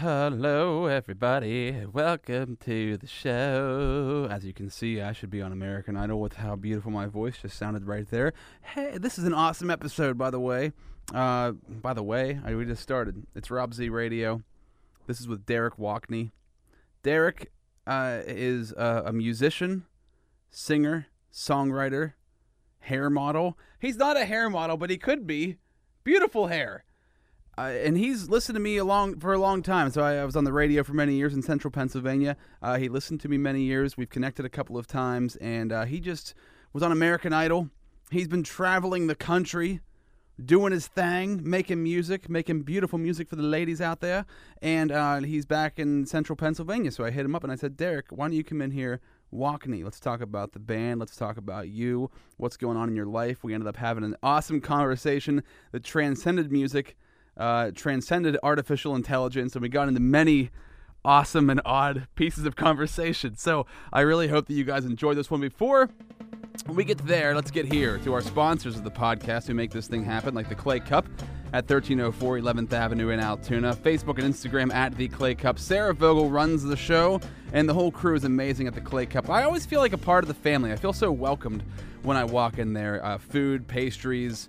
Hello, everybody. Welcome to the show. As you can see, I should be on American Idol with how beautiful my voice just sounded right there. Hey, this is an awesome episode, by the way. We just started. It's Rob Z Radio. This is with Derek Walkney. Derek is a musician, singer, songwriter, hair model. He's not a hair model, but he could be. Beautiful hair. And he's listened to me for a long time. So I was on the radio for many years in central Pennsylvania. He listened to me many years. We've connected a couple of times. And he just was on American Idol. He's been traveling the country, doing his thing, making music, making beautiful music for the ladies out there. And he's back in central Pennsylvania. So I hit him up and I said, Derek, why don't you come in here, Walkney? Let's talk about the band. Let's talk about you. What's going on in your life? We ended up having an awesome conversation that transcended music. Transcended artificial intelligence, and we got into many awesome and odd pieces of conversation. So I really hope that you guys enjoyed this one. Before we get there, let's get here to our sponsors of the podcast who make this thing happen, like the Clay Cup at 1304 11th Avenue in Altoona, Facebook and Instagram at The Clay Cup. Sarah Vogel runs the show, and the whole crew is amazing at The Clay Cup. I always feel like a part of the family. I feel so welcomed when I walk in there. Food, pastries,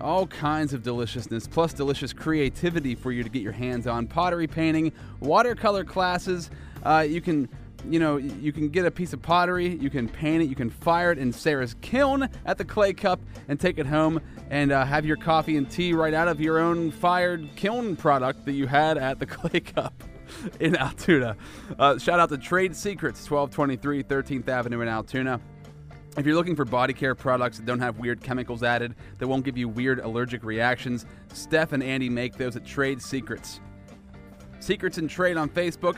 all kinds of deliciousness, plus delicious creativity for you to get your hands on. Pottery painting, watercolor classes. You can get a piece of pottery, you can paint it, you can fire it in Sarah's kiln at the Clay Cup and take it home and have your coffee and tea right out of your own fired kiln product that you had at the Clay Cup in Altoona. Shout out to Trade Secrets, 1223 13th Avenue in Altoona. If you're looking for body care products that don't have weird chemicals added, that won't give you weird allergic reactions, Steph and Andy make those at Trade Secrets. Secrets and Trade on Facebook.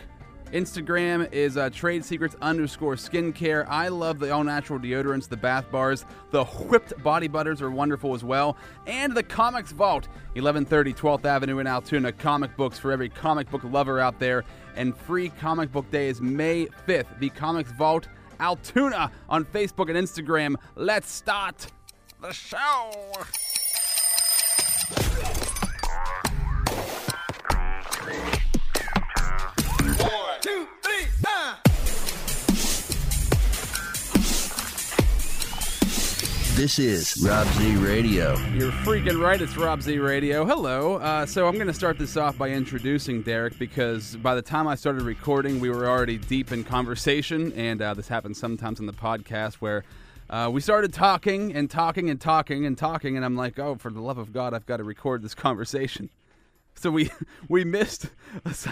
Instagram is Trade Secrets_skincare. I love the all-natural deodorants, the bath bars, the whipped body butters are wonderful as well, and the Comics Vault, 1130 12th Avenue in Altoona. Comic books for every comic book lover out there, and free comic book day is May 5th. The Comics Vault Altoona on Facebook and Instagram. Let's start the show. One, two, three, nine. This is Rob Z Radio. You're freaking right, it's Rob Z Radio. Hello. So I'm going to start this off by introducing Derek, because by the time I started recording, we were already deep in conversation, and this happens sometimes in the podcast where we started talking, and I'm like, oh, for the love of God, I've got to record this conversation. So we missed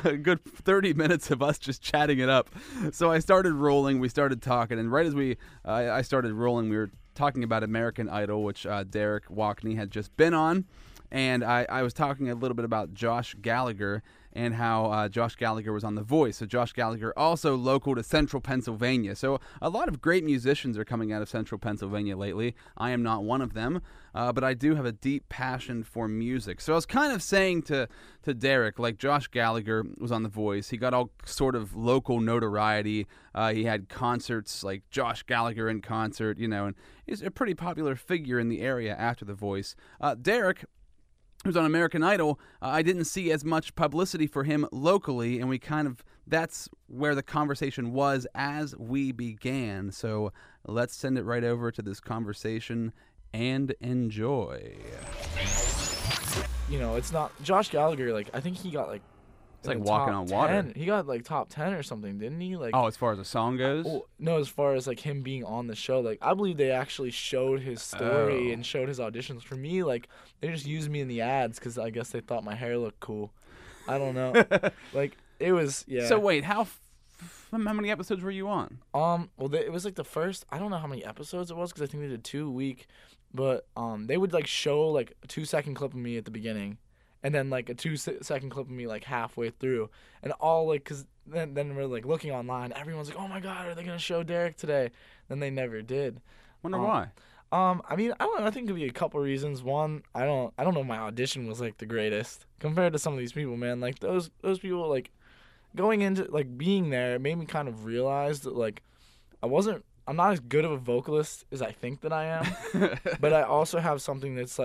a good 30 minutes of us just chatting it up. So I started rolling, we started talking, and right as I started rolling, we were talking about American Idol, which Derek Walkney had just been on, and I was talking a little bit about Josh Gallagher and how Josh Gallagher was on The Voice. So Josh Gallagher, also local to central Pennsylvania. So a lot of great musicians are coming out of central Pennsylvania lately. I am not one of them, but I do have a deep passion for music. So I was kind of saying to Derek, like, Josh Gallagher was on The Voice. He got all sort of local notoriety. He had concerts like Josh Gallagher in concert, and he's a pretty popular figure in the area after The Voice. Derek, who's on American Idol, I didn't see as much publicity for him locally, and that's where the conversation was as we began. So let's send it right over to this conversation and enjoy. It's not Josh Gallagher. I think he got it's like walking on water. He got top 10 or something, didn't he? As far as the song goes? No, as far as him being on the show. I believe they actually showed his story and showed his auditions. For me, they just used me in the ads because I guess they thought my hair looked cool. I don't know. It was, yeah. So wait, how many episodes were you on? It was the first. I don't know how many episodes it was because I think they did 2 a week, but they would show a 2-second clip of me at the beginning. And then, a 2-second clip of me, halfway through. And all, because then we're, looking online. Everyone's oh, my God, are they going to show Derek today? Then they never did. Wonder why. I mean, I don't know. I think it could be a couple reasons. One, I don't know if my audition was, the greatest. Compared to some of these people, man. Those people, going into, being there, it made me kind of realize that, I'm not as good of a vocalist as I think that I am. But I also have something that's,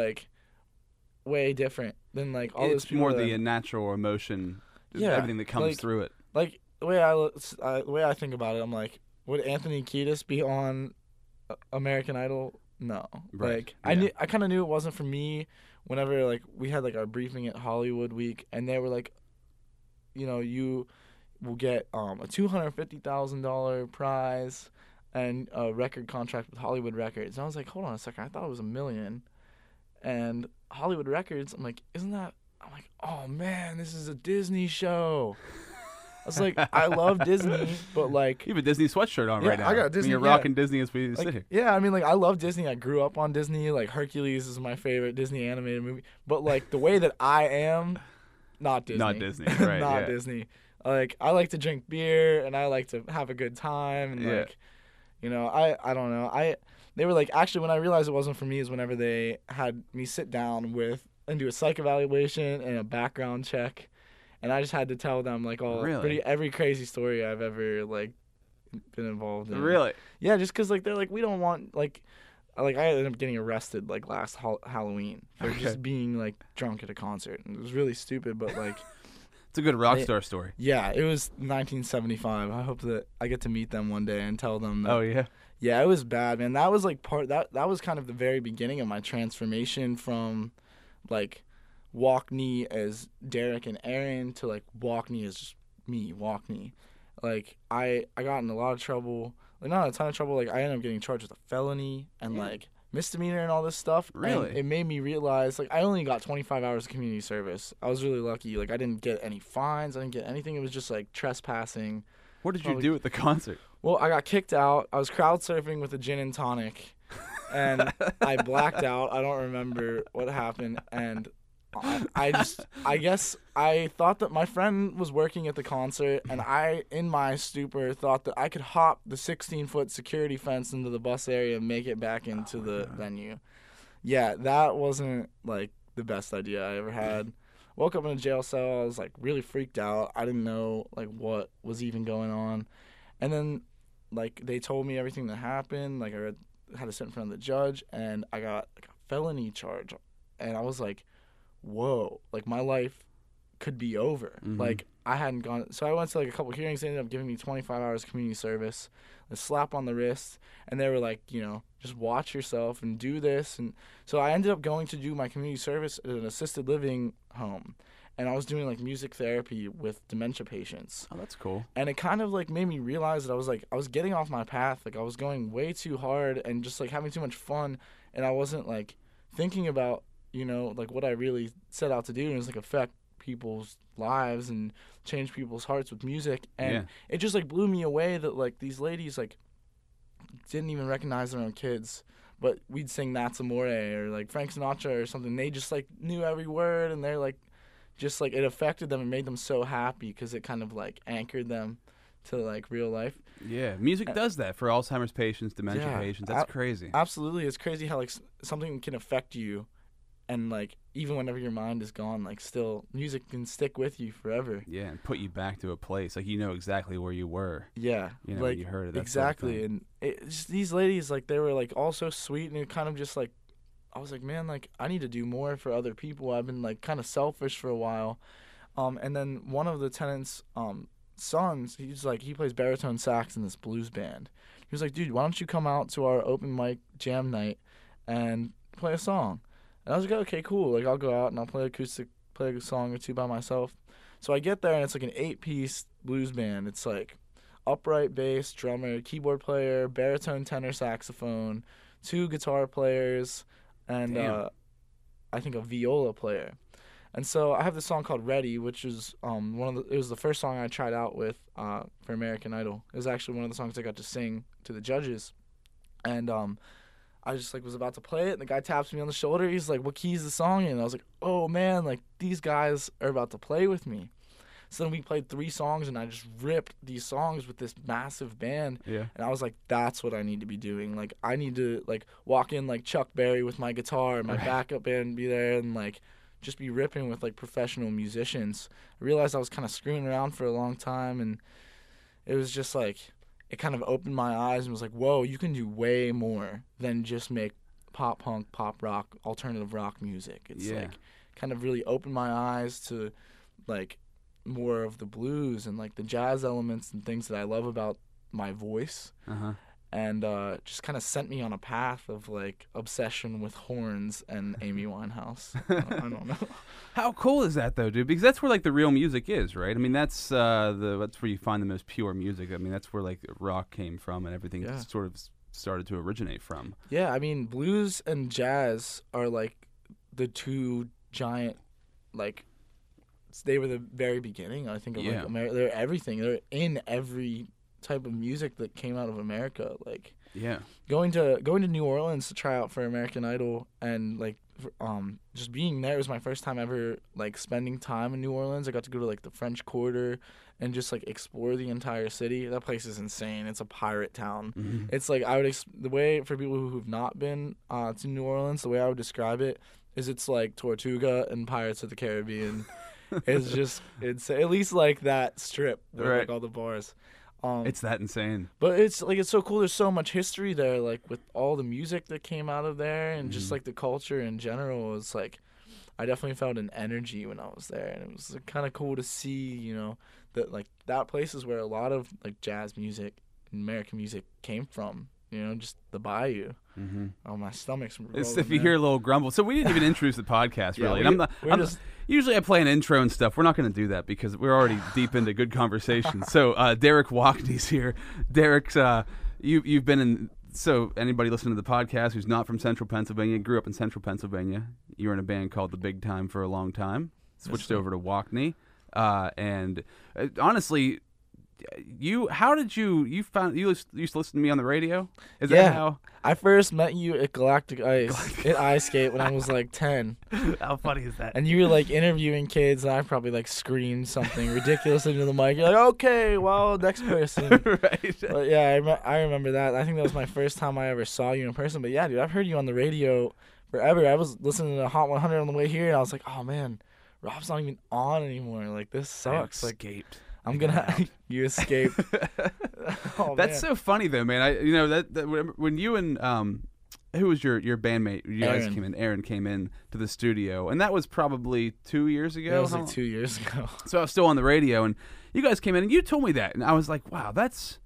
way different than all those people. It's more the natural emotion yeah, everything that comes through it. Like the way I think about it, I'm like, would Anthony Kiedis be on American Idol? No. Right. Like I kind of knew it wasn't for me. Whenever we had our briefing at Hollywood Week, and they were like, you will get a $250,000 prize and a record contract with Hollywood Records. And I was like, hold on a second, I thought it was $1 million. And Hollywood Records, I'm like, isn't that? I'm like, oh man, this is a Disney show. I was like, I love Disney, but you have a Disney sweatshirt on right now. I got Disney. You're rocking Disney as we sit here. Yeah, I love Disney. I grew up on Disney. Hercules is my favorite Disney animated movie. But the way that I am, not Disney. Not Disney, right? Not Disney. I like to drink beer and I like to have a good time and I don't know. They were actually when I realized it wasn't for me is whenever they had me sit down with and do a psych evaluation and a background check. And I just had to tell them every crazy story I've ever been involved in. Really? Yeah, just because they're we don't want I ended up getting arrested last Halloween for just being drunk at a concert. And it was really stupid, but it's a good rock star story. Yeah, it was 1975. I hope that I get to meet them one day and tell them. That, oh yeah. Yeah, it was bad, man. That was that was kind of the very beginning of my transformation from Walkney as Derek and Aaron to Walkney as just me, Walkney. I got in a lot of trouble, not a ton of trouble. I ended up getting charged with a felony and misdemeanor and all this stuff. Really, and it made me realize I only got 25 hours of community service. I was really lucky. I didn't get any fines. I didn't get anything. It was just trespassing. What did you do at the concert? Well, I got kicked out. I was crowd surfing with a gin and tonic, and I blacked out. I don't remember what happened and. I guess I thought that my friend was working at the concert, and I, in my stupor, thought that I could hop the 16-foot security fence into the bus area and make it back into the venue. Yeah, that wasn't, the best idea I ever had. Woke up in a jail cell. I was, really freaked out. I didn't know, what was even going on. And then, they told me everything that happened. I had to sit in front of the judge, and I got, a felony charge. And I was like... whoa, my life could be over. Mm-hmm. I hadn't gone. So I went to a couple hearings. They ended up giving me 25 hours community service, a slap on the wrist. And they were just watch yourself and do this. And so I ended up going to do my community service at an assisted living home. And I was doing music therapy with dementia patients. Oh, that's cool. And it kind of made me realize that I was getting off my path. I was going way too hard and just having too much fun. And I wasn't thinking about what I really set out to do is affect people's lives and change people's hearts with music. And it just blew me away that these ladies didn't even recognize their own kids, but we'd sing That's Amore or Frank Sinatra or something. They just knew every word, and they're just it affected them and made them so happy because it kind of anchored them to real life. Yeah, music does that for Alzheimer's patients, dementia patients. That's crazy. Absolutely. It's crazy how something can affect you. And, even whenever your mind is gone, still, music can stick with you forever. Yeah, and put you back to a place. You know exactly where you were. Yeah. You heard of that. Exactly. Sort of thing. And these ladies, they were, all so sweet. And it kind of just, I was like, man, I need to do more for other people. I've been, kind of selfish for a while. And then one of the tenants' sons, he's, he plays baritone sax in this blues band. He was like, dude, why don't you come out to our open mic jam night and play a song? And I was like, okay, cool. I'll go out and I'll play a song or two by myself. So I get there and it's an 8-piece blues band. It's upright bass, drummer, keyboard player, baritone tenor saxophone, 2 guitar players, and I think a viola player. And so I have this song called "Ready," which is it was the first song I tried out with for American Idol. It was actually one of the songs I got to sing to the judges, and I just was about to play it, and the guy taps me on the shoulder. He's like, what key is the song in? And I was like, oh man, these guys are about to play with me. So then we played 3 songs, and I just ripped these songs with this massive band. Yeah. And I was like, that's what I need to be doing. I need to walk in like Chuck Berry with my guitar and my backup band be there and just be ripping with professional musicians. I realized I was kind of screwing around for a long time, and it was just it kind of opened my eyes and was like, whoa, you can do way more than just make pop punk, pop rock, alternative rock music. It's kind of really opened my eyes to more of the blues and like the jazz elements and things that I love about my voice. Uh-huh. And just kind of sent me on a path of like obsession with horns and Amy Winehouse. I don't know. How cool is that though, dude? Because that's where like the real music is, right? I mean, that's where you find the most pure music. I mean, that's where like rock came from and everything sort of started to originate from. Yeah, I mean, blues and jazz are like the two giant, like, they were the very beginning, I think, of like America. They're everything. They're in every type of music that came out of America. Like, yeah, going to New Orleans to try out for American Idol, and like just being there was my first time ever like spending time in New Orleans. I got to go to like the French Quarter and just like explore the entire city. That place is insane. It's a pirate town. Mm-hmm. It's like the way, for people who've not been to New Orleans, the way I would describe it is it's like Tortuga and Pirates of the Caribbean. It's just insane. At least like that strip with like all the bars. It's that insane. But it's like, it's so cool. There's so much history there, like with all the music that came out of there and just like the culture in general. It's like, I definitely felt an energy when I was there, and it was kind of cool to see, you know, that like that place is where a lot of like jazz music and American music came from. You know, just the bayou. Mm-hmm. Oh, my stomach's rolling. If you hear a little grumble. So we didn't even introduce the podcast, really. And usually I play an intro and stuff. We're not going to do that because we're already deep into good conversation. So Derek Walkney's here. Derek, you've been in... So anybody listening to the podcast who's not from Central Pennsylvania, grew up in Central Pennsylvania. You were in a band called The Big Time for a long time. Switched over to Walkney. And honestly... You used to listen to me on the radio? Is that how? I first met you at Galactic Ice at Ice Skate when I was like 10. How funny is that? And you were like interviewing kids, and I probably like screamed something ridiculous into the mic. You're like, okay, well, next person. Right. But yeah, I remember that. I think that was my first time I ever saw you in person. But yeah, dude, I've heard you on the radio forever. I was listening to Hot 100 on the way here, and I was like, oh man, Rob's not even on anymore. Like, this sucks. I escaped. I'm gonna. You escape. Oh, that's so funny though, man. I, you know, that when you and who was your bandmate? You guys came in. Aaron came in to the studio, and that was probably 2 years ago. It was like 2 years ago. So I was still on the radio, and you guys came in, and you told me that, and I was like, wow, that's,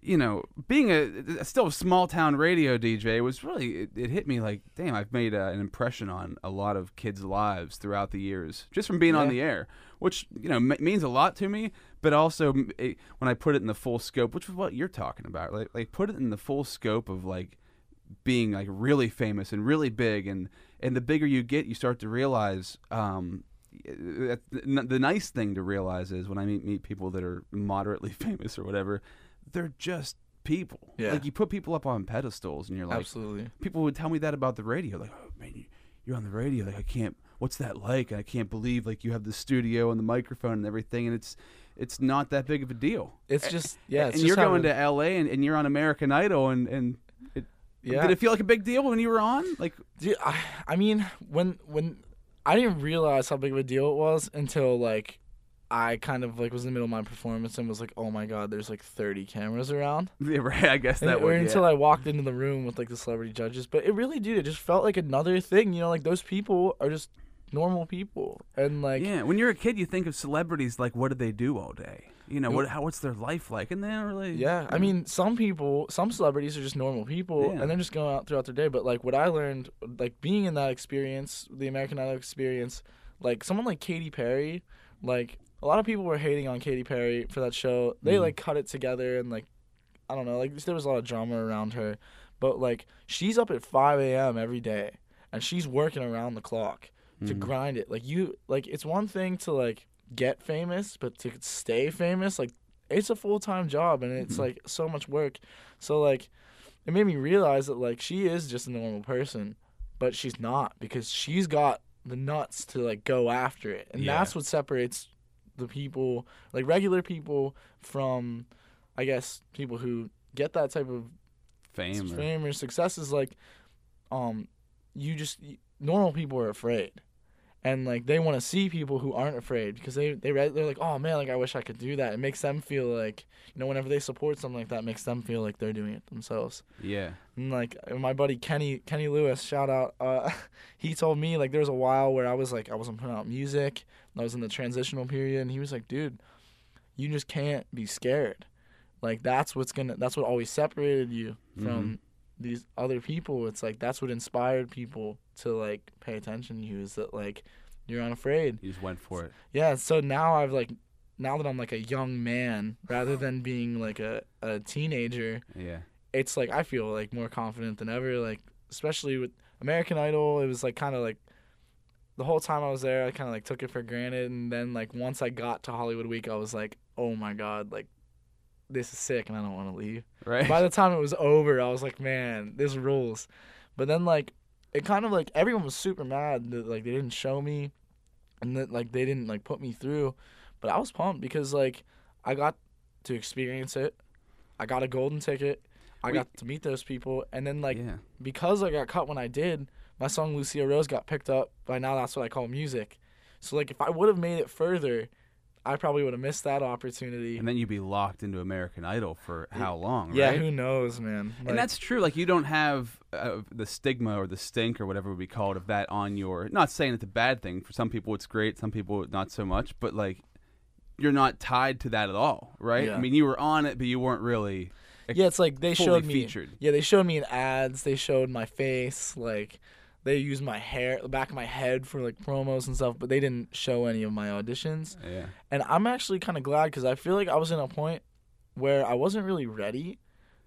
you know, being a still small town radio DJ was really, it hit me like, damn, I've made an impression on a lot of kids' lives throughout the years just from being on the air, which, you know, means a lot to me. But also when I put it in the full scope, which is what you're talking about, like put it in the full scope of like being like really famous and really big, and the bigger you get, you start to realize the nice thing to realize is when I meet people that are moderately famous or whatever, they're just people. Yeah. Like, you put people up on pedestals, and you're like, absolutely. People would tell me that about the radio, like, oh man, you're on the radio, like, I can't, what's that like? I can't believe like you have the studio and the microphone and everything, and it's not that big of a deal. It's just, yeah. It's and just you're going to LA and you're on American Idol, and did it feel like a big deal when you were on? Like, dude, I mean, when I didn't realize how big of a deal it was until like I kind of like was in the middle of my performance and was like, oh my God, there's like 30 cameras around. Yeah, right. I guess that would. Or until I walked into the room with like the celebrity judges, but it really, dude, it just felt like another thing. You know, like those people are just normal people, and like, yeah, when you're a kid, you think of celebrities like, what do they do all day? You know, what's their life like? And they don't really. Yeah, I mean, some celebrities are just normal people, and they're just going out throughout their day. But like what I learned, like being in that experience, the American Idol experience, like someone like Katy Perry, like. A lot of people were hating on Katy Perry for that show. They, like, cut it together and, like, I don't know. Like, there was a lot of drama around her. But, like, she's up at 5 a.m. every day, and she's working around the clock to grind it. Like, it's one thing to, like, get famous, but to stay famous, like, it's a full-time job, and it's, like, so much work. So, like, it made me realize that, like, she is just a normal person, but she's not, because she's got the nuts to, like, go after it. And that's what separates the people, like regular people, from I guess people who get that type of fame or success, is like normal people are afraid, And, like, they want to see people who aren't afraid because they're like, oh, man, like, I wish I could do that. It makes them feel like, you know, whenever they support something like that, it makes them feel like they're doing it themselves. Yeah. And, like, my buddy Kenny Lewis, shout out, he told me, like, there was a while where I was, like, I wasn't putting out music. I was in the transitional period. And he was like, dude, you just can't be scared. Like, that's what always separated you from these other people. It's like, that's what inspired people to, like, pay attention to you, is that, like, you're unafraid. You just went for it. Yeah, so now I've, like, now that I'm, like, a young man, rather than being, like, a teenager, yeah, it's, like, I feel, like, more confident than ever, like, especially with American Idol. It was, like, kind of, like, the whole time I was there, I kind of, like, took it for granted, and then, like, once I got to Hollywood Week, I was like, oh, my God, like, this is sick, and I don't want to leave. Right. By the time it was over, I was like, man, this rules. But then, like, it kind of, like, everyone was super mad that, like, they didn't show me and that, like, they didn't, like, put me through. But I was pumped because, like, I got to experience it. I got a golden ticket. I got to meet those people. And then, like, because I got cut when I did, my song Lucia Rose got picked up by Now That's What I Call Music. So, like, if I would have made it further, I probably would have missed that opportunity. And then you'd be locked into American Idol for how long, right? Yeah, who knows, man. Like, and that's true. Like, you don't have the stigma or the stink or whatever it would be called of that on your... Not saying it's a bad thing. For some people, it's great. Some people, not so much. But, like, you're not tied to that at all, right? Yeah. I mean, you were on it, but you weren't really fully it's like they showed me... Featured. Yeah, they showed me in ads. They showed my face, like... They used my hair, the back of my head for, like, promos and stuff, but they didn't show any of my auditions. Yeah. And I'm actually kind of glad because I feel like I was in a point where I wasn't really ready.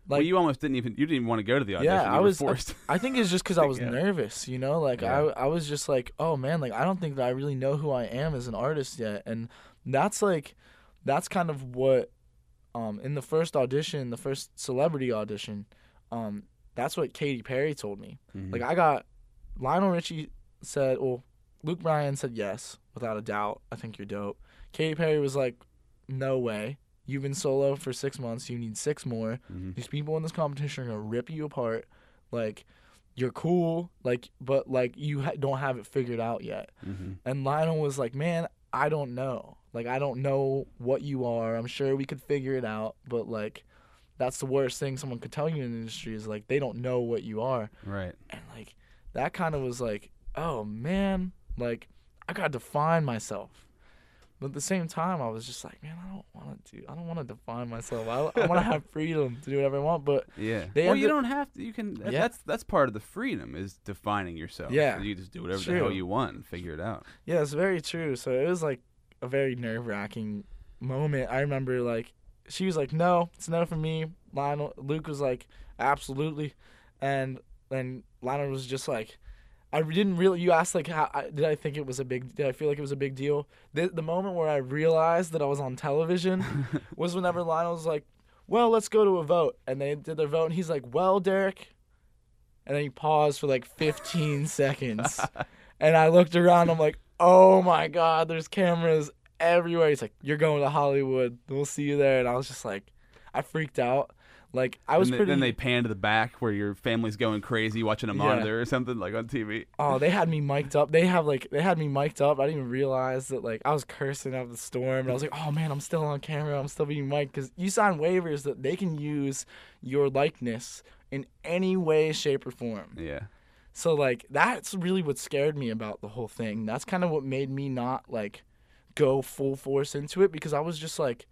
Like, well, you almost didn't even want to go to the audition. Yeah, you were forced. I think it's just because I was nervous, you know? Like, I was just like, oh, man, like, I don't think that I really know who I am as an artist yet. And that's, like, that's kind of what, in the first audition, the first celebrity audition, that's what Katy Perry told me. Mm-hmm. Like, I got... Lionel Richie said, well, Luke Bryan said yes, without a doubt. I think you're dope. Katy Perry was like, no way. You've been solo for 6 months. You need 6 more. Mm-hmm. These people in this competition are going to rip you apart. Like, you're cool, like, but, like, you don't have it figured out yet. Mm-hmm. And Lionel was like, man, I don't know. Like, I don't know what you are. I'm sure we could figure it out, but, like, that's the worst thing someone could tell you in the industry is, like, they don't know what you are. Right. And, like, that kind of was like, oh, man, like, I got to define myself. But at the same time, I was just like, man, I don't want to define myself. I want to have freedom to do whatever I want. But you don't have to. You can. Yeah. That's part of the freedom is defining yourself. Yeah. So you just do whatever the hell you want and figure it out. Yeah, it's very true. So it was, like, a very nerve-wracking moment. I remember, like, she was like, no, it's no for me. Luke was like, absolutely. And Lionel was just like, I didn't really, you asked like, did I feel like it was a big deal? The moment where I realized that I was on television was whenever Lionel was like, well, let's go to a vote. And they did their vote, and he's like, well, Derek. And then he paused for like 15 seconds. And I looked around, I'm like, oh my God, there's cameras everywhere. He's like, you're going to Hollywood. We'll see you there. And I was just like, I freaked out. Like, I was pretty... Then they panned to the back where your family's going crazy watching a monitor or something, like, on TV. Oh, they had me mic'd up. They had me mic'd up. I didn't even realize that, like, I was cursing out of the storm. And I was like, oh, man, I'm still on camera. I'm still being mic'd. Because you sign waivers that they can use your likeness in any way, shape, or form. Yeah. So, like, that's really what scared me about the whole thing. That's kind of what made me not, like, go full force into it. Because I was just like,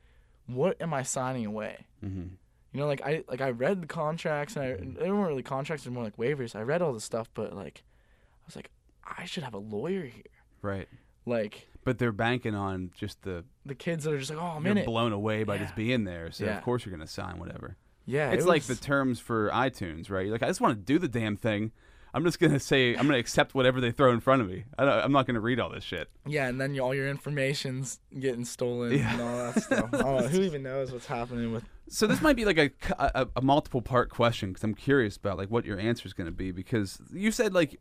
what am I signing away? Mm-hmm. You know, like, I read the contracts, and they weren't really contracts, they were more like waivers. I read all this stuff, but, like, I was like, I should have a lawyer here. Right. Like... But they're banking on just the... The kids that are just like, oh, man. You're blown away by just being there, so of course you're going to sign whatever. Yeah. It's like the terms for iTunes, right? You're like, I just want to do the damn thing. I'm just going to say, I'm going to accept whatever they throw in front of me. I'm not going to read all this shit. Yeah, and then all your information's getting stolen and all that stuff. Oh, who even knows what's happening with... So this might be like a multiple part question because I'm curious about like what your answer is going to be because you said like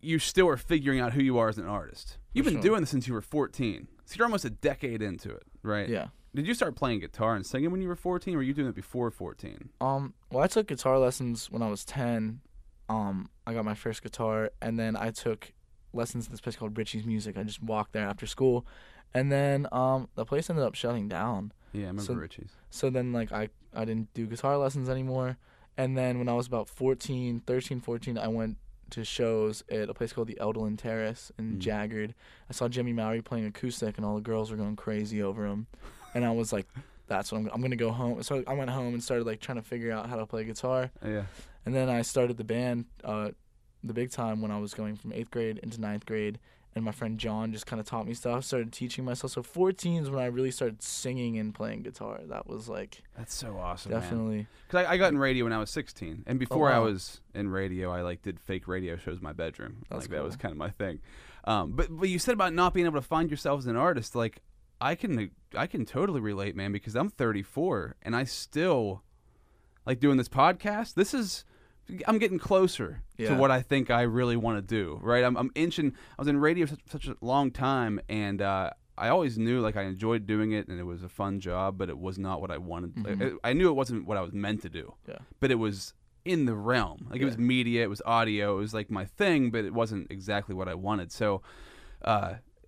you still are figuring out who you are as an artist. You've been doing this since you were 14, so you're almost a decade into it, right? Yeah. Did you start playing guitar and singing when you were 14, or were you doing it before 14? Well, I took guitar lessons when I was 10. I got my first guitar, and then I took lessons at this place called Richie's Music. I just walked there after school, and then the place ended up shutting down. Yeah, I remember Richie's. So then, like, I didn't do guitar lessons anymore. And then when I was about 13, 14, I went to shows at a place called the Elderland Terrace in Jaggard. I saw Jimmy Mowry playing acoustic, and all the girls were going crazy over him. And I was like, that's what I'm going to go home. So I went home and started, like, trying to figure out how to play guitar. Yeah. And then I started the band, The Big Time, when I was going from 8th grade into 9th grade. And my friend John just kind of taught me stuff, started teaching myself. So 14 is when I really started singing and playing guitar. That was like... That's so awesome, definitely. Because I got in radio when I was 16. And before I was in radio, I like did fake radio shows in my bedroom. That's like cool. That was kind of my thing. But you said about not being able to find yourself as an artist. Like, I can totally relate, man, because I'm 34. And I still... Like, doing this podcast, this is... I'm getting closer to what I think I really want to do, right? I'm inching. I was in radio such a long time, and I always knew, like, I enjoyed doing it, and it was a fun job, but it was not what I wanted. Mm-hmm. Like, I knew it wasn't what I was meant to do, but it was in the realm. Like, it was media, it was audio, it was, like, my thing, but it wasn't exactly what I wanted. So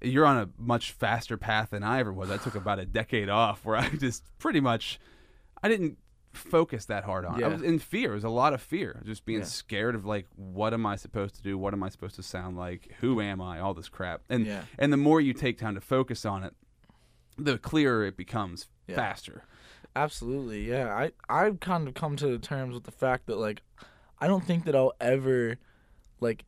you're on a much faster path than I ever was. I took about a decade off where I just pretty much – I didn't – focus that hard on. I was in fear. It was a lot of fear, just being scared of, like, what am I supposed to do, what am I supposed to sound like, who am I, all this crap. And and the more you take time to focus on it, the clearer it becomes faster. Absolutely. I've kind of come to terms with the fact that, like, I don't think that I'll ever, like,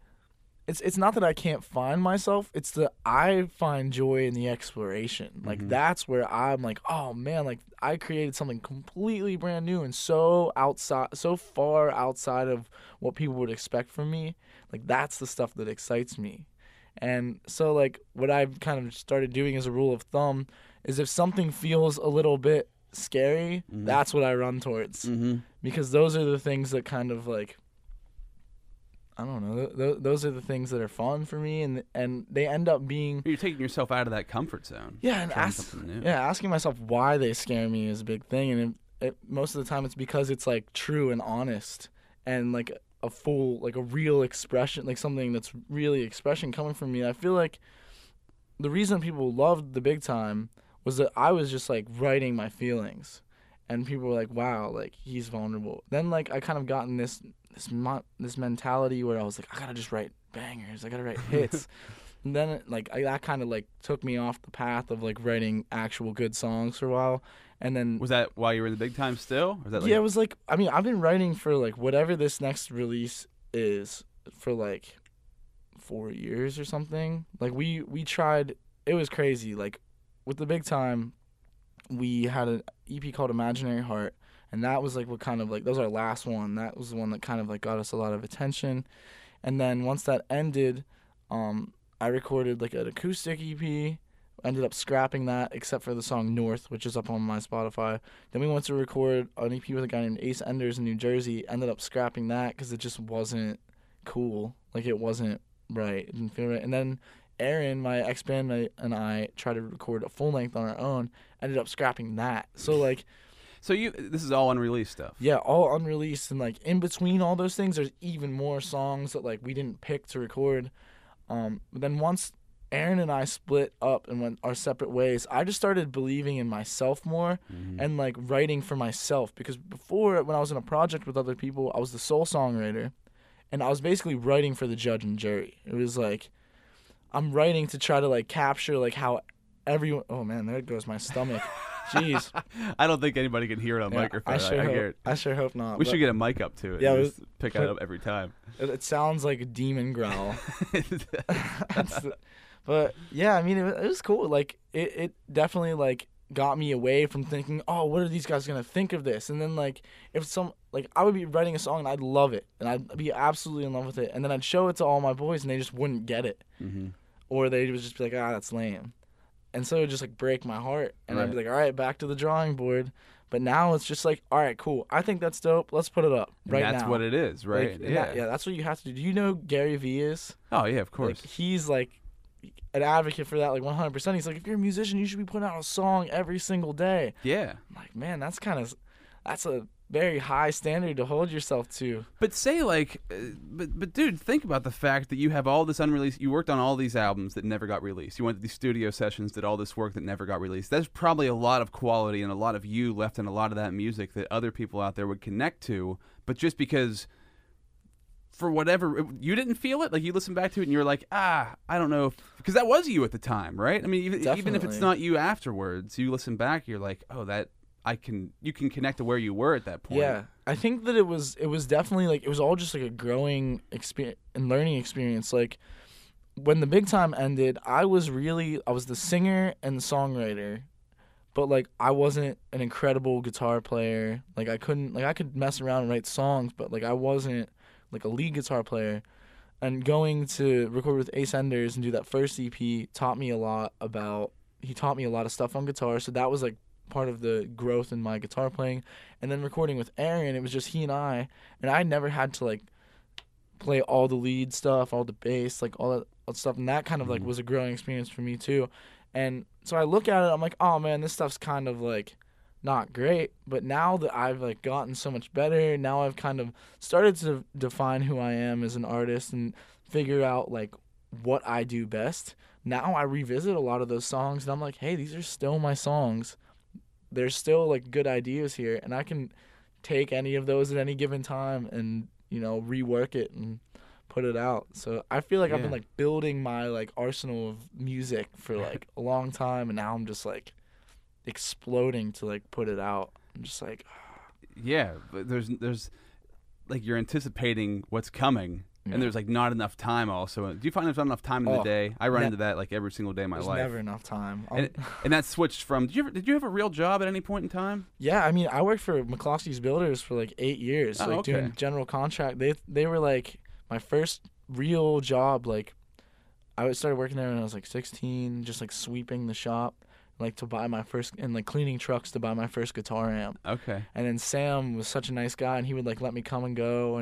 it's not that I can't find myself, it's that I find joy in the exploration. Like, that's where I'm like, oh, man, like, I created something completely brand new and so far outside of what people would expect from me. Like, that's the stuff that excites me. And so, like, what I've kind of started doing as a rule of thumb is if something feels a little bit scary, that's what I run towards. Because those are the things that kind of, like... I don't know. Those are the things that are fun for me, and they end up being... You're taking yourself out of that comfort zone. Yeah, and asking myself why they scare me is a big thing, and it, most of the time it's because it's, like, true and honest, and, like, a full, like, a real expression, like, something that's really expression coming from me. I feel like the reason people loved The Big Time was that I was just, like, writing my feelings, and people were like, wow, like, he's vulnerable. Then, like, I kind of got in this mentality where I was like, I gotta just write bangers, I gotta write hits. And then that kind of, like, took me off the path of, like, writing actual good songs for a while. And then was that while you were in The Big Time still? Or was that, like, yeah, it was like, I mean, I've been writing for, like, whatever this next release is for, like, 4 years or something. Like, we tried, it was crazy. Like, with The Big Time, we had an EP called Imaginary Heart. And that was, like, what kind of, like, that was our last one. That was the one that kind of, like, got us a lot of attention. And then once that ended, I recorded, like, an acoustic EP. Ended up scrapping that, except for the song North, which is up on my Spotify. Then we went to record an EP with a guy named Ace Enders in New Jersey. Ended up scrapping that because it just wasn't cool. Like, it wasn't right. It didn't feel right. And then Aaron, my ex-bandmate, and I tried to record a full length on our own. Ended up scrapping that. So, like... So this is all unreleased stuff. Yeah, all unreleased, and, like, in between all those things, there's even more songs that, like, we didn't pick to record. But then once Aaron and I split up and went our separate ways, I just started believing in myself more and, like, writing for myself. Because before, when I was in a project with other people, I was the sole songwriter, and I was basically writing for the judge and jury. It was like, I'm writing to try to, like, capture, like, how everyone... Oh, man, there goes my stomach. Jeez. I don't think anybody can hear it on microphone. I sure hope not. We should get a mic up to it. Yeah, just pick it up every time. It sounds like a demon growl. But yeah, I mean, it was cool. Like, it definitely, like, got me away from thinking, oh, what are these guys gonna think of this? And then, like, if some, like, I would be writing a song and I'd love it and I'd be absolutely in love with it, and then I'd show it to all my boys and they just wouldn't get it, or they would just be like, ah, that's lame. And so it would just, like, break my heart. And I'd be like, all right, back to the drawing board. But now it's just like, all right, cool. I think that's dope. Let's put it up right now. That's what it is, right? Like, that's what you have to do. Do you know who Gary Vee is? Oh, yeah, of course. Like, he's, like, an advocate for that, like, 100%. He's like, if you're a musician, you should be putting out a song every single day. Yeah. I'm like, man, that's kind of – that's a very high standard to hold yourself to. But say like, but dude, think about the fact that you have all this unreleased, you worked on all these albums that never got released. You went to these studio sessions, did all this work that never got released. That's probably a lot of quality and a lot of you left in a lot of that music that other people out there would connect to. But just because for whatever, you didn't feel it, like you listened back to it and you're like, I don't know. Because that was you at the time, right? I mean, even if it's not you afterwards, you listen back, you're like, oh, that, you can connect to where you were at that point. Yeah, I think that it was definitely like, it was all just like a growing experience and learning experience. Like when The Big Time ended, I was the singer and the songwriter, but like I wasn't an incredible guitar player. Like I could mess around and write songs, but like I wasn't like a lead guitar player. And going to record with Ace Enders and do that first EP taught me a lot of stuff on guitar. So that was like part of the growth in my guitar playing. And then recording with Aaron, it was just he and I never had to like play all the lead stuff, all the bass, like all that stuff, and that kind of like was a growing experience for me too. And so I look at it, I'm like, oh man, this stuff's kind of like not great, but now that I've like gotten so much better, now I've kind of started to define who I am as an artist and figure out like what I do best. Now I revisit a lot of those songs and I'm like, hey, these are still my songs. There's still like good ideas here, and I can take any of those at any given time and, you know, rework it and put it out. So I feel like I've been like building my like arsenal of music for like a long time, and now I'm just like exploding to like put it out. I'm just like, yeah, but there's like you're anticipating what's coming. And there's like not enough time also. Do you find there's not enough time in the day? I run into that like every single day of my life. There's never enough time. And that switched from, did you have a real job at any point in time? Yeah, I mean, I worked for McCloskey's Builders for like 8 years, doing general contract. They were like my first real job. Like I started working there when I was like 16, just like sweeping the shop, like to buy my first, and like cleaning trucks to buy my first guitar amp. Okay. And then Sam was such a nice guy, and he would like let me come and go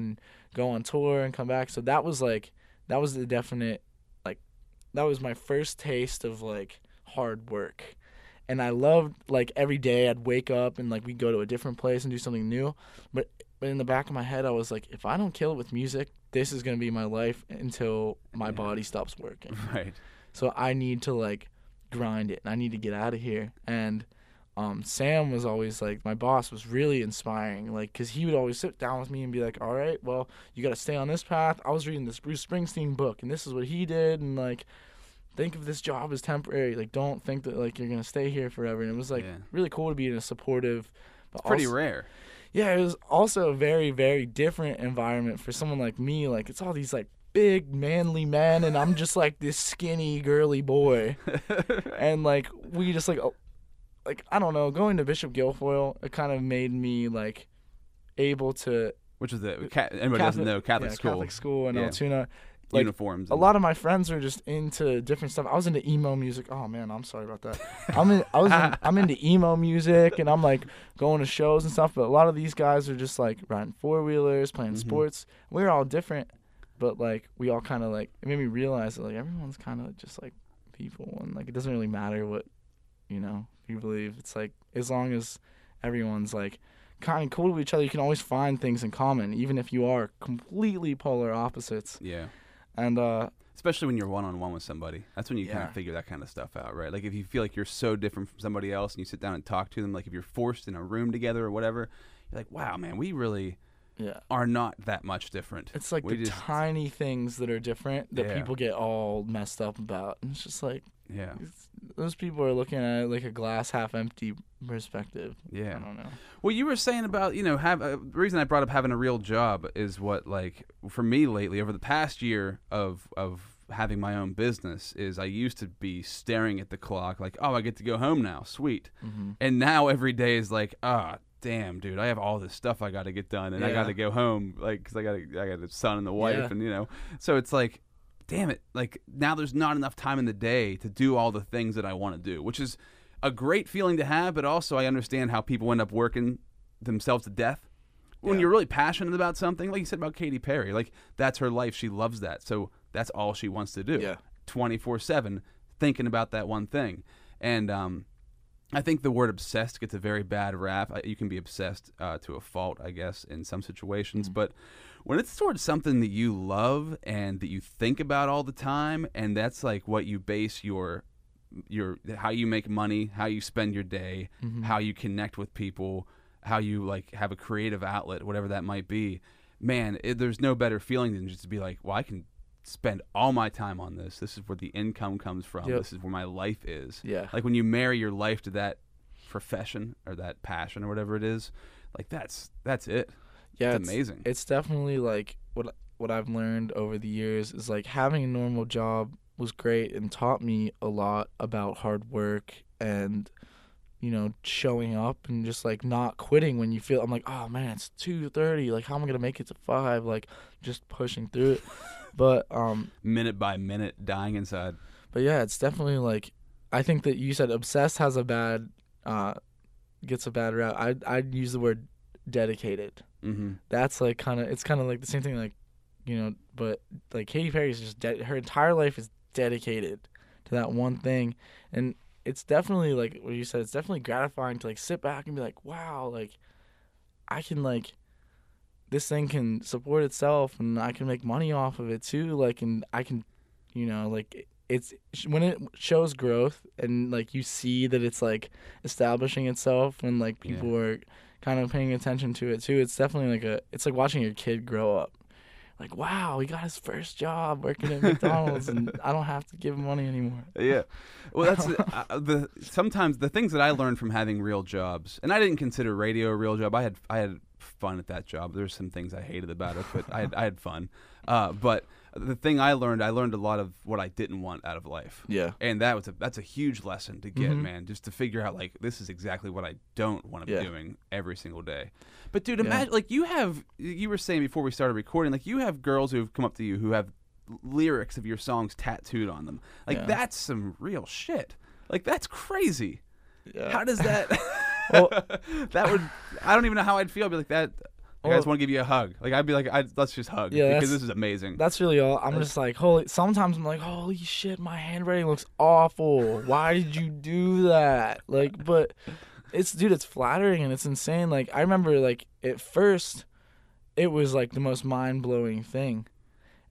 on tour and come back. So that was the definite, like, that was my first taste of like hard work. And I loved like every day I'd wake up and like we'd go to a different place and do something new. But in the back of my head, I was like, if I don't kill it with music, this is going to be my life until my body stops working. Right. So I need to like grind it, and I need to get out of here. And Sam was always like, my boss was really inspiring, like, because he would always sit down with me and be like, all right, well, you got to stay on this path. I was reading this Bruce Springsteen book, and this is what he did, and like, think of this job as temporary, like, don't think that like you're gonna stay here forever. And it was like really cool to be in a supportive, but it's pretty rare. Yeah, it was also a very, very different environment for someone like me. Like, it's all these like big manly men, and I'm just like this skinny girly boy. And like we just like I don't know, going to Bishop Guilfoyle, it kind of made me like able to, which is the anybody doesn't know, Catholic school in Altoona, like, uniforms. A lot of my friends were just into different stuff. I was into emo music. Oh man, I'm sorry about that. I'm into emo music, and I'm like going to shows and stuff. But a lot of these guys are just like riding four wheelers, playing sports. We were all different. But, like, we all kind of, like, it made me realize that, like, everyone's kind of just, like, people. And, like, it doesn't really matter what, you know, you believe. It's, like, as long as everyone's, like, kind of cool to each other, you can always find things in common, even if you are completely polar opposites. Yeah. And, especially when you're one-on-one with somebody. That's when you kind of figure that kind of stuff out, right? Like, if you feel like you're so different from somebody else and you sit down and talk to them, like, if you're forced in a room together or whatever, you're like, wow, man, we really... Yeah. Are not that much different. It's like tiny things that are different that people get all messed up about. And it's just like, those people are looking at it like a glass half empty perspective. Yeah. I don't know. Well, you were saying about, you know, the reason I brought up having a real job is what, like, for me lately, over the past year of having my own business, is I used to be staring at the clock like, oh, I get to go home now. Sweet. Mm-hmm. And now every day is like, damn, dude, I have all this stuff I got to get done, and I got to go home, like, because I got a son and the wife, and, you know, so it's like, damn it, like, now there's not enough time in the day to do all the things that I want to do, which is a great feeling to have, but also I understand how people end up working themselves to death. When you're really passionate about something, like you said about Katy Perry, like, that's her life, she loves that, so that's all she wants to do, 24/7, thinking about that one thing, and I think the word obsessed gets a very bad rap. You can be obsessed to a fault, I guess, in some situations. Mm-hmm. But when it's towards something that you love and that you think about all the time, and that's like what you base your how you make money, how you spend your day, mm-hmm. how you connect with people, how you like have a creative outlet, whatever that might be, man, there's no better feeling than just to be like, well, I can spend all my time on this. This is where the income comes from. Yep. This is where my life is. Yeah. Like when you marry your life to that profession or that passion or whatever it is, like that's it. Yeah, it's amazing. It's definitely like what I've learned over the years is like having a normal job was great and taught me a lot about hard work and, you know, showing up and just like not quitting when you feel, I'm like, oh man, it's 2:30. Like, how am I going to make it to 5? Like, just pushing through it. But minute by minute, dying inside. But yeah, it's definitely like, I think that you said obsessed has a bad, gets a bad rap. I'd use the word dedicated. Mm-hmm. That's like kind of, it's kind of like the same thing, like, you know, but like Katy Perry is just her entire life is dedicated to that one thing, and it's definitely like what you said. It's definitely gratifying to like sit back and be like, wow, like I can like. This thing can support itself, and I can make money off of it too. Like, and I can, you know, like it's when it shows growth, and like you see that it's like establishing itself, and like people yeah. are kind of paying attention to it too. It's definitely like it's like watching your kid grow up. Like, wow, he got his first job working at McDonald's, and I don't have to give him money anymore. Yeah, well, that's sometimes the things that I learned from having real jobs, and I didn't consider radio a real job. I had fun at that job. There's some things I hated about it, but I had fun. But the thing I learned a lot of what I didn't want out of life. Yeah, and that's a huge lesson to get, mm-hmm. man. Just to figure out like this is exactly what I don't want to yeah. be doing every single day. But dude, imagine yeah. like you were saying before we started recording, like you have girls who have come up to you who have lyrics of your songs tattooed on them. Like yeah. that's some real shit. Like that's crazy. Yeah. How does that? Well, that would I don't even know how I'd feel. I'd be like that. Like, I just want to give you a hug. Like I'd be like, let's just hug. Yeah, because this is amazing. That's really all. I'm just like, holy. Sometimes I'm like, holy shit, my handwriting looks awful. Why did you do that? Like, but it's dude, it's flattering and it's insane. Like I remember, like at first, it was like the most mind blowing thing,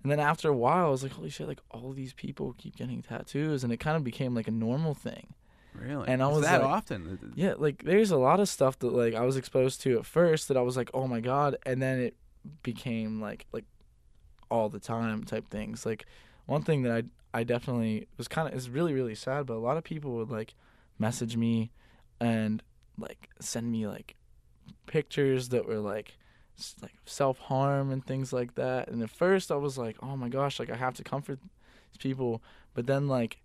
and then after a while, I was like, holy shit, like all these people keep getting tattoos, and it kind of became like a normal thing. Really? And I was that like, often? Yeah, like there's a lot of stuff that like I was exposed to at first that I was like, oh my god, and then it became like all the time type things. Like one thing that I definitely was kind of is really really sad, but a lot of people would like message me and like send me like pictures that were like self-harm and things like that. And at first I was like, oh my gosh, like I have to comfort these people, but then like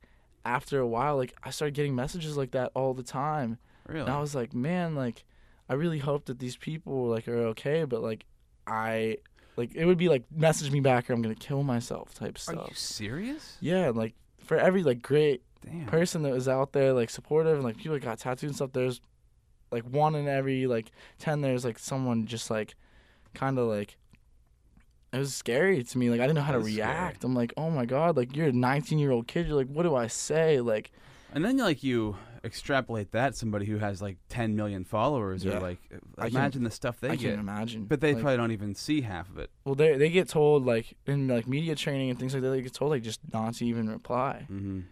after a while, like, I started getting messages like that all the time. Really? And I was like, man, like, I really hope that these people, like, are okay, but, like, it would be, like, message me back or I'm going to kill myself type stuff. Are you serious? Yeah, like, for every, like, great Damn. Person that was out there, like, supportive and, like, people that got tattooed and stuff, there's, like, one in every, like, 10, there's, like, someone just, like, kind of, like, it was scary to me. Like, I didn't know how to react. Scary. I'm like, oh, my God. Like, you're a 19-year-old kid. You're like, what do I say? Like, and then, like, you extrapolate that somebody who has, like, 10 million followers yeah. or, like, imagine the stuff they get. I can imagine. But they like, probably don't even see half of it. Well, they get told, like, in, like, media training and things like that, they get told, like, just not to even reply. Mm-hmm.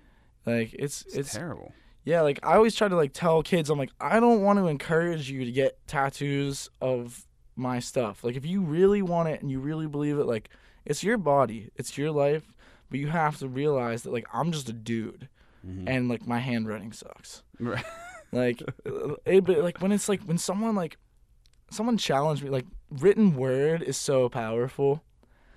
Like, it's terrible. Yeah, like, I always try to, like, tell kids, I'm like, I don't want to encourage you to get tattoos of my stuff. Like if you really want it and you really believe it, like it's your body, it's your life, but you have to realize that like I'm just a dude mm-hmm. and like my handwriting sucks. Right. Like but like when it's like when someone challenged me, like written word is so powerful.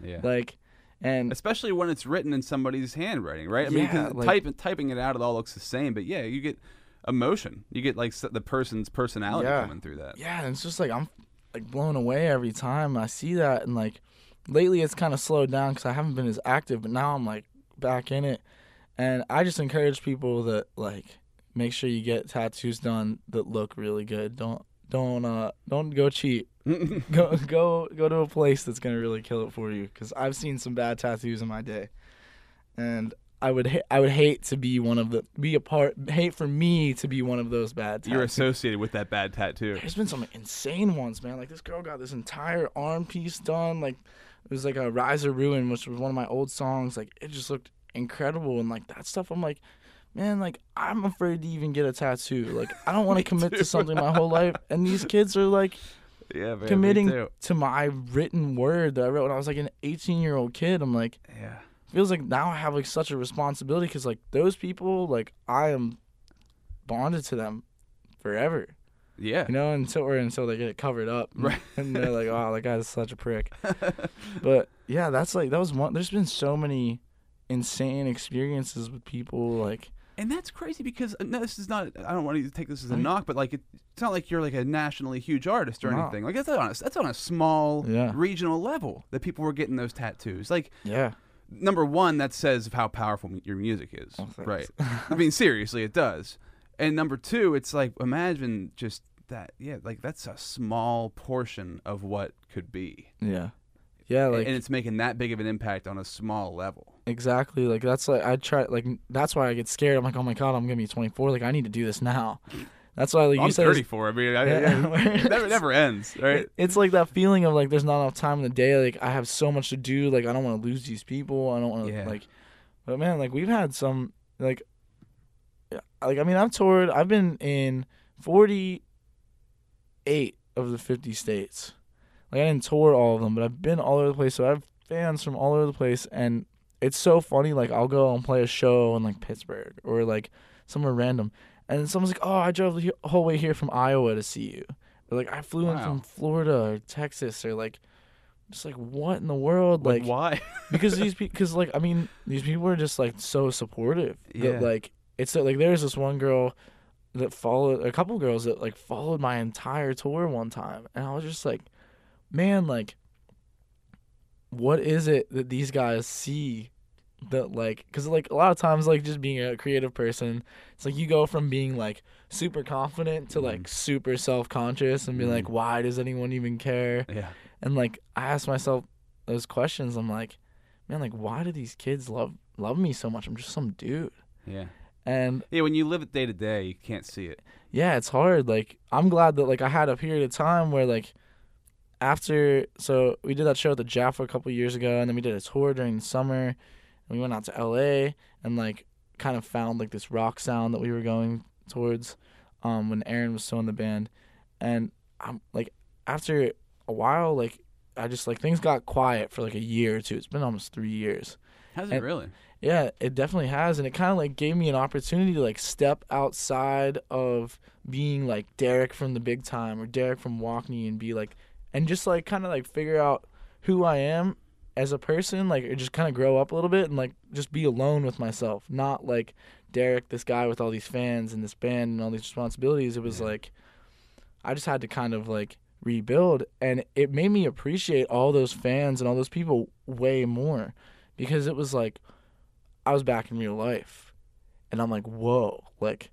Yeah. Like and especially when it's written in somebody's handwriting, right? I mean yeah, like, typing it out it all looks the same, but yeah, you get emotion. You get like the person's personality yeah. coming through that. Yeah, and it's just like I'm like blown away every time I see that, and like lately it's kind of slowed down because I haven't been as active, but now I'm like back in it, and I just encourage people that like make sure you get tattoos done that look really good. Don't go cheap. go to a place that's gonna really kill it for you, because I've seen some bad tattoos in my day, and I would hate for me to be one of those bad tattoos. You're associated with that bad tattoo. There's been some insane ones, man. Like, this girl got this entire arm piece done. Like, it was like a Rise or Ruin, which was one of my old songs. Like, it just looked incredible. And like that stuff, I'm like, man, like, I'm afraid to even get a tattoo. Like, I don't want to commit to something my whole life. And these kids are like, yeah, man, committing to my written word that I wrote when I was like an 18-year-old kid. I'm like, yeah. Feels like now I have like such a responsibility because like those people, like, I am bonded to them forever. Yeah, you know, until they get it covered up, right? And they're like, oh, that guy's such a prick. But yeah, that's like, that was one. There's been so many insane experiences with people, like, and that's crazy because no, this is not. I don't want to take this as a knock, but like it's not like you're like a nationally huge artist or anything. Like that's on a small regional level that people were getting those tattoos. Like, yeah. Number one, that says how powerful your music is, right? I mean, seriously, it does. And number two, it's like, imagine just that. Yeah, like, that's a small portion of what could be. Yeah. Yeah, like, and it's making that big of an impact on a small level. Exactly. Like, that's like, I try, like, that's why I get scared. I'm like, oh my God, I'm going to be 24. Like, I need to do this now. That's why, like, I'm 34. I mean, it never ends, right? It's like that feeling of like there's not enough time in the day. Like, I have so much to do. Like, I don't want to lose these people. I don't want to like. But man, like, we've had some like I mean, I've toured. I've been in 48 of the 50 states. Like, I didn't tour all of them, but I've been all over the place. So I have fans from all over the place, and it's so funny. Like, I'll go and play a show in like Pittsburgh or like somewhere random. And someone's like, oh, I drove the whole way here from Iowa to see you. Or like, I flew in from Florida or Texas, or like, just like, what in the world? Like, why? Because these people are just like so supportive. Yeah. That, like, it's like, there's this one girl that followed, a couple girls that like followed my entire tour one time. And I was just like, man, like, what is it that these guys see? That, like, because, like, a lot of times, like, just being a creative person, it's like you go from being like super confident to like super self-conscious and be like, why does anyone even care? Yeah. And like, I ask myself those questions. I'm like, man, like, why do these kids love me so much? I'm just some dude. Yeah. And yeah, when you live it day to day, you can't see it. Yeah, it's hard. Like, I'm glad that, like, I had a period of time where, like, after, so we did that show at the Jaffa a couple years ago, and then we did a tour during the summer. We went out to L.A. and, like, kind of found, like, this rock sound that we were going towards when Aaron was still in the band. And, I'm like, after a while, like, I just, like, things got quiet for, like, a year or two. It's been almost 3 years. Has it really? Yeah, it definitely has. And it kind of, like, gave me an opportunity to, like, step outside of being, like, Derek from The Big Time or Derek from Walkney and be, like, and just, like, kind of, like, figure out who I am as a person, like, just kind of grow up a little bit and, like, just be alone with myself. Not, like, Derek, this guy with all these fans and this band and all these responsibilities. It was, like, I just had to kind of, like, rebuild. And it made me appreciate all those fans and all those people way more because it was, like, I was back in real life. And I'm like, whoa, like,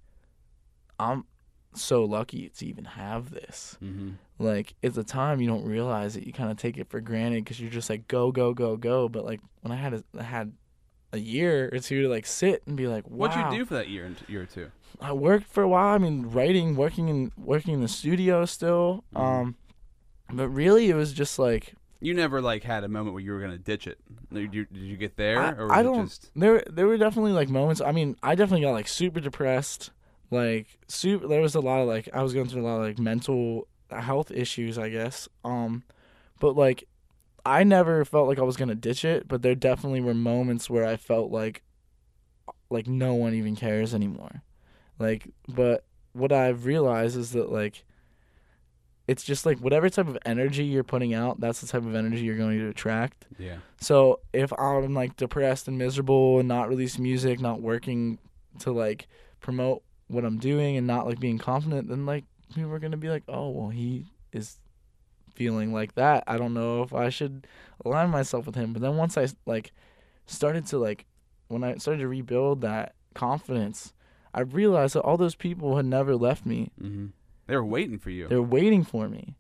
I'm so lucky to even have this. Mm-hmm. Like, at the time, you don't realize it. You kind of take it for granted because you're just like, go, go, go, go. But, like, when I had a year or two to, like, sit and be like, wow. What'd you do for that year or two? I worked for a while. I mean, working in the studio still. Mm-hmm. But really, it was just, like. You never, like, had a moment where you were going to ditch it. Did you get there? There were definitely, like, moments. I mean, I definitely got, like, super depressed. Like, there was a lot of, like, I was going through a lot of, like, mental health issues, I guess. But, like, I never felt like I was going to ditch it, but there definitely were moments where I felt like no one even cares anymore. Like, but what I've realized is that, like, it's just, like, whatever type of energy you're putting out, that's the type of energy you're going to attract. Yeah. So if I'm, like, depressed and miserable and not releasing music, not working to, like, promote what I'm doing and not, like, being confident, then, like, people are going to be like, oh, well, he is feeling like that. I don't know if I should align myself with him. But then once I, like, started to, like, when I started to rebuild that confidence, I realized that all those people had never left me. Mm-hmm. They were waiting for you. They were waiting for me.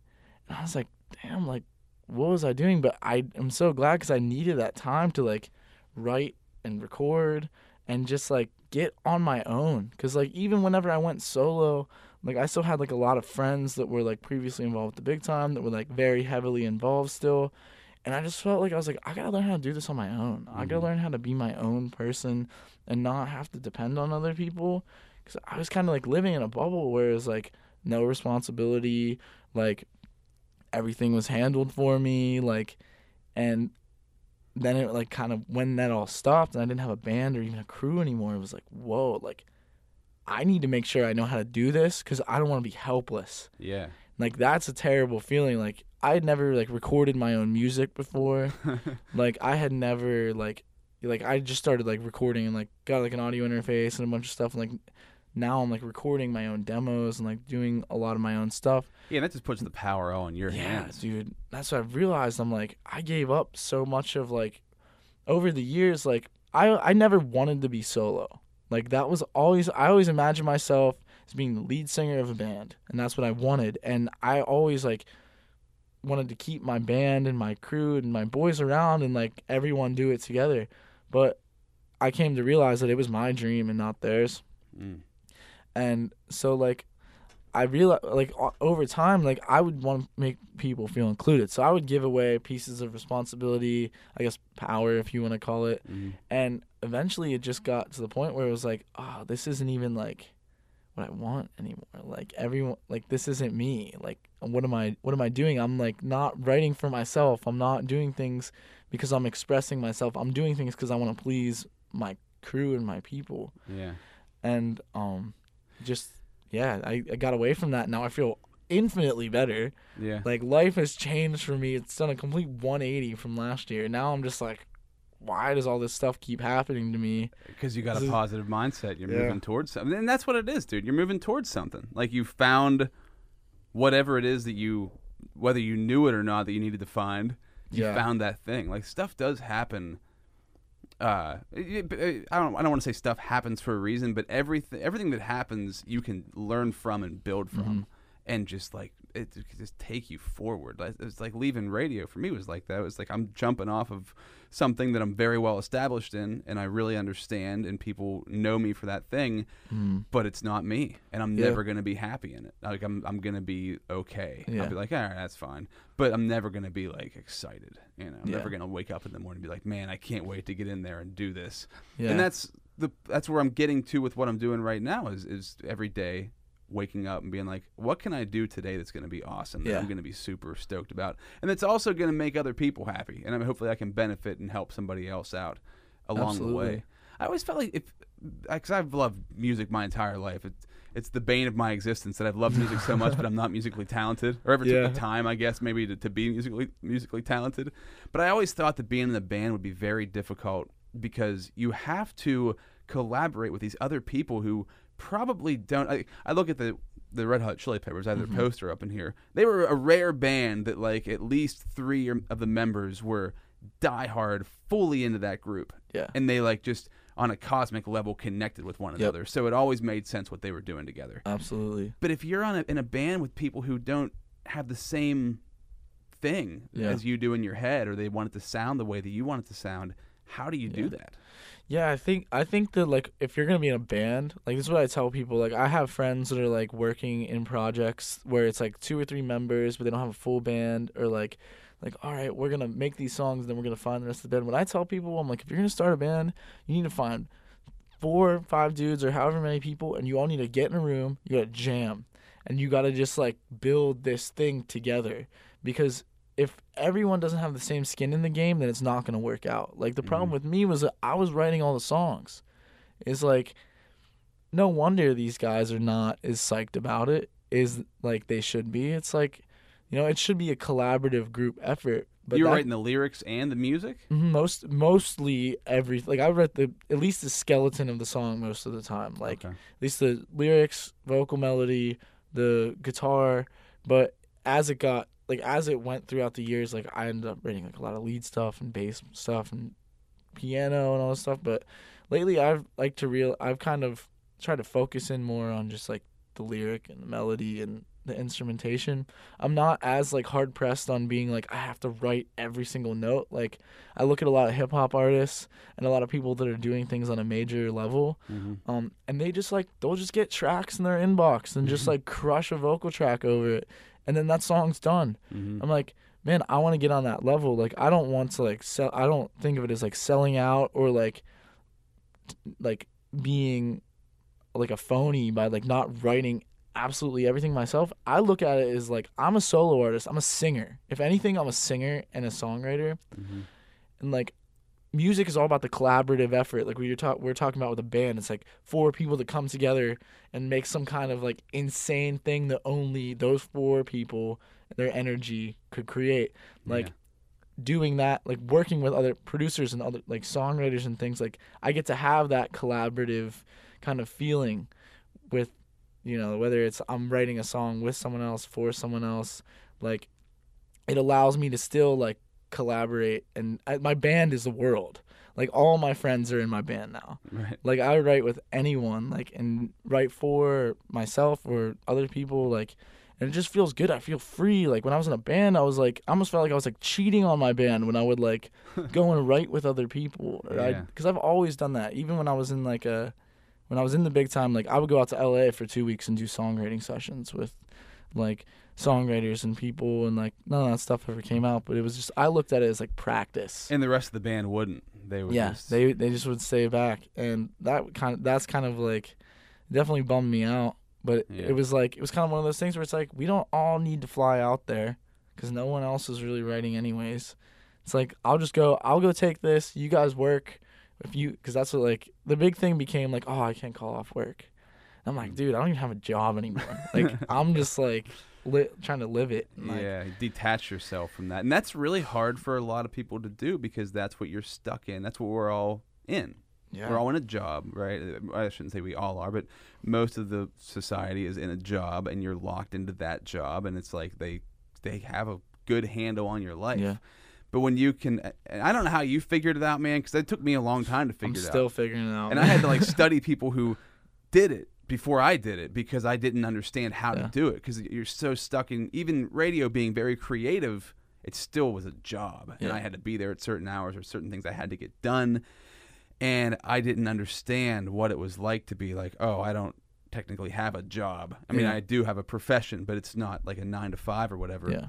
And I was like, damn, like, what was I doing? But I am so glad because I needed that time to, like, write and record and just, like, get on my own. Because, like, even whenever I went solo, like, I still had, like, a lot of friends that were, like, previously involved with The Big Time that were, like, very heavily involved still. And I just felt like I was like, I got to learn how to do this on my own. Mm-hmm. I got to learn how to be my own person and not have to depend on other people. Because I was kind of, like, living in a bubble where it was, like, no responsibility. Like, everything was handled for me. Like, and then it, like, kind of, when that all stopped and I didn't have a band or even a crew anymore, it was like, whoa, like, I need to make sure I know how to do this because I don't want to be helpless. Yeah. Like, that's a terrible feeling. Like, I had never, like, recorded my own music before. Like, I had never, like, I just started, like, recording and, like, got, like, an audio interface and a bunch of stuff. And, like, now I'm, like, recording my own demos and, like, doing a lot of my own stuff. Yeah, that just puts the power all in your hands. Yeah, dude. That's what I've realized. I'm, like, I gave up so much of, like, over the years, like, I never wanted to be solo. Like, that was always, I always imagined myself as being the lead singer of a band. And that's what I wanted. And I always, like, wanted to keep my band and my crew and my boys around and, like, everyone do it together. But I came to realize that it was my dream and not theirs. Mm. And so, like, I realized, like, over time, like, I would want to make people feel included. So I would give away pieces of responsibility, I guess power, if you want to call it. Mm-hmm. And eventually it just got to the point where it was like, oh, this isn't even, like, what I want anymore. Like, everyone, like, this isn't me. Like, what am I doing? I'm, like, not writing for myself. I'm not doing things because I'm expressing myself. I'm doing things because I want to please my crew and my people. Yeah. And just, yeah, I got away from that. Now I feel infinitely better. Yeah. Like, life has changed for me. It's done a complete 180 from last year. Now I'm just like, why does all this stuff keep happening to me? Because you got a positive mindset. You're moving towards something. And that's what it is, dude. You're moving towards something. Like, you found whatever it is that you, whether you knew it or not, that you needed to find, you found that thing. Like, stuff does happen. I don't want to say stuff happens for a reason, but everything that happens, you can learn from and build from. Mm-hmm. And just, like, it could just take you forward. It's like leaving radio for me was like that. It was like I'm jumping off of something that I'm very well established in and I really understand and people know me for that thing, but it's not me. And I'm never going to be happy in it. Like, I'm going to be okay. Yeah. I'll be like, all right, that's fine. But I'm never going to be, like, excited. You know, I'm never going to wake up in the morning and be like, man, I can't wait to get in there and do this. Yeah. And that's where I'm getting to with what I'm doing right now is every day waking up and being like, what can I do today that's going to be awesome, that I'm going to be super stoked about, and that's also going to make other people happy, and I mean, hopefully I can benefit and help somebody else out along the way. I always felt like, because I've loved music my entire life, it's the bane of my existence that I've loved music so much, but I'm not musically talented, or ever took the time, I guess, maybe to be musically talented. But I always thought that being in a band would be very difficult because you have to collaborate with these other people who probably don't. I look at the Red Hot Chili Peppers. I had their poster up in here. They were a rare band that, like, at least three of the members were diehard, fully into that group. Yeah. And they, like, just on a cosmic level connected with one another. So it always made sense what they were doing together. Absolutely. But if you're in a band with people who don't have the same thing as you do in your head, or they want it to sound the way that you want it to sound, how do you do that? Yeah, I think that, like, if you're going to be in a band, like, this is what I tell people. Like, I have friends that are, like, working in projects where it's, like, 2 or 3 members, but they don't have a full band, or, like, all right, we're going to make these songs, and then we're going to find the rest of the band. When I tell people, I'm like, if you're going to start a band, you need to find 4 or 5 dudes or however many people, and you all need to get in a room, you got to jam, and you got to just, like, build this thing together, because if everyone doesn't have the same skin in the game, then it's not going to work out. Like, the problem with me was that I was writing all the songs. It's like, no wonder these guys are not as psyched about it as, like, they should be. It's like, you know, it should be a collaborative group effort. But you're writing the lyrics and the music? Mostly everything. Like, I read at least the skeleton of the song most of the time. Like, at least the lyrics, vocal melody, the guitar. But as it went throughout the years, like, I ended up writing, like, a lot of lead stuff and bass stuff and piano and all this stuff. But lately I've kind of tried to focus in more on just, like, the lyric and the melody and the instrumentation. I'm not as like hard pressed on being like I have to write every single note. Like I look at a lot of hip hop artists and a lot of people that are doing things on a major level, and they just like they'll just get tracks in their inbox and just like crush a vocal track over it, and then that song's done. I'm like, man, I want to get on that level. Like I don't want to like sell. I don't think of it as like selling out or like being like a phony by like not writing absolutely everything myself. I look at it as like I'm a solo artist. I'm a singer. If anything, I'm a singer and a songwriter. And like music is all about the collaborative effort. Like we're talking about with a band. It's like four people that come together and make some kind of like insane thing that only those four people, their energy, could create. Like doing that, like working with other producers and other like songwriters and things, like I get to have that collaborative kind of feeling with, you know, whether it's I'm writing a song with someone else, for someone else, like it allows me to still like collaborate. And my band is the world. Like all my friends are in my band now. Like I write with anyone, like, and write for myself or other people, like, and it just feels good. I feel free. Like when I was in a band, I was like, I almost felt like I was like cheating on my band when I would like go and write with other people. Because I've always done that. Even when I was in like when I was in the Big Time, like I would go out to LA for 2 weeks and do songwriting sessions with like songwriters and people, and like none of that stuff ever came out. But it was just, I looked at it as like practice. And the rest of the band wouldn't. They would they just would stay back, and that's kind of like definitely bummed me out. But it was like, it was kind of one of those things where it's like, we don't all need to fly out there because no one else is really writing anyways. It's like, I'll go take this. You guys work because that's what, like, the big thing became like, oh, I can't call off work. And I'm like, dude, I don't even have a job anymore. Like, I'm just like trying to live it. And, like, detach yourself from that. And that's really hard for a lot of people to do because that's what you're stuck in. That's what we're all in. Yeah. We're all in a job, right? I shouldn't say we all are, but most of the society is in a job, and you're locked into that job, and it's like they have a good handle on your life. Yeah. But when you can, and I don't know how you figured it out, man, because it took me a long time to figure it out. I'm still figuring it out. And I had to like study people who did it before I did it because I didn't understand how to do it, because you're so stuck in, even radio being very creative, it still was a job. Yeah. And I had to be there at certain hours or certain things I had to get done. And I didn't understand what it was like to be like, oh, I don't technically have a job. I mean, I do have a profession, but it's not like a 9 to 5 or whatever. Yeah.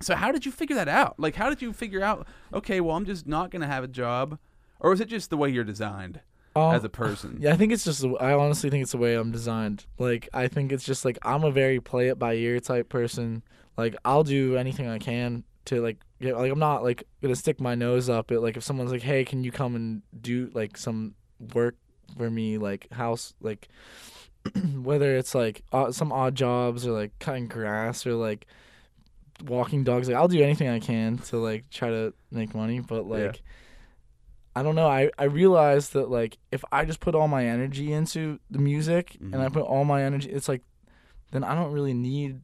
So how did you figure that out? Like, how did you figure out, okay, well, I'm just not going to have a job? Or is it just the way you're designed as a person? Yeah, I think it's just, I honestly think it's the way I'm designed. Like, I think it's just like, I'm a very play it by ear type person. Like, I'll do anything I can to like, yeah, like I'm not like gonna stick my nose up at like if someone's like, hey, can you come and do like some work for me, like house, like whether it's like some odd jobs or like cutting grass or like walking dogs, like I'll do anything I can to like try to make money. But like I don't know, I realized that like if I just put all my energy into the music and I put all my energy, it's like then I don't really need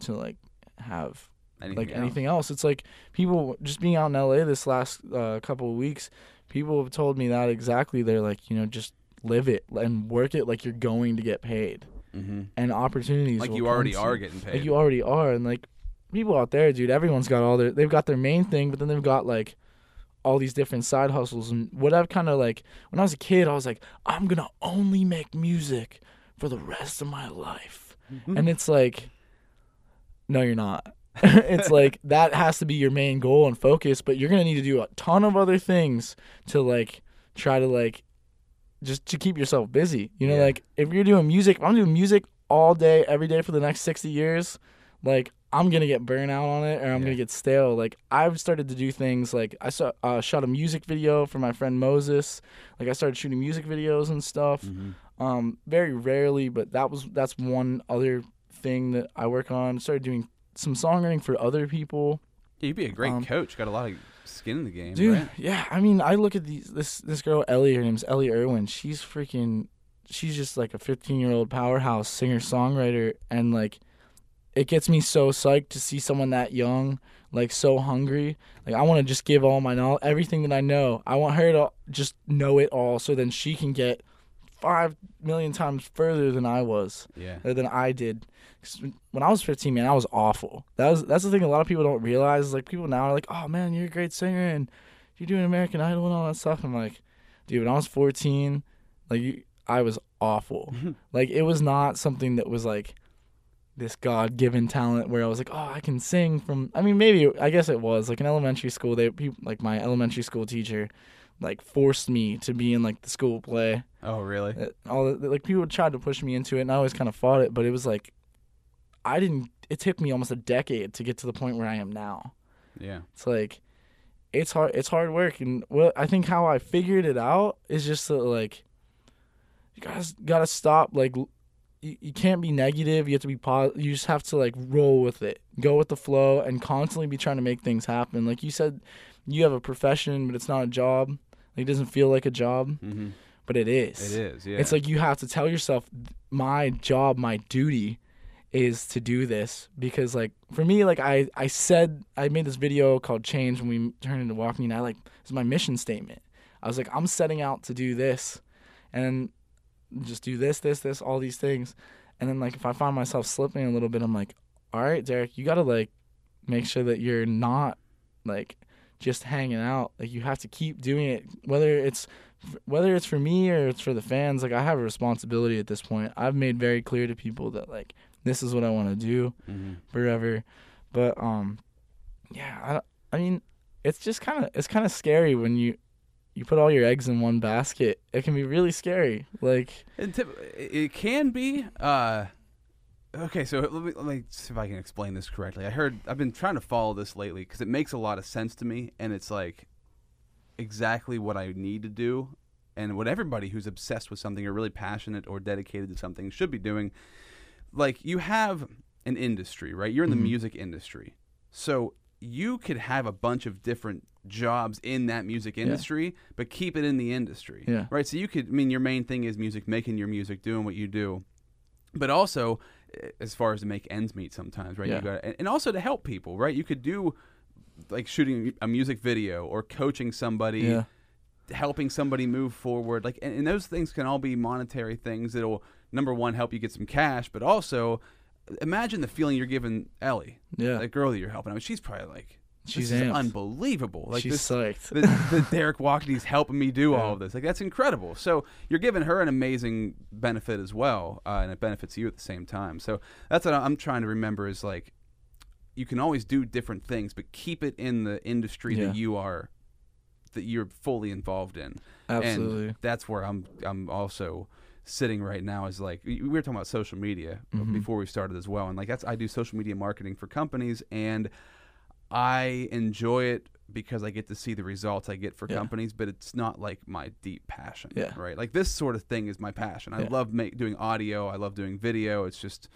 to like have anything else. It's like people just being out in LA this last couple of weeks, people have told me that exactly. They're like, you know, just live it and work it like you're going to get paid, and opportunities like you already are getting paid. Like you already are, and like people out there, dude, everyone's got they've got their main thing, but then they've got like all these different side hustles. And what I've kind of like, when I was a kid, I was like, I'm gonna only make music for the rest of my life, and it's like, no, you're not. It's like that has to be your main goal and focus, but you're gonna need to do a ton of other things to like try to like just to keep yourself busy, you know. Like if you're doing music, if I'm doing music all day every day for the next 60 years, like I'm gonna get burnout on it, or I'm gonna get stale. Like I've started to do things like I saw shot a music video for my friend Moses. Like I started shooting music videos and stuff, very rarely, but that's one other thing that I work on. Started doing some songwriting for other people. Yeah, you'd be a great coach. Got a lot of skin in the game, dude. Right? Yeah, I mean, I look at this girl Ellie. Her name's Ellie Irwin. She's just like a 15-year-old powerhouse singer songwriter, and like, it gets me so psyched to see someone that young, like so hungry. Like I want to just give all my knowledge, everything that I know. I want her to just know it all, so then she can get 5 million times further than I was. Yeah. Than I did. When I was 15, man, I was awful. That's the thing a lot of people don't realize. Like, people now are like, oh, man, you're a great singer, and you're doing American Idol and all that stuff. I'm like, dude, when I was 14, like, I was awful. Like, it was not something that was, like, this God-given talent where I was like, oh, I can sing from... I mean, maybe, I guess it was. Like, in elementary school, my elementary school teacher... like, forced me to be in, like, the school play. Oh, really? People tried to push me into it, and I always kind of fought it, but it was, like, it took me almost a decade to get to the point where I am now. Yeah. It's, like, it's hard work, and I think how I figured it out is just that, like, you guys gotta stop, like, you can't be negative, you have to be positive, you just have to, like, roll with it, go with the flow, and constantly be trying to make things happen. Like you said, you have a profession, but it's not a job. It doesn't feel like a job, mm-hmm. but it is. It is, yeah. It's like you have to tell yourself, my job, my duty is to do this. Because, like, for me, like, I made this video called Change when we turned into Walkney, and it's my mission statement. I was like, I'm setting out to do this, and just do this, all these things. And then, like, if I find myself slipping a little bit, I'm like, all right, Derek, you got to, like, make sure that you're not, like, just hanging out. Like, you have to keep doing it, whether it's for me or it's for the fans. Like, I have a responsibility at this point. I've made very clear to people that, like, this is what I want to do mm-hmm. forever. But I mean, it's kind of scary when you put all your eggs in one basket. It can be really scary. Like, it can be. Okay, so let me see if I can explain this correctly. I've been trying to follow this lately because it makes a lot of sense to me, and it's like exactly what I need to do, and what everybody who's obsessed with something or really passionate or dedicated to something should be doing. Like, you have an industry, right? You're in the mm-hmm. music industry, so you could have a bunch of different jobs in that music industry, yeah. but keep it in the industry, yeah. right? So you could, I mean, your main thing is music, making your music, doing what you do, but also as far as to make ends meet sometimes, right? Yeah. You got, and also to help people, right? You could do, like, shooting a music video or coaching somebody, yeah. helping somebody move forward. Like, and those things can all be monetary things that'll, number one, help you get some cash, but also imagine the feeling you're giving Ellie, yeah. that girl that you're helping. I mean, she's probably like, she's unbelievable. Like, she's psyched. the Derek Walkney's helping me do yeah. all of this. Like, that's incredible. So you're giving her an amazing benefit as well, and it benefits you at the same time. So that's what I'm trying to remember is, like, you can always do different things, but keep it in the industry yeah. that you're fully involved in. Absolutely. And that's where I'm also sitting right now is, like, we were talking about social media mm-hmm. before we started as well, and, like, I do social media marketing for companies, and I enjoy it because I get to see the results I get for yeah. companies, but it's not, like, my deep passion, yeah. right? Like, this sort of thing is my passion. I yeah. love doing audio. I love doing video. It's just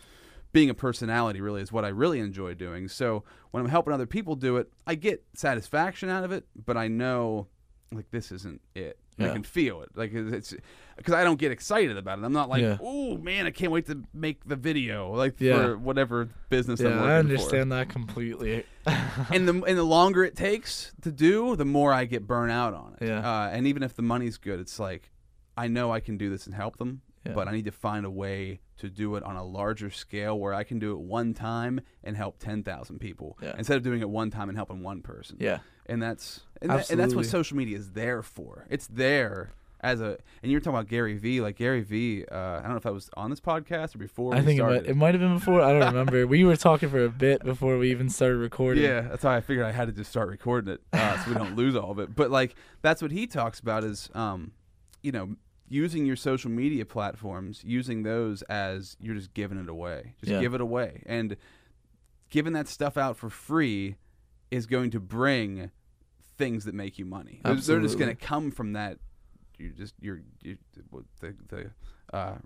being a personality really is what I really enjoy doing. So when I'm helping other people do it, I get satisfaction out of it, but I know, like, this isn't it. Yeah. I can feel it, like, it's because I don't get excited about it. I'm not like, yeah. oh man, I can't wait to make the video, like yeah. for whatever business. Yeah, I'm working I understand for. That completely. and the longer it takes to do, the more I get burnt out on it. Yeah. And even if the money's good, it's like, I know I can do this and help them, yeah. but I need to find a way to do it on a larger scale where I can do it one time and help 10,000 people yeah. instead of doing it one time and helping one person. Yeah. And that's what social media is there for. It's there as a, and you were talking about Gary Vee, like Gary Vee, I don't know if that was on this podcast or before. I think it might have been before. I don't remember. We were talking for a bit before we even started recording. Yeah, that's how I figured I had to just start recording it so we don't lose all of it. But, like, that's what he talks about is, you know, using your social media platforms, using those as you're just giving it away. Just yeah. give it away. And giving that stuff out for free is going to bring things that make you money. Absolutely. They're just going to come from that. The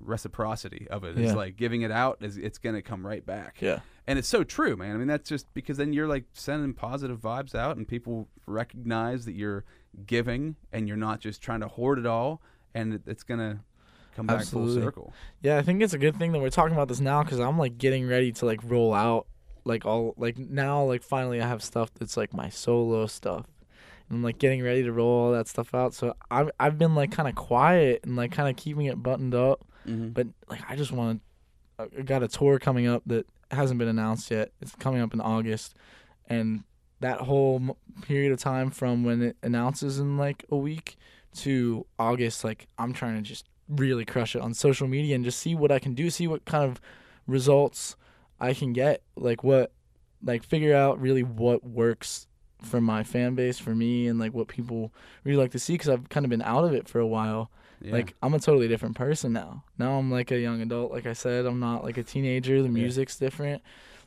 reciprocity of it is yeah. like giving it out is it's going to come right back. Yeah. And it's so true, man. I mean, that's just because then you're, like, sending positive vibes out and people recognize that you're giving and you're not just trying to hoard it all. And it's going to come back Absolutely. Full circle. Yeah, I think it's a good thing that we're talking about this now because I'm, like, getting ready to, like, roll out, like, all, like, now, like, finally I have stuff that's, like, my solo stuff. and like getting ready to roll all that stuff out. So I've been like kind of quiet and like kind of keeping it buttoned up. Mm-hmm. But like I just want to, I got a tour coming up that hasn't been announced yet. It's coming up in August, and that whole period of time from when it announces in like a week to August, like I'm trying to just really crush it on social media and just see what I can do, see what kind of results I can get, like what, like figure out really what works for my fan base, for me, and like what people really like to see, because I've kind of been out of it for a while. Yeah. Like I'm a totally different person now. Now I'm like a young adult. Like I said, I'm not like a teenager. The music's different,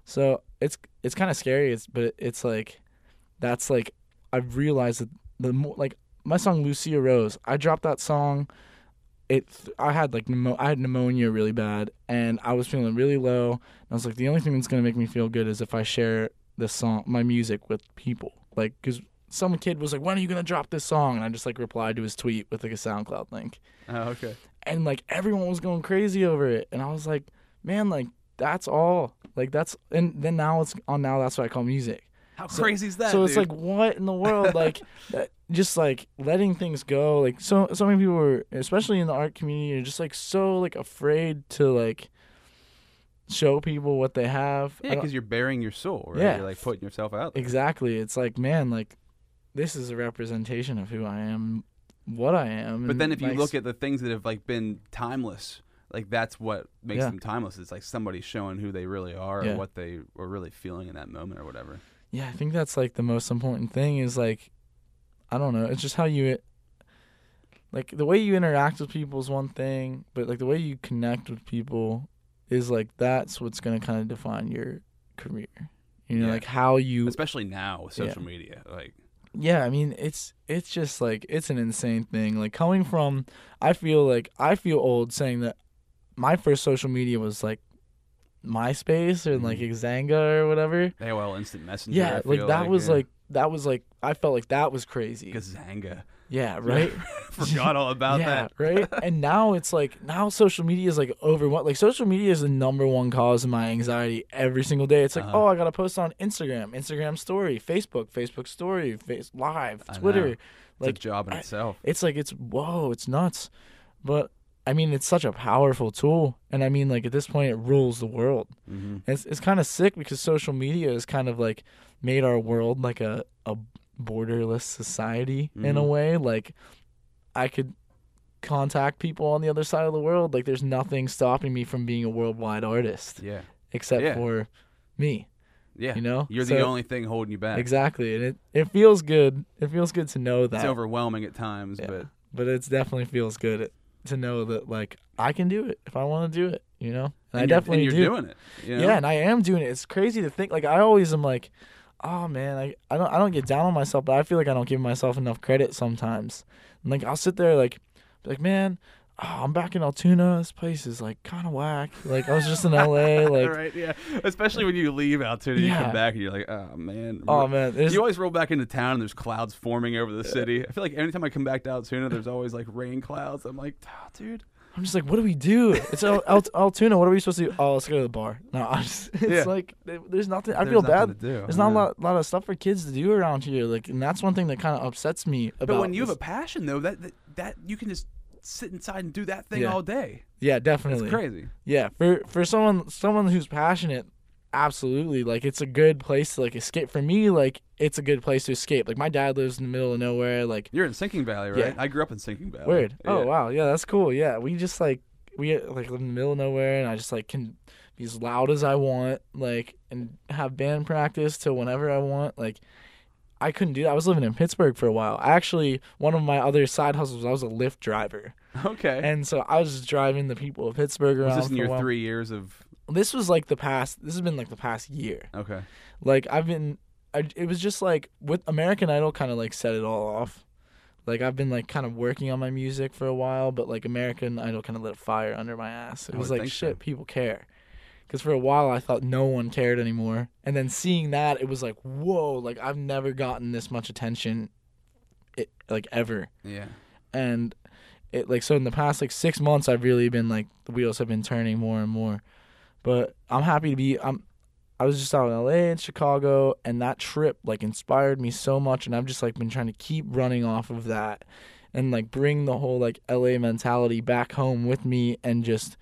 so it's kind of scary. But it's like that's like I've realized that the more like my song Lucia Rose, I dropped that song. I had pneumonia really bad, and I was feeling really low. And I was like, the only thing that's gonna make me feel good is if I share this song, my music, with people. Like, cause some kid was like, when are you gonna drop this song? And I just like replied to his tweet with like a SoundCloud link. Oh, okay. And like everyone was going crazy over it, and I was like, man, like that's all. Like that's, and then now it's on. Now that's what I call music. How crazy is that? So it's dude? Like, what in the world? Like, that, just like letting things go. Like, so many people are, especially in the art community, are just like so like afraid to like show people what they have. Yeah, because you're bearing your soul, right? Yeah. You're like putting yourself out there. Exactly. It's like, man, like this is a representation of who I am, what I am. But then if you look at the things that have like been timeless, like that's what makes them timeless. It's like somebody showing who they really are or what they were really feeling in that moment or whatever. Yeah, I think that's, like, the most important thing is, like, I don't know. It's just how you, like, the way you interact with people is one thing, but, like, the way you connect with people is, like, that's what's going to kind of define your career. You know, like, how you... Especially now with social media, like... Yeah, I mean, it's just, like, it's an insane thing. Like, coming from... I feel old saying that my first social media was, like, MySpace or like Xanga or whatever. Yeah, well, instant messenger. Yeah, like that was like I felt like that was crazy. Xanga. Yeah, right. Forgot all about that. Right. And now it's like social media is like overwhelming. Like social media is the number one cause of my anxiety every single day. It's like oh, I gotta post on Instagram story, Facebook story, live, Twitter. It's a job in itself. It's like it's nuts, but. I mean, it's such a powerful tool, and I mean, like, at this point, it rules the world. Mm-hmm. It's kind of sick because social media has kind of, like, made our world, like, a borderless society in a way. Like, I could contact people on the other side of the world. Like, there's nothing stopping me from being a worldwide artist. Yeah. Except for me. Yeah. You know? You're the only thing holding you back. Exactly, and it feels good. It feels good to know that. It's overwhelming at times, But it definitely feels good to know that, like, I can do it if I want to do it, you know? And you're doing it. You know? Yeah, and I am doing it. It's crazy to think. Like, I always am like, oh, man, I don't get down on myself, but I feel like I don't give myself enough credit sometimes. And, like, I'll sit there, like, be like, man, I'm back in Altoona. This place is, like, kind of whack. Like, I was just in L.A. Like, right, yeah. Especially when you leave Altoona, you come back, and you're like, oh, man. Oh, man. You always roll back into town, and there's clouds forming over the city. I feel like anytime I come back to Altoona, there's always, like, rain clouds. I'm like, oh, dude. I'm just like, what do we do? It's Altoona. What are we supposed to do? Oh, let's go to the bar. No, like, there's nothing. I feel bad. To do. There's not a lot of stuff for kids to do around here. Like, and that's one thing that kind of upsets me about But when you have a passion, though, that you can just... sit inside and do that thing all day. Yeah, definitely. It's crazy. Yeah, for someone who's passionate, absolutely. Like, it's a good place to, like, escape. For me, like, it's a good place to escape. Like, my dad lives in the middle of nowhere. Like, you're in Sinking Valley, right? Yeah. I grew up in Sinking Valley. Weird. Yeah. Oh, wow. Yeah, that's cool. Yeah, we just, like, live in the middle of nowhere, and I just, like, can be as loud as I want, like, and have band practice till whenever I want. Like, I couldn't do that. I was living in Pittsburgh for a while. Actually, one of my other side hustles, I was a Lyft driver. Okay. And so I was just driving the people of Pittsburgh around. Was this in your 3 years of... This was like the past... This has been like the past year. Okay. Like, I've been... it was just like... with American Idol kind of like set it all off. Like, I've been like kind of working on my music for a while, but like American Idol kind of lit a fire under my ass. It was like, shit, people care. Because for a while, I thought no one cared anymore. And then seeing that, it was like, whoa, like, I've never gotten this much attention, like, ever. Yeah. And, it like, so in the past, like, 6 months, I've really been, like, the wheels have been turning more and more. But I'm happy to be, I was just out in LA and Chicago, and that trip like inspired me so much, and I've just like been trying to keep running off of that and like bring the whole like LA mentality back home with me and just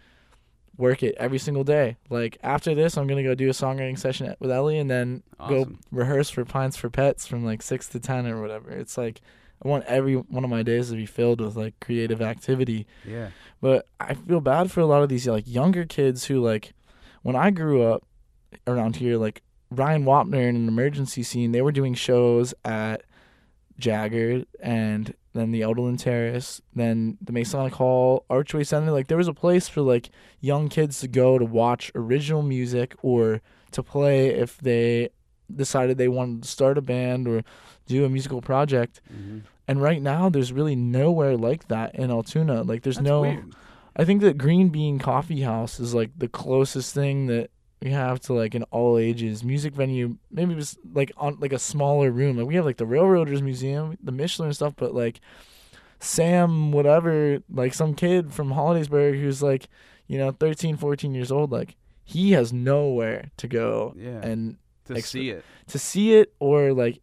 work it every single day. Like after this, I'm gonna go do a songwriting session with Ellie and then go rehearse for Pines for Pets from like 6 to 10 or whatever. It's like I want every one of my days to be filled with like creative activity. Yeah. But I feel bad for a lot of these like younger kids who like when I grew up around here, like Ryan Wapner in an emergency scene, they were doing shows at Jagger and then the Elderland Terrace, then the Masonic Hall, Archway Center. Like there was a place for like young kids to go to watch original music or to play if they decided they wanted to start a band or do a musical project. Mm-hmm. And right now there's really nowhere like that in Altoona. Like there's That's weird. I think that Green Bean Coffee House is like the closest thing that we have to like an all ages music venue. Maybe it was like on like a smaller room. Like we have like the Railroaders Museum, the Michelin and stuff, but like Sam whatever, like some kid from Hollidaysburg who's like, you know, 13, 14 years old, like he has nowhere to go and to see it or like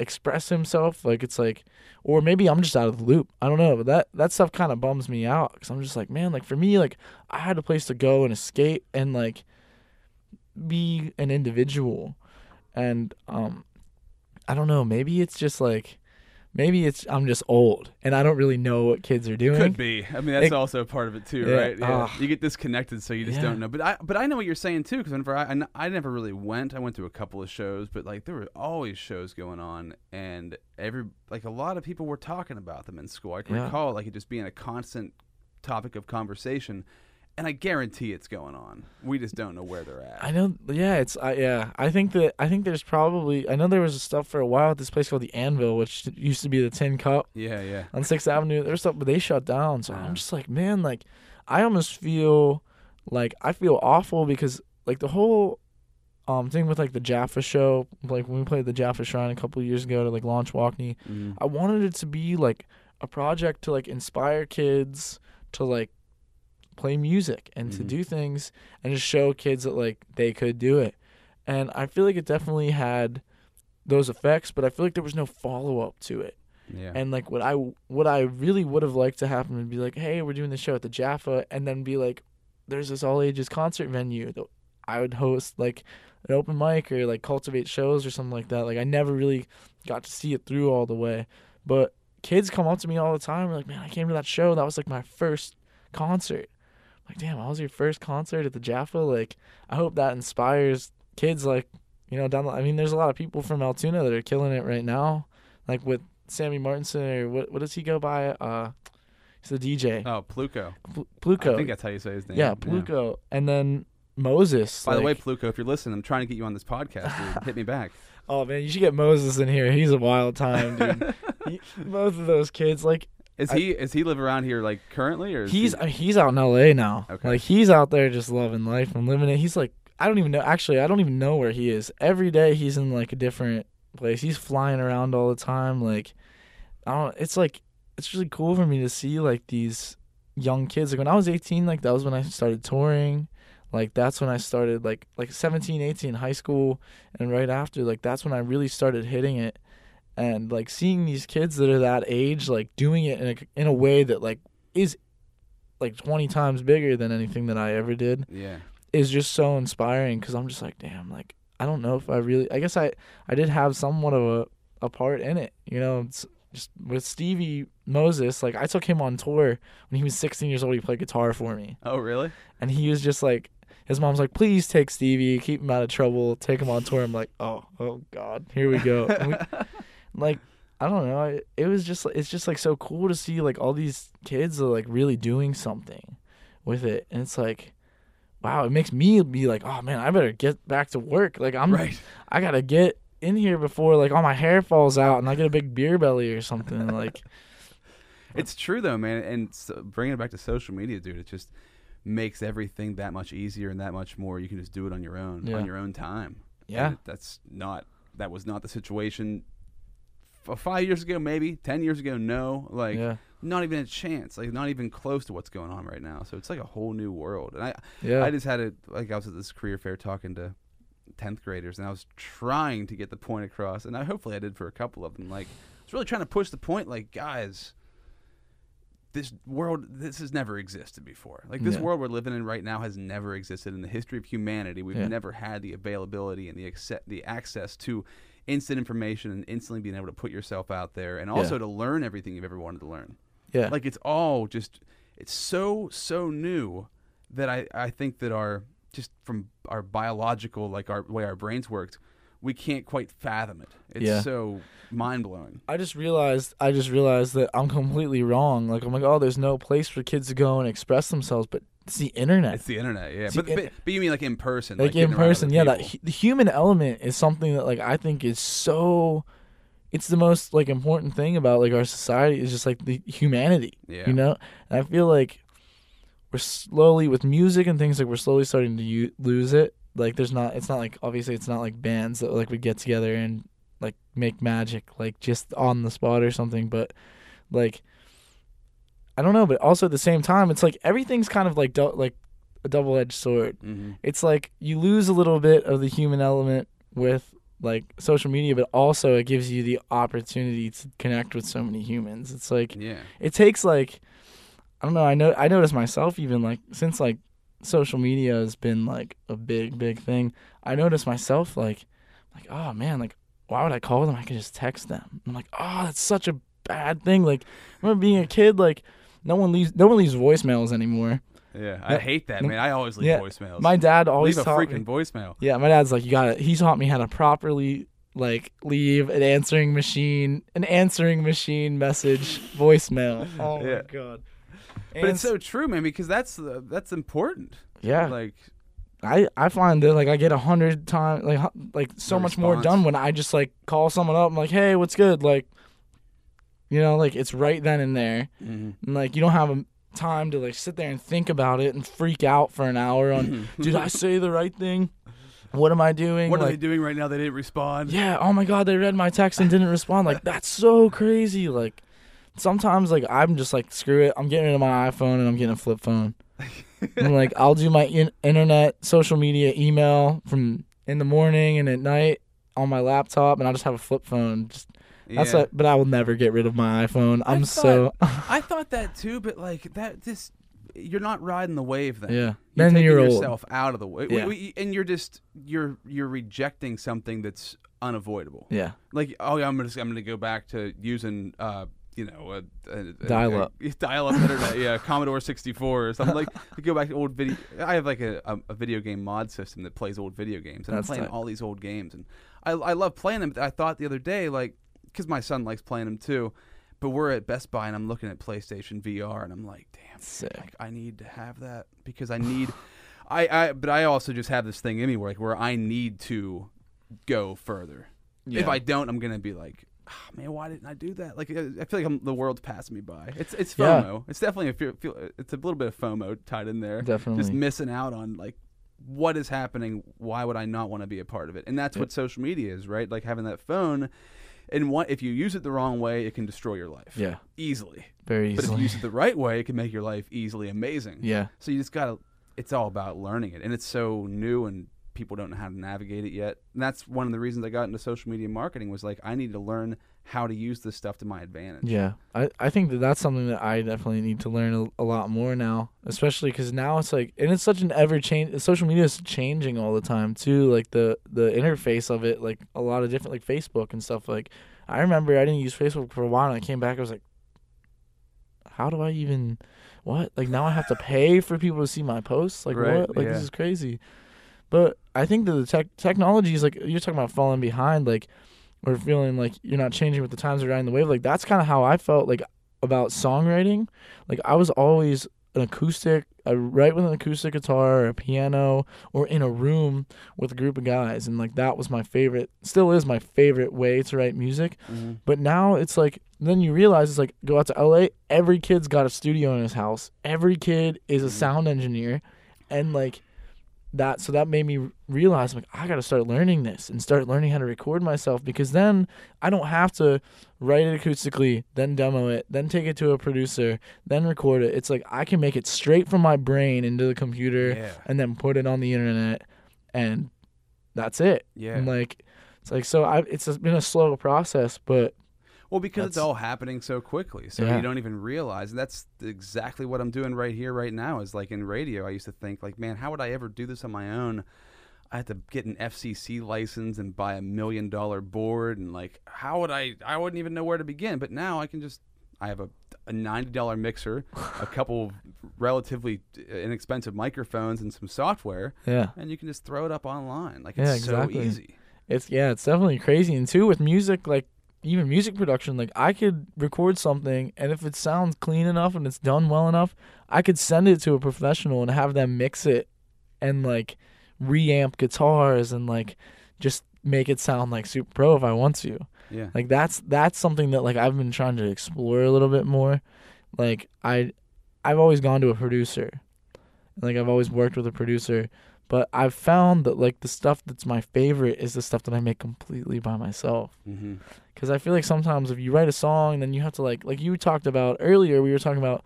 express himself. Like it's like, or maybe I'm just out of the loop, I don't know, but that stuff kind of bums me out because I'm just like, man, like for me, like I had a place to go and escape and like be an individual. And I don't know, maybe it's just like, maybe it's I'm just old and I don't really know what kids are doing. Could be. I mean, that's also part of it too, right? Yeah. You get disconnected, so you just don't know. But I know what you're saying too, because whenever I never really went. I went to a couple of shows, but like there were always shows going on, and every like a lot of people were talking about them in school. I can recall like it just being a constant topic of conversation. And I guarantee it's going on. We just don't know where they're at. I know. Yeah, it's. I think there's probably. I know there was stuff for a while at this place called the Anvil, which used to be the Tin Cup. Yeah, yeah. On 6th Avenue, there's stuff, but they shut down. So I'm just like, man, like, I almost feel like I feel awful because like the whole thing with like the Jaffa show, like when we played the Jaffa Shrine a couple of years ago to like launch Walkney, I wanted it to be like a project to like inspire kids to like play music and to do things and just show kids that like they could do it. And I feel like it definitely had those effects, but I feel like there was no follow-up to it. Yeah. And like what I really would have liked to happen would be like, hey, we're doing the show at the Jaffa, and then be like, there's this all ages concert venue that I would host like an open mic or like cultivate shows or something like that. Like I never really got to see it through all the way, but kids come up to me all the time like, man, I came to that show, that was like my first concert. Like, damn, I was your first concert at the Jaffa. Like, I hope that inspires kids, like, you know, down the, I mean, there's a lot of people from Altoona that are killing it right now, like with Sammy Martinson or what does he go by? He's a DJ. Oh, Pluko. Pluko. I think that's how you say his name. Yeah, Pluko. Yeah. And then Moses. By the way, Pluko, if you're listening, I'm trying to get you on this podcast, dude. Hit me back. Oh, man, you should get Moses in here. He's a wild time, dude. Both of those kids, like, Is he live around here like currently, or he's out in LA now? Okay. Like he's out there just loving life and living it. He's like, I don't even know. Actually, I don't even know where he is. Every day he's in like a different place. He's flying around all the time. Like I don't. It's like it's really cool for me to see like these young kids. Like when I was 18, like that was when I started touring. Like that's when I started like 17, 18, high school, and right after like that's when I really started hitting it. And like seeing these kids that are that age, like doing it in a way that like is like 20 times bigger than anything that I ever did, is just so inspiring. Because I'm just like, damn, like I don't know if I really. I guess I did have somewhat of a part in it, you know. It's just with Stevie Moses, like I took him on tour when he was 16 years old. He played guitar for me. Oh, really? And he was just like. His mom's like, please take Stevie, keep him out of trouble, take him on tour. I'm like, oh God, here we go. Like, I don't know. It was just, it's just like so cool to see like all these kids are like really doing something with it. And it's like, wow, it makes me be like, oh man, I better get back to work. Like I'm, I gotta get in here before like all my hair falls out and I get a big beer belly or something. Like, it's true though, man. And so bringing it back to social media, dude, it just makes everything that much easier and that much more. You can just do it on your own, on your own time. Yeah. And that was not the situation 5 years ago, maybe 10 years ago. No, like not even a chance, like not even close to what's going on right now. So it's like a whole new world. And I just had it, like I was at this career fair talking to 10th graders, and I was trying to get the point across, and hopefully I did for a couple of them. Like, I was really trying to push the point, like, guys, this world, this has never existed before. Like, this world we're living in right now has never existed in the history of humanity. We've never had the availability and the access to instant information and instantly being able to put yourself out there, and also to learn everything you've ever wanted to learn. Yeah. Like, it's all just, it's so new that I think that our, just from our biological, like our way our brains worked, we can't quite fathom it. It's so mind-blowing. I just realized that I'm completely wrong. Like, I'm like, oh, there's no place for kids to go and express themselves, but it's the internet. It's the internet, yeah. But you mean like in person? Like in person, yeah. The human element is something that, like, I think is so. It's the most, like, important thing about, like, our society is just, like, the humanity. Yeah. You know, and I feel like we're slowly, with music and things, like, we're slowly starting to lose it. Like, it's not like bands that, like, would get together and, like, make magic, like, just on the spot or something. But, like, I don't know. But also at the same time, it's like everything's kind of like a double-edged sword. Mm-hmm. It's like you lose a little bit of the human element with, like, social media, but also it gives you the opportunity to connect with so many humans. It's like, it takes, like, I don't know. I noticed myself, even, like, since, like, social media has been, like, a big thing. I noticed myself, like, oh man, like, why would I call them? I could just text them. I'm like, oh, that's such a bad thing. Like, I remember being a kid, like, no one leaves voicemails anymore. Yeah, I hate that, man. I always leave voicemails. My dad always leave a freaking voicemail. Yeah, my dad's like, you got it. He taught me how to properly, like, leave an answering machine message voicemail. Oh my god. But it's so true, man, because that's important. Yeah. Like, I find that, like, I get 100 times, like so much more done when I just, like, call someone up. I'm like, hey, what's good? Like, you know, like, it's right then and there. Mm-hmm. And, like, you don't have a time to, like, sit there and think about it and freak out for an hour on, did I say the right thing? What am I doing? What, like, are they doing right now? They didn't respond. Yeah. Oh my god, they read my text and didn't respond. Like, that's so crazy. Like, sometimes, like, I'm just like, screw it, I'm getting rid of my iPhone and I'm getting a flip phone. I'm like, I'll do my internet, social media, email from in the morning and at night on my laptop, and I'll just have a flip phone. But I will never get rid of my iPhone. I thought that too, but, like, that just, you're not riding the wave then. Yeah. You're taking yourself out of the way. Yeah. And you're just you're rejecting something that's unavoidable. Yeah. Like, oh yeah, I'm gonna go back to using you know, dial-up internet, yeah, Commodore 64 or something. Like, to go back to old video. I have, like, a video game mod system that plays old video games, and I'm playing all these old games, and I love playing them. I thought the other day, like, because my son likes playing them too, but we're at Best Buy and I'm looking at PlayStation VR, and I'm like, damn, sick. Like, I need to have that because I need, but I also just have this thing in me where I need to go further. Yeah. If I don't, I'm gonna be like, oh man, why didn't I do that? Like, I feel like the world's passing me by. It's FOMO. Yeah. It's definitely it's a little bit of FOMO tied in there. Definitely. Just missing out on, like, what is happening. Why would I not want to be a part of it? And that's what social media is, right? Like, having that phone, and if you use it the wrong way, it can destroy your life. Yeah. Easily. Very easily. But if you use it the right way, it can make your life easily amazing. Yeah. So you just gotta, it's all about learning it. And it's so new, and people don't know how to navigate it yet. And that's one of the reasons I got into social media marketing, was like, I need to learn how to use this stuff to my advantage. Yeah. I think that that's something that I definitely need to learn a lot more now, especially because now it's like, and it's such an social media is changing all the time too. Like, the interface of it, like, a lot of different, like, Facebook and stuff. Like, I remember I didn't use Facebook for a while, and I came back, I was like, how do I even, what? Like, now I have to pay for people to see my posts? Like, right, what? Like, this is crazy. But I think that the technology is, like, you're talking about falling behind, like, or feeling like you're not changing with the times, or riding the wave. Like, that's kind of how I felt, like, about songwriting. Like, I was always I write with an acoustic guitar or a piano, or in a room with a group of guys. And, like, that was my favorite, still is my favorite way to write music. Mm-hmm. But now it's like, then you realize it's like, go out to LA, every kid's got a studio in his house. Every kid is a sound engineer. And, like, that made me realize, like, I got to start learning this and start learning how to record myself, because then I don't have to write it acoustically, then demo it, then take it to a producer, then record it. It's like, I can make it straight from my brain into the computer and then put it on the internet, and that's it. Yeah. And like, it's like, so it's been a slow process, but. Well, because it's all happening so quickly, so you don't even realize. And that's exactly what I'm doing right here, right now, is like in radio. I used to think, like, man, how would I ever do this on my own? I had to get an FCC license and buy a $1 million board. And like, how would I wouldn't even know where to begin. But now I can just, I have a $90 mixer, a couple relatively inexpensive microphones and some software. Yeah. And you can just throw it up online. Like, it's exactly. So easy. It's definitely crazy. And too, with music, like, even music production, like, I could record something, and if it sounds clean enough and it's done well enough, I could send it to a professional and have them mix it and like reamp guitars and like just make it sound like super pro if I want to. Yeah. Like, that's something that, like, I've been trying to explore a little bit more. Like, I've always gone to a producer. Like, I've always worked with a producer, but I've found that, like, the stuff that's my favorite is the stuff that I make completely by myself. Mm-hmm. Because I feel like sometimes if you write a song, then you have to, like you talked about earlier, we were talking about,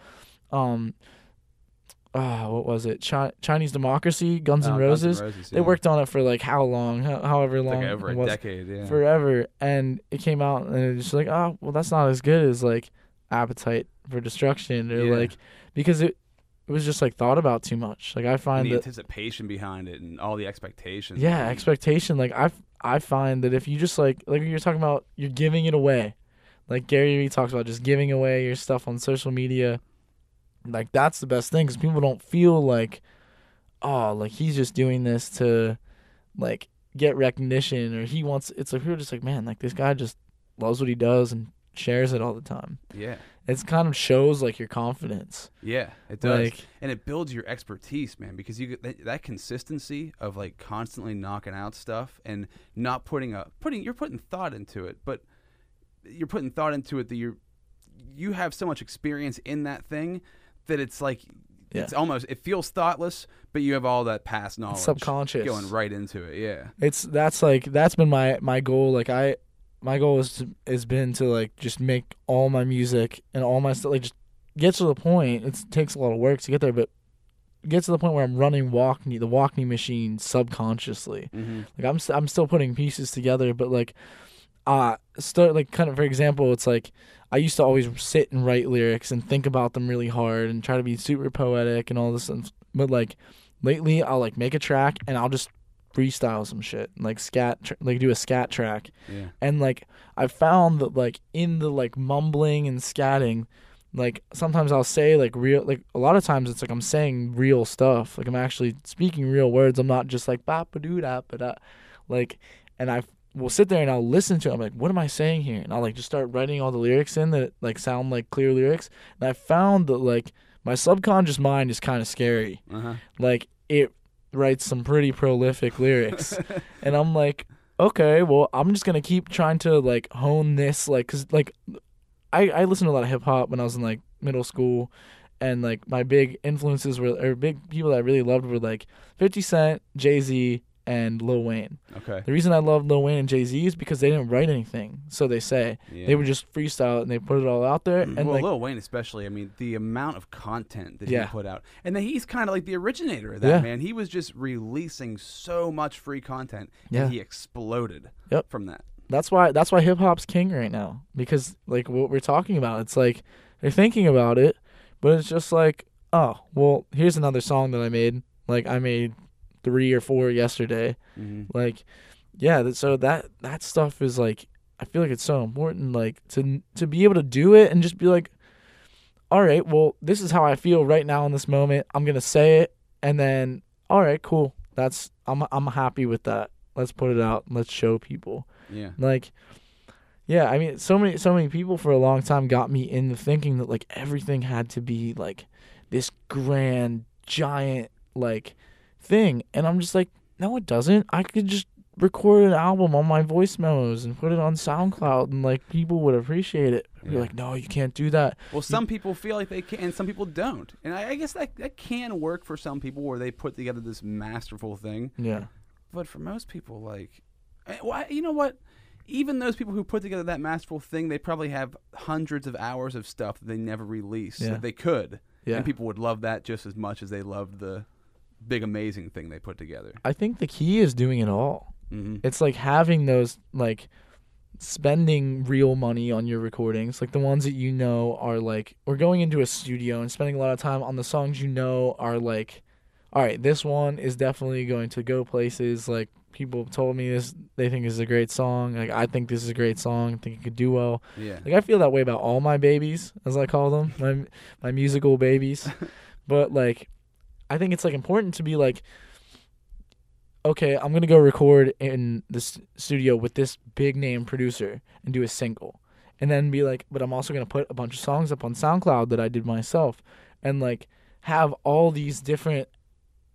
what was it? Chinese Democracy, Guns N' Roses. They worked on it for, like, how long? However long. Like, over a decade, yeah. Forever. And it came out, and it was just like, oh, well, that's not as good as, like, Appetite for Destruction. Or, like, because it was just, like, thought about too much. Like, I find and the anticipation behind it and all the expectations. Yeah, expectation. Like, I find that if you just, like you're talking about, you're giving it away. Like, Gary Vee talks about just giving away your stuff on social media. Like, that's the best thing, because people don't feel like, oh, like, he's just doing this to, like, get recognition, or he wants, it's like, we're just like, man, like, this guy just loves what he does and shares it all the time. Yeah. It's kind of shows, like, your confidence. Yeah, it does. Like, and it builds your expertise, man, because you that consistency of, like, constantly knocking out stuff and not you're putting thought into it, but you're putting thought into it that you have so much experience in that thing that it's like, it's almost, it feels thoughtless, but you have all that past knowledge. It's subconscious. Going right into it, yeah. That's been my goal. Like, my goal has been to like just make all my music and all my stuff, like, just get to the point. It takes a lot of work to get there, but get to the point where I'm running the Walkney machine subconsciously. Mm-hmm. Like, I'm still putting pieces together, but like, start, like, kind of, for example, it's like I used to always sit and write lyrics and think about them really hard and try to be super poetic and all this stuff. But like lately, I'll like make a track and I'll just freestyle some shit, like do a scat track, and like I found that, like, in the, like, mumbling and scatting, like, sometimes I'll say, like, real, like, a lot of times it's like I'm saying real stuff, like, I'm actually speaking real words. I'm not just like ba ba doo da ba da, like, and I will sit there and I'll listen to it. I'm like, what am I saying here? And I'll like just start writing all the lyrics in that like sound like clear lyrics. And I found that, like, my subconscious mind is kind of scary. Uh-huh. Like, it writes some pretty prolific lyrics. And I'm like, okay, well, I'm just going to keep trying to, like, hone this, like, because, like, I listened to a lot of hip-hop when I was in, like, middle school, and, like, my big influences or big people that I really loved were, like, 50 Cent, Jay-Z, and Lil Wayne. Okay. The reason I loved Lil Wayne and Jay-Z is because they didn't write anything, so they say. Yeah. They would just freestyle it, and they put it all out there. And well, like, Lil Wayne especially, I mean, the amount of content that he put out. And then he's kind of like the originator of that, man. He was just releasing so much free content, and he exploded from that. That's why hip-hop's king right now, because, like, what we're talking about, it's like they're thinking about it, but it's just like, oh, well, here's another song that I made. Like, I made 3 or 4 yesterday. Mm-hmm. Like, yeah, so that stuff is, like, I feel like it's so important, like, to be able to do it and just be like, all right, well, this is how I feel right now in this moment. I'm gonna say it, and then, all right, cool, that's, I'm happy with that. Let's put it out and let's show people. Yeah. Like, yeah, I mean, so many people for a long time got me into thinking that, like, everything had to be, like, this grand giant, like, thing, and I'm just like, no, it doesn't. I could just record an album on my voice memos and put it on SoundCloud, and, like, people would appreciate it. You're like, no, you can't do that. Well, some people feel like they can, and some people don't, and I guess that can work for some people where they put together this masterful thing. Yeah, but for most people, like, well, you know what? Even those people who put together that masterful thing, they probably have hundreds of hours of stuff that they never released that they could, and people would love that just as much as they loved the big amazing thing they put together. I think the key is doing it all. Mm-hmm. It's like having those, like, spending real money on your recordings, like the ones that you know are like, or going into a studio and spending a lot of time on the songs you know are like, all right, this one is definitely going to go places. Like, people have told me this, they think this is a great song. Like, I think this is a great song. I think it could do well. Yeah. Like, I feel that way about all my babies, as I call them, my musical babies. But, like, I think it's, like, important to be, like, okay, I'm going to go record in this studio with this big-name producer and do a single. And then be like, but I'm also going to put a bunch of songs up on SoundCloud that I did myself. And, like, have all these different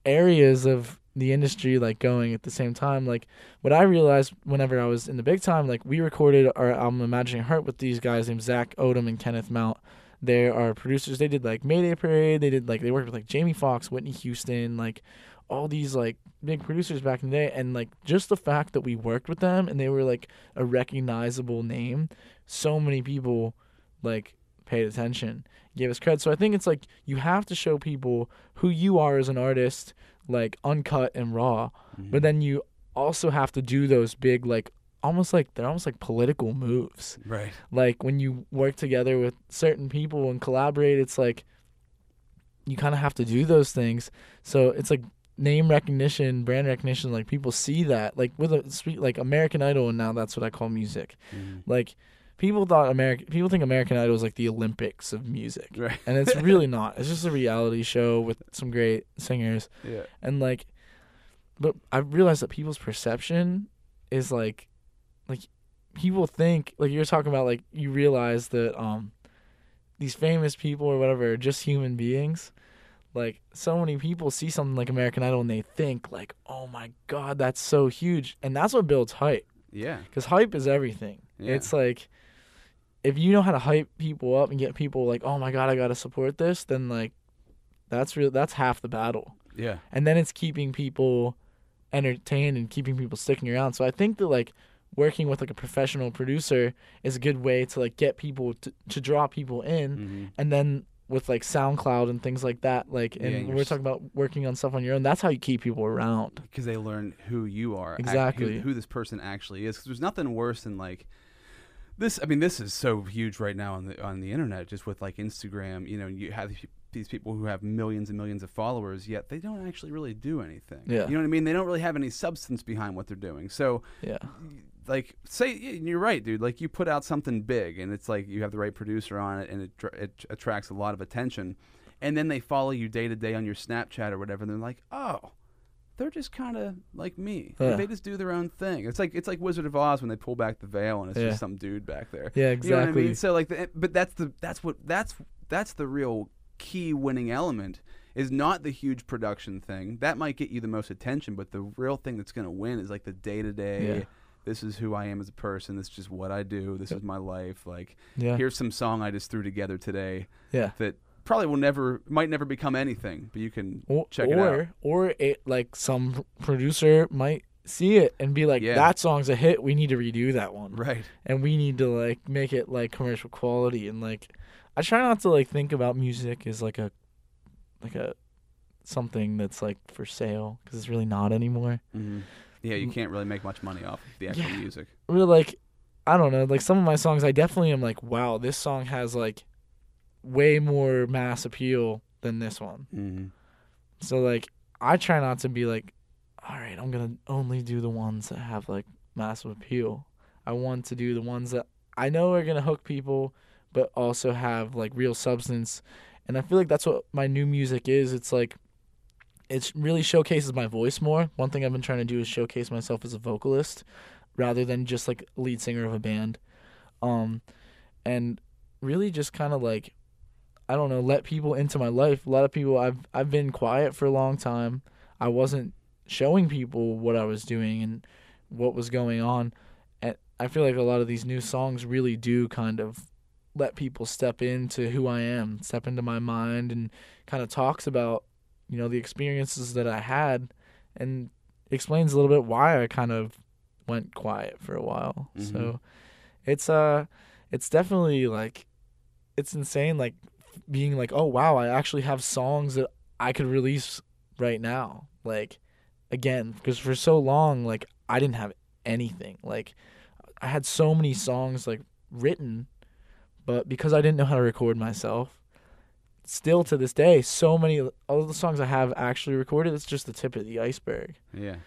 areas of the industry, like, going at the same time. Like, what I realized whenever I was in the Big Time, like, we recorded our album Imagining Heart with these guys named Zach Odom and Kenneth Mount. They are producers. They did, like, Mayday Parade. They worked with, like, Jamie Foxx, Whitney Houston, like, all these, like, big producers back in the day. And, like, just the fact that we worked with them and they were, like, a recognizable name, so many people, like, paid attention, gave us credit. So I think it's, like, you have to show people who you are as an artist, like, uncut and raw. Mm-hmm. But then you also have to do those big, like, almost like political moves. Right. Like, when you work together with certain people and collaborate, it's like you kind of have to do those things. So it's like name recognition, brand recognition, like, people see that. Like, with like American Idol, and now that's what I call music. Mm-hmm. Like, people think American Idol is like the Olympics of music. Right. And it's really not. It's just a reality show with some great singers. Yeah. And, like, but I realized that people's perception is like people think, like, you're talking about, like, you realize that these famous people or whatever are just human beings. Like, so many people see something like American Idol and they think, like, oh my God, that's so huge. And that's what builds hype. Yeah. Because hype is everything. Yeah. It's like, if you know how to hype people up and get people like, oh my God, I gotta support this, then, like, that's half the battle. Yeah. And then it's keeping people entertained and keeping people sticking around. So I think that, like, working with, like, a professional producer is a good way to, like, get people to draw people in. Mm-hmm. And then with, like, SoundCloud and things like that, like, and we're talking about working on stuff on your own, that's how you keep people around, because they learn who you are, exactly, who this person actually is. Because there's nothing worse than, like, this, I mean, this is so huge right now on the internet, just with, like, Instagram. You know, you have these people who have millions and millions of followers, yet they don't actually really do anything. Yeah. You know what I mean? They don't really have any substance behind what they're doing. So, yeah. Like, say, you're right, dude. Like, you put out something big, and it's like you have the right producer on it, and it attracts a lot of attention. And then they follow you day to day on your Snapchat or whatever, and they're like, oh, they're just kind of like me. Yeah. Like, they just do their own thing. It's like Wizard of Oz when they pull back the veil, and it's just some dude back there. Yeah, exactly. You know what I mean? So, like, that's the real key winning element. Is not the huge production thing that might get you the most attention, but the real thing that's going to win is, like, the day to day. This is who I am as a person. This is just what I do. This is my life. Like, here's some song I just threw together today that probably might never become anything, but you can check it out. Or it, like, some producer might see it and be like, that song's a hit. We need to redo that one. Right. And we need to, like, make it, like, commercial quality. And, like, I try not to, like, think about music as, like, a something that's, like, for sale, because it's really not anymore. Mm-hmm. Yeah, you can't really make much money off of the actual music. We're like, I don't know, like, some of my songs, I definitely am like, wow, this song has, like, way more mass appeal than this one. Mm-hmm. So, like, I try not to be like, all right, I'm going to only do the ones that have, like, massive appeal. I want to do the ones that I know are going to hook people, but also have, like, real substance. And I feel like that's what my new music is. It's like, it really showcases my voice more. One thing I've been trying to do is showcase myself as a vocalist rather than just, like, lead singer of a band. And really just kind of, like, I don't know, let people into my life. A lot of people, I've been quiet for a long time. I wasn't showing people what I was doing and what was going on. And I feel like a lot of these new songs really do kind of let people step into who I am, step into my mind, and kind of talks about, you know, the experiences that I had, and explains a little bit why I kind of went quiet for a while. Mm-hmm. So it's definitely, like, it's insane, like, being like, oh wow, I actually have songs that I could release right now. Like, again, because for so long, like, I didn't have anything. Like, I had so many songs, like, written, but because I didn't know how to record myself, still to this day, so many, all the songs I have actually recorded, it's just the tip of the iceberg. Yeah.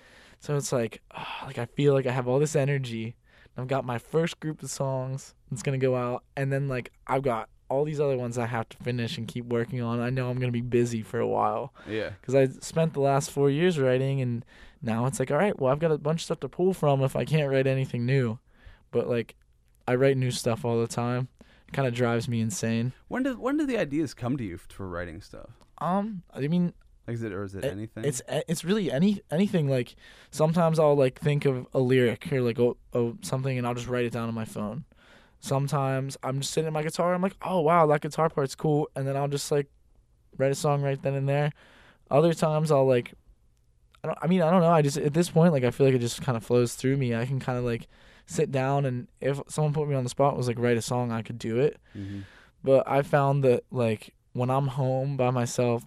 So it's like, oh, like, I feel like I have all this energy. I've got my first group of songs that's going to go out, and then, like, I've got all these other ones I have to finish and keep working on. I know I'm going to be busy for a while. Yeah. Because I spent the last 4 years writing, and now it's like, all right, well, I've got a bunch of stuff to pull from if I can't write anything new. But, like, I write new stuff all the time. It kind of drives me insane. When do the ideas come to you for writing stuff? I mean... Is it anything? It's really anything. Like, sometimes I'll, like, think of a lyric or, like, something, and I'll just write it down on my phone. Sometimes I'm just sitting at my guitar, and I'm like, oh, wow, that guitar part's cool, and then I'll just, like, write a song right then and there. Other times I'll, like, I don't know. I just, at this point, like, I feel like it just kind of flows through me. I can kind of, like, sit down, and if someone put me on the spot and was, like, write a song, I could do it. Mm-hmm. But I found that, like, when I'm home by myself,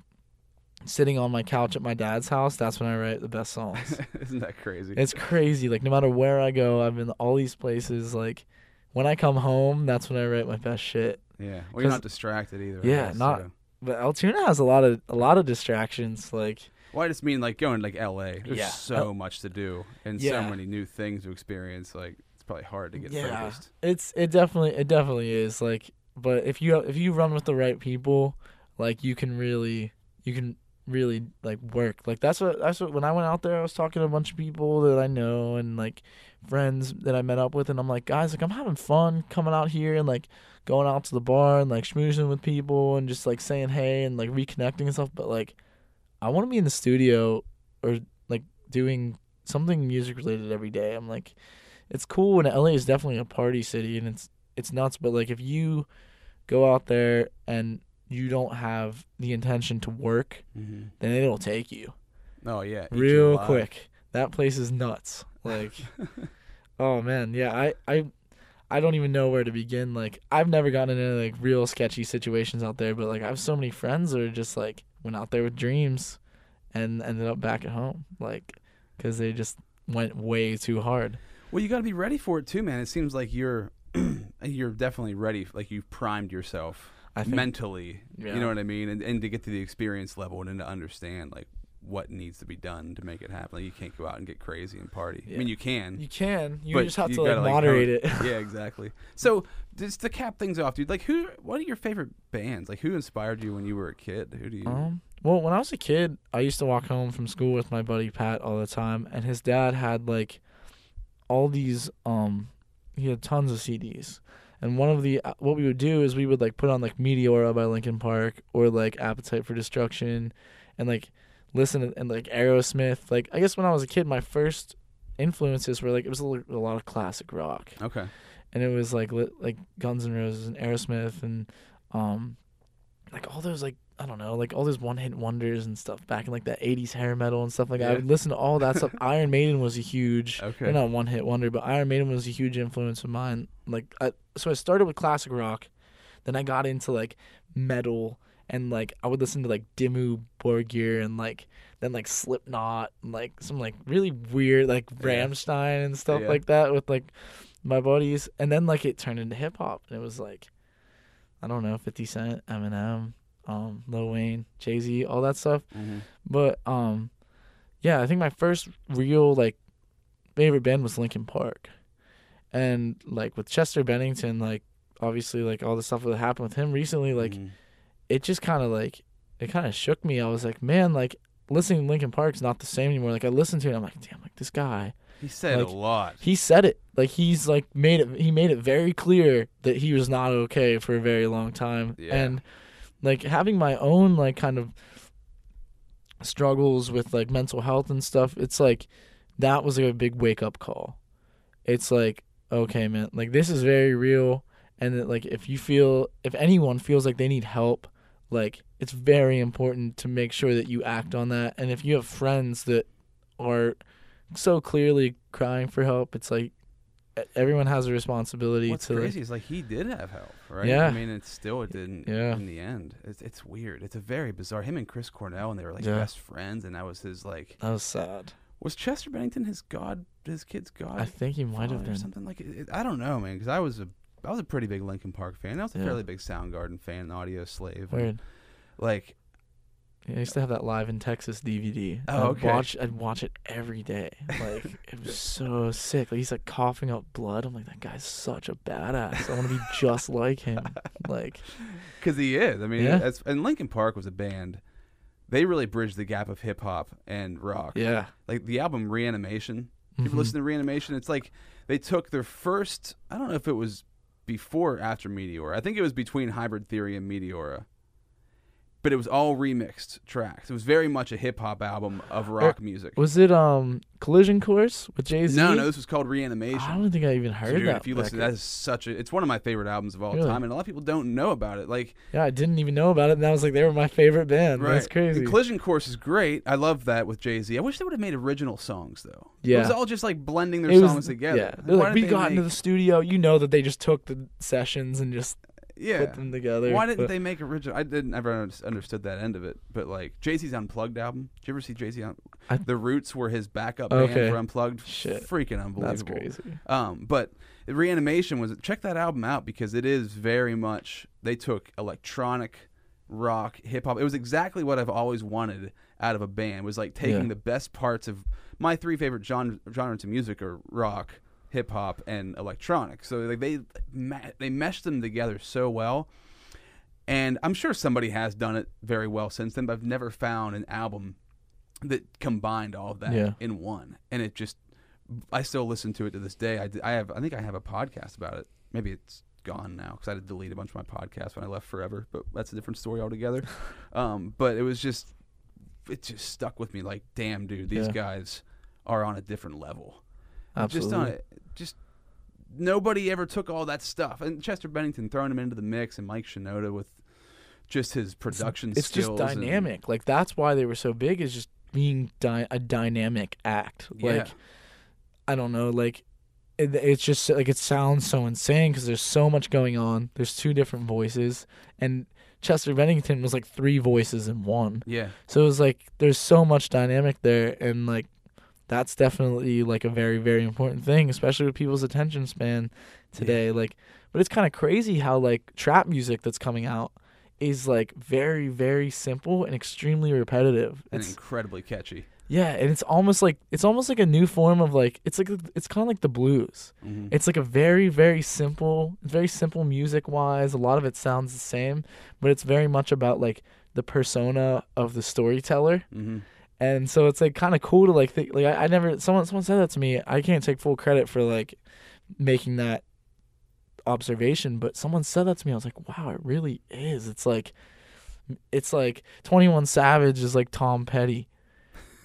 sitting on my couch at my dad's house, that's when I write the best songs. Isn't that crazy? It's crazy. Like, no matter where I go, I'm in all these places. Like, when I come home, that's when I write my best shit. Yeah. Well, you're not distracted either. Yeah, not. So. But Altoona has a lot of distractions. Like, well, I just mean, like, going, like, L.A. There's so much to do and so many new things to experience. Like, it's probably hard to get focused. It definitely is. Like, but if you run with the right people, like, you can really like work. Like, that's what when I went out there, I was talking to a bunch of people that I know and, like, friends that I met up with, and I'm like, guys, like, I'm having fun coming out here and, like, going out to the bar and, like, schmoozing with people and just, like, saying hey and, like, reconnecting and stuff, but, like, I want to be in the studio or, like, doing something music related every day. I'm like, it's cool, and LA is definitely a party city, and it's nuts, but, like, if you go out there and you don't have the intention to work, mm-hmm. then it'll take you. Oh, yeah. Real quick. That place is nuts. Like, oh, man. Yeah, I don't even know where to begin. Like, I've never gotten into, like, real sketchy situations out there, but, like, I have so many friends that are just, like, went out there with dreams and ended up back at home, like, because they just went way too hard. Well, you got to be ready for it, too, man. It seems like you're definitely ready. Like, you've primed yourself. I think, mentally, you know what I mean, and to get to the experience level and to understand, like, what needs to be done to make it happen. Like, you can't go out and get crazy and party. Yeah. I mean, you can. You just have to, like, moderate it. Yeah, exactly. So just to cap things off, dude, like, what are your favorite bands? Like, who inspired you when you were a kid? Who do you? Well, when I was a kid, I used to walk home from school with my buddy Pat all the time, and his dad had, like, all these. He had tons of CDs. And what we would do is we would, like, put on, like, Meteora by Linkin Park or, like, Appetite for Destruction and, like, listen to, and, like, Aerosmith. Like, I guess when I was a kid, my first influences were, like, it was a lot of classic rock. Okay. And it was, like, Guns N' Roses and Aerosmith and, like, all those, like, I don't know, like, all those one-hit wonders and stuff back in, like, the 80s hair metal and stuff like that. I would listen to all that stuff. Iron Maiden was a huge, they're not one-hit wonder, but Iron Maiden was a huge influence of mine. Like, so I started with classic rock, then I got into, like, metal, and, like, I would listen to, like, Dimmu Borgir and, like, then, like, Slipknot and, like, some, like, really weird, like, Rammstein and stuff like that with, like, my buddies. And then, like, it turned into hip-hop, and it was, like, I don't know, 50 Cent, Eminem. Lil Wayne, Jay-Z, all that stuff. Mm-hmm. But, I think my first real, like, favorite band was Linkin Park. And, like, with Chester Bennington, like, obviously, like, all the stuff that happened with him recently, like, it just kind of, like, it kind of shook me. I was like, man, like, listening to Linkin Park's not the same anymore. Like, I listened to it, and I'm like, damn, like, this guy. He said, like, a lot. He said it. Like, he's, like, he made it very clear that he was not okay for a very long time. Yeah. And, like, having my own, like, kind of struggles with, like, mental health and stuff, it's, like, that was, like, a big wake-up call. It's, like, okay, man, like, this is very real, and, that, like, if anyone feels like they need help, like, it's very important to make sure that you act on that, and if you have friends that are so clearly crying for help, it's, like, everyone has a responsibility. What's crazy is, like, he did have help, right? Yeah. I mean, it didn't in the end. It's weird. It's a very bizarre. Him and Chris Cornell, and they were, like, best friends, and that was his, like... That was sad. Was Chester Bennington his god... did his kids God? I think he might have been something like it. I don't know, man, because I was a pretty big Linkin Park fan. I was a fairly big Soundgarden fan, Audio Slave. Weird. And, like, yeah, I used to have that Live in Texas DVD. Oh, okay. I'd watch it every day. Like, it was so sick. Like, he's like coughing up blood. I'm like, that guy's such a badass. I want to be just like him. Like, because he is. I mean, and Linkin Park was a band. They really bridged the gap of hip hop and rock. Yeah. Like the album Reanimation. You ever listen to Reanimation? It's like they took their first. I don't know if it was before or after Meteora. I think it was between Hybrid Theory and Meteora. But it was all remixed tracks. It was very much a hip-hop album of rock music. Was it Collision Course with Jay-Z? No, this was called Reanimation. I don't think I even heard that. If you listen, that is it's one of my favorite albums of all time, and a lot of people don't know about it. Like, yeah, I didn't even know about it, and I was like, they were my favorite band. Right. That's crazy. The Collision Course is great. I love that with Jay-Z. I wish they would have made original songs, though. Yeah. It was all just, like, blending their songs together. Yeah. They're like, we got into the studio. You know that they just took the sessions and just... Yeah. Put them together. Why didn't they make original? I didn't ever understood that end of it. But like Jay-Z's Unplugged album. Did you ever see Jay-Z? The Roots were his backup band for Unplugged. Shit. Freaking unbelievable. That's crazy. But Reanimation was, check that album out because it is very much, they took electronic, rock, hip hop. It was exactly what I've always wanted out of a band. It was like taking the best parts of my three favorite genres of music are rock, hip hop and electronic, so like they meshed them together so well, and I'm sure somebody has done it very well since then. But I've never found an album that combined all of that in one, and it just I still listen to it to this day. I think I have a podcast about it. Maybe it's gone now because I had to delete a bunch of my podcasts when I left Forever, but that's a different story altogether. But it was just stuck with me. Like, damn, dude, these guys are on a different level. Absolutely. Just nobody ever took all that stuff. And Chester Bennington throwing him into the mix and Mike Shinoda with just his production skills. It's just dynamic. Like, that's why they were so big, is just being a dynamic act. Like, I don't know, like, it's just, like, it sounds so insane because there's so much going on. There's two different voices. And Chester Bennington was, like, three voices in one. Yeah. So it was, like, there's so much dynamic there and, like, that's definitely like a very, very important thing, especially with people's attention span today. Yeah. Like, but it's kind of crazy how like trap music that's coming out is like very, very simple and extremely repetitive. It's incredibly catchy. Yeah, and it's almost like a new form of like it's kind of like the blues. Mm-hmm. It's like a very simple music wise. A lot of it sounds the same, but it's very much about like the persona of the storyteller. Mm-hmm. And so it's like kind of cool to like think like I never someone said that to me. I can't take full credit for like making that observation, but someone said that to me. I was like, wow, it really is. It's like 21 Savage is like Tom Petty,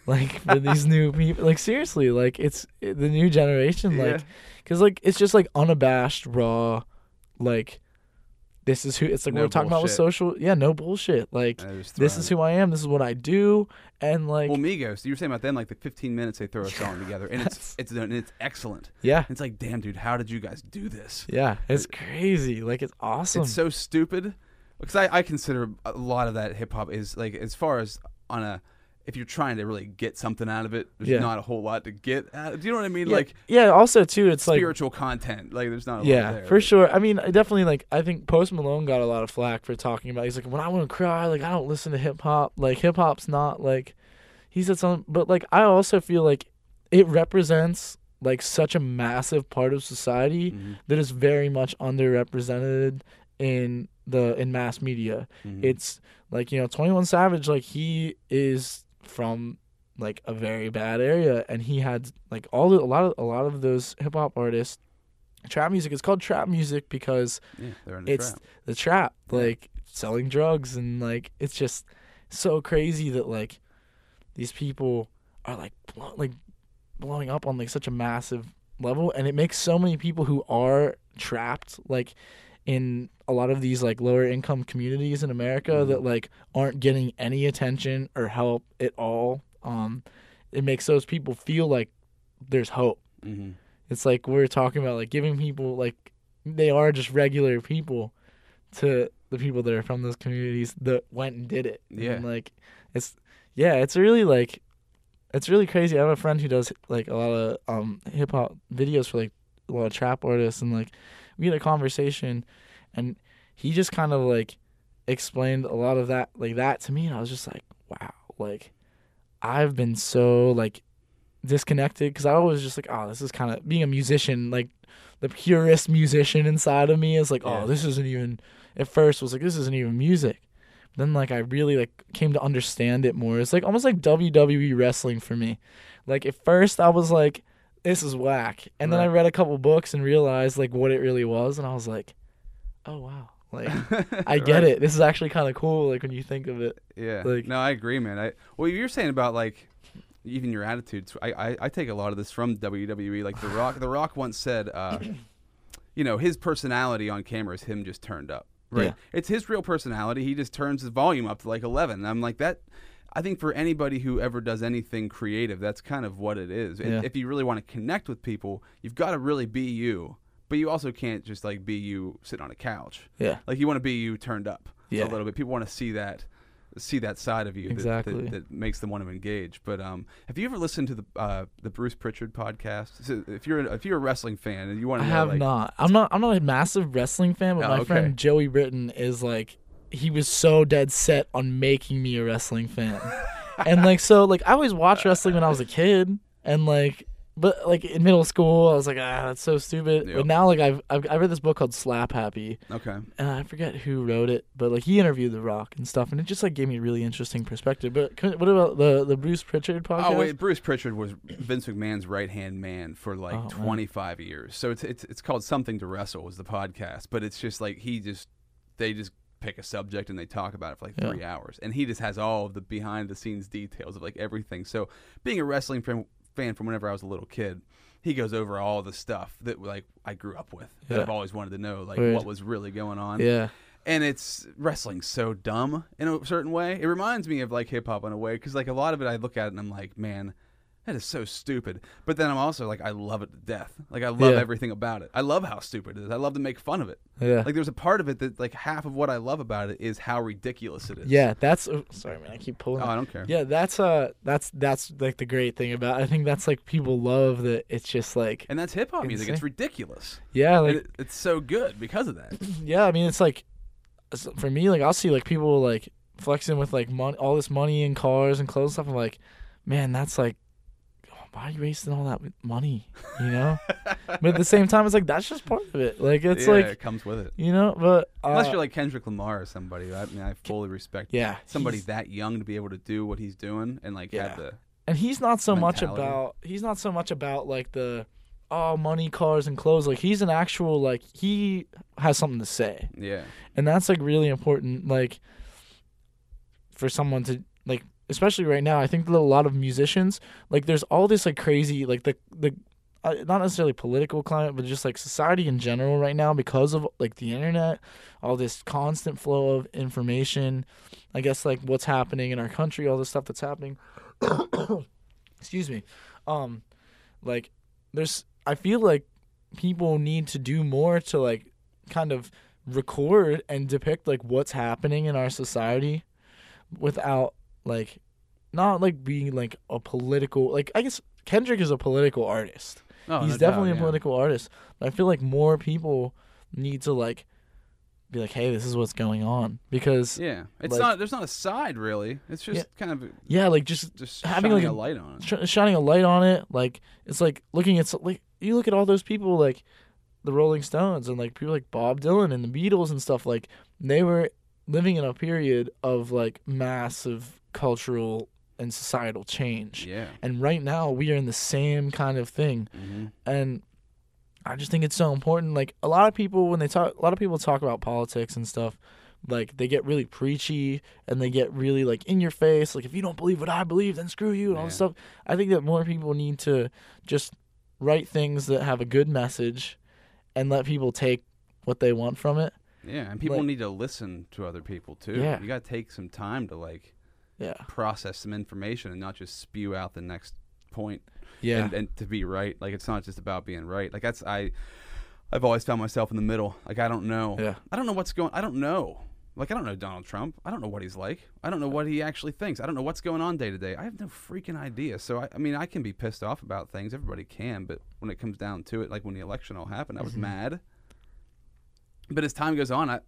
like for these new people. Like seriously, like it's the new generation. Like because like it's just like unabashed, raw, like. This is who it's like no we're talking bullshit. About with social. Yeah, no bullshit. Like, this is who I am. This is what I do. And like, well, Migos, you were saying about them, like the 15 minutes they throw a song together, and it's excellent. Yeah, it's like, damn, dude, how did you guys do this? Yeah, it's crazy. Like, it's awesome. It's so stupid because I consider a lot of that hip hop is like as far as on a. If you're trying to really get something out of it, there's not a whole lot to get out of. Do you know what I mean? Yeah. Like, yeah, also, too, it's spiritual like... spiritual content. Like, there's not a lot there. Yeah, for sure. I mean, definitely, like, I think Post Malone got a lot of flack for talking about, he's like, when I want to cry, like, I don't listen to hip-hop. Like, hip-hop's not, like... He said something... But, like, I also feel like it represents, like, such a massive part of society that is very much underrepresented in mass media. Mm-hmm. It's, like, you know, 21 Savage, like, he is... from like a very bad area, and he had like a lot of those hip hop artists. Trap music, it's called trap music because it's the trap, like selling drugs, and like it's just so crazy that like these people are like blowing up on like such a massive level, and it makes so many people who are trapped like in a lot of these like lower income communities in America that like aren't getting any attention or help at all. It makes those people feel like there's hope. Mm-hmm. It's like we're talking about like giving people like they are just regular people to the people that are from those communities that went and did it. Yeah. And, like it's really like It's really crazy. I have a friend who does like a lot of hip hop videos for like a lot of trap artists, and like we had a conversation, and he just kind of like explained a lot of that like that to me, and I was just like, wow, like I've been so like disconnected, because I was just like, oh, this is kind of being a musician, like the purest musician inside of me is like, oh, this isn't even, at first was like, this isn't even music. Then like I really like came to understand it more. It's like almost like WWE wrestling for me. Like at first I was like, this is whack, and then I read a couple books and realized like what it really was, and I was like, oh wow, like I get it. This is actually kind of cool. Like when you think of it. Yeah. Like, no, I agree, man. Well, you're saying about like even your attitudes. I take a lot of this from WWE. Like The Rock once said, you know, his personality on camera is him just turned up. Right. Yeah. It's his real personality. He just turns his volume up to like 11. And I'm like that. I think for anybody who ever does anything creative, that's kind of what it is. Yeah. If you really want to connect with people, you've got to really be you. But you also can't just like be you sitting on a couch. Yeah. Like you want to be you turned up a little bit. People want to see that side of you that makes them want to engage. But have you ever listened to the Bruce Pritchard podcast? So if you're a wrestling fan and you want to, I'm not a massive wrestling fan, but my friend Joey Britton is like, he was so dead set on making me a wrestling fan, and like so like I always watched wrestling when I was a kid, and like but like in middle school I was like, ah, that's so stupid. Yep. But now like I've read this book called Slap Happy. Okay. And I forget who wrote it, but like he interviewed The Rock and stuff, and it just like gave me a really interesting perspective. But what about the Bruce Pritchard podcast? Oh wait, Bruce Pritchard was Vince McMahon's right hand man for like 25 years. So it's called Something to Wrestle was the podcast, but it's just like they just pick a subject and they talk about it for like 3 hours, and he just has all of the behind the scenes details of like everything. So being a wrestling fan from whenever I was a little kid, he goes over all the stuff that like I grew up with that I've always wanted to know, like what was really going on. Yeah. And it's wrestling's so dumb in a certain way. It reminds me of like hip hop in a way, because like a lot of it I look at it and I'm like, man, that is so stupid. But then I'm also like, I love it to death. Like I love everything about it. I love how stupid it is. I love to make fun of it. Yeah. Like there's a part of it that like half of what I love about it is how ridiculous it is. Yeah, that's sorry man, I keep pulling. Oh, I don't care. Yeah, that's like the great thing about it. I think that's like people love that. It's just like, and that's hip hop music. It's ridiculous. Yeah, like it's so good because of that. Yeah, I mean it's like for me like I'll see like people like flexing with like all this money and cars and clothes and stuff. I'm like, man, that's like, why are you wasting all that money, you know? But at the same time, it's like, that's just part of it. Like, it's like... it comes with it. You know, but... unless you're like Kendrick Lamar or somebody. I mean, I fully respect somebody that young to be able to do what he's doing and, like, have the... And he's not so mentality. Much about... He's not so much about, like, the, oh, money, cars, and clothes. Like, he's an actual, like, he has something to say. Yeah. And that's, like, really important, like, for someone to, like... Especially right now, I think that a lot of musicians, like, there's all this, like, crazy, like, the not necessarily political climate, but just, like, society in general right now because of, like, the internet, all this constant flow of information, I guess, like, what's happening in our country, all this stuff that's happening. Excuse me. Like, I feel like people need to do more to, like, kind of record and depict, like, what's happening in our society without... like, not like being like a political, like, I guess Kendrick is a political artist. Oh, he's definitely a political artist. But I feel like more people need to like be like, hey, this is what's going on, because it's like, not there's not a side really. It's just kind of like just having shining like a light on it, shining a light on it. Like it's like looking at like you look at all those people like the Rolling Stones and like people like Bob Dylan and the Beatles and stuff, like they were living in a period of like massive cultural and societal change. Yeah. And right now we are in the same kind of thing. Mm-hmm. And I just think it's so important. Like a lot of people talk about politics and stuff, like they get really preachy and they get really like in your face, like if you don't believe what I believe, then screw you and all this stuff. I think that more people need to just write things that have a good message and let people take what they want from it. Yeah, and people like, need to listen to other people too. Yeah. You got to take some time to like process some information and not just spew out the next point. Yeah. And to be right. Like it's not just about being right. Like that's I've always found myself in the middle. Like I don't know. Yeah. I don't know what's going on. I don't know. Like, I don't know Donald Trump. I don't know what he's like. I don't know what he actually thinks. I don't know what's going on day to day. I have no freaking idea. So, I mean, I can be pissed off about things. Everybody can. But when it comes down to it, like when the election all happened, I was mad. But as time goes on,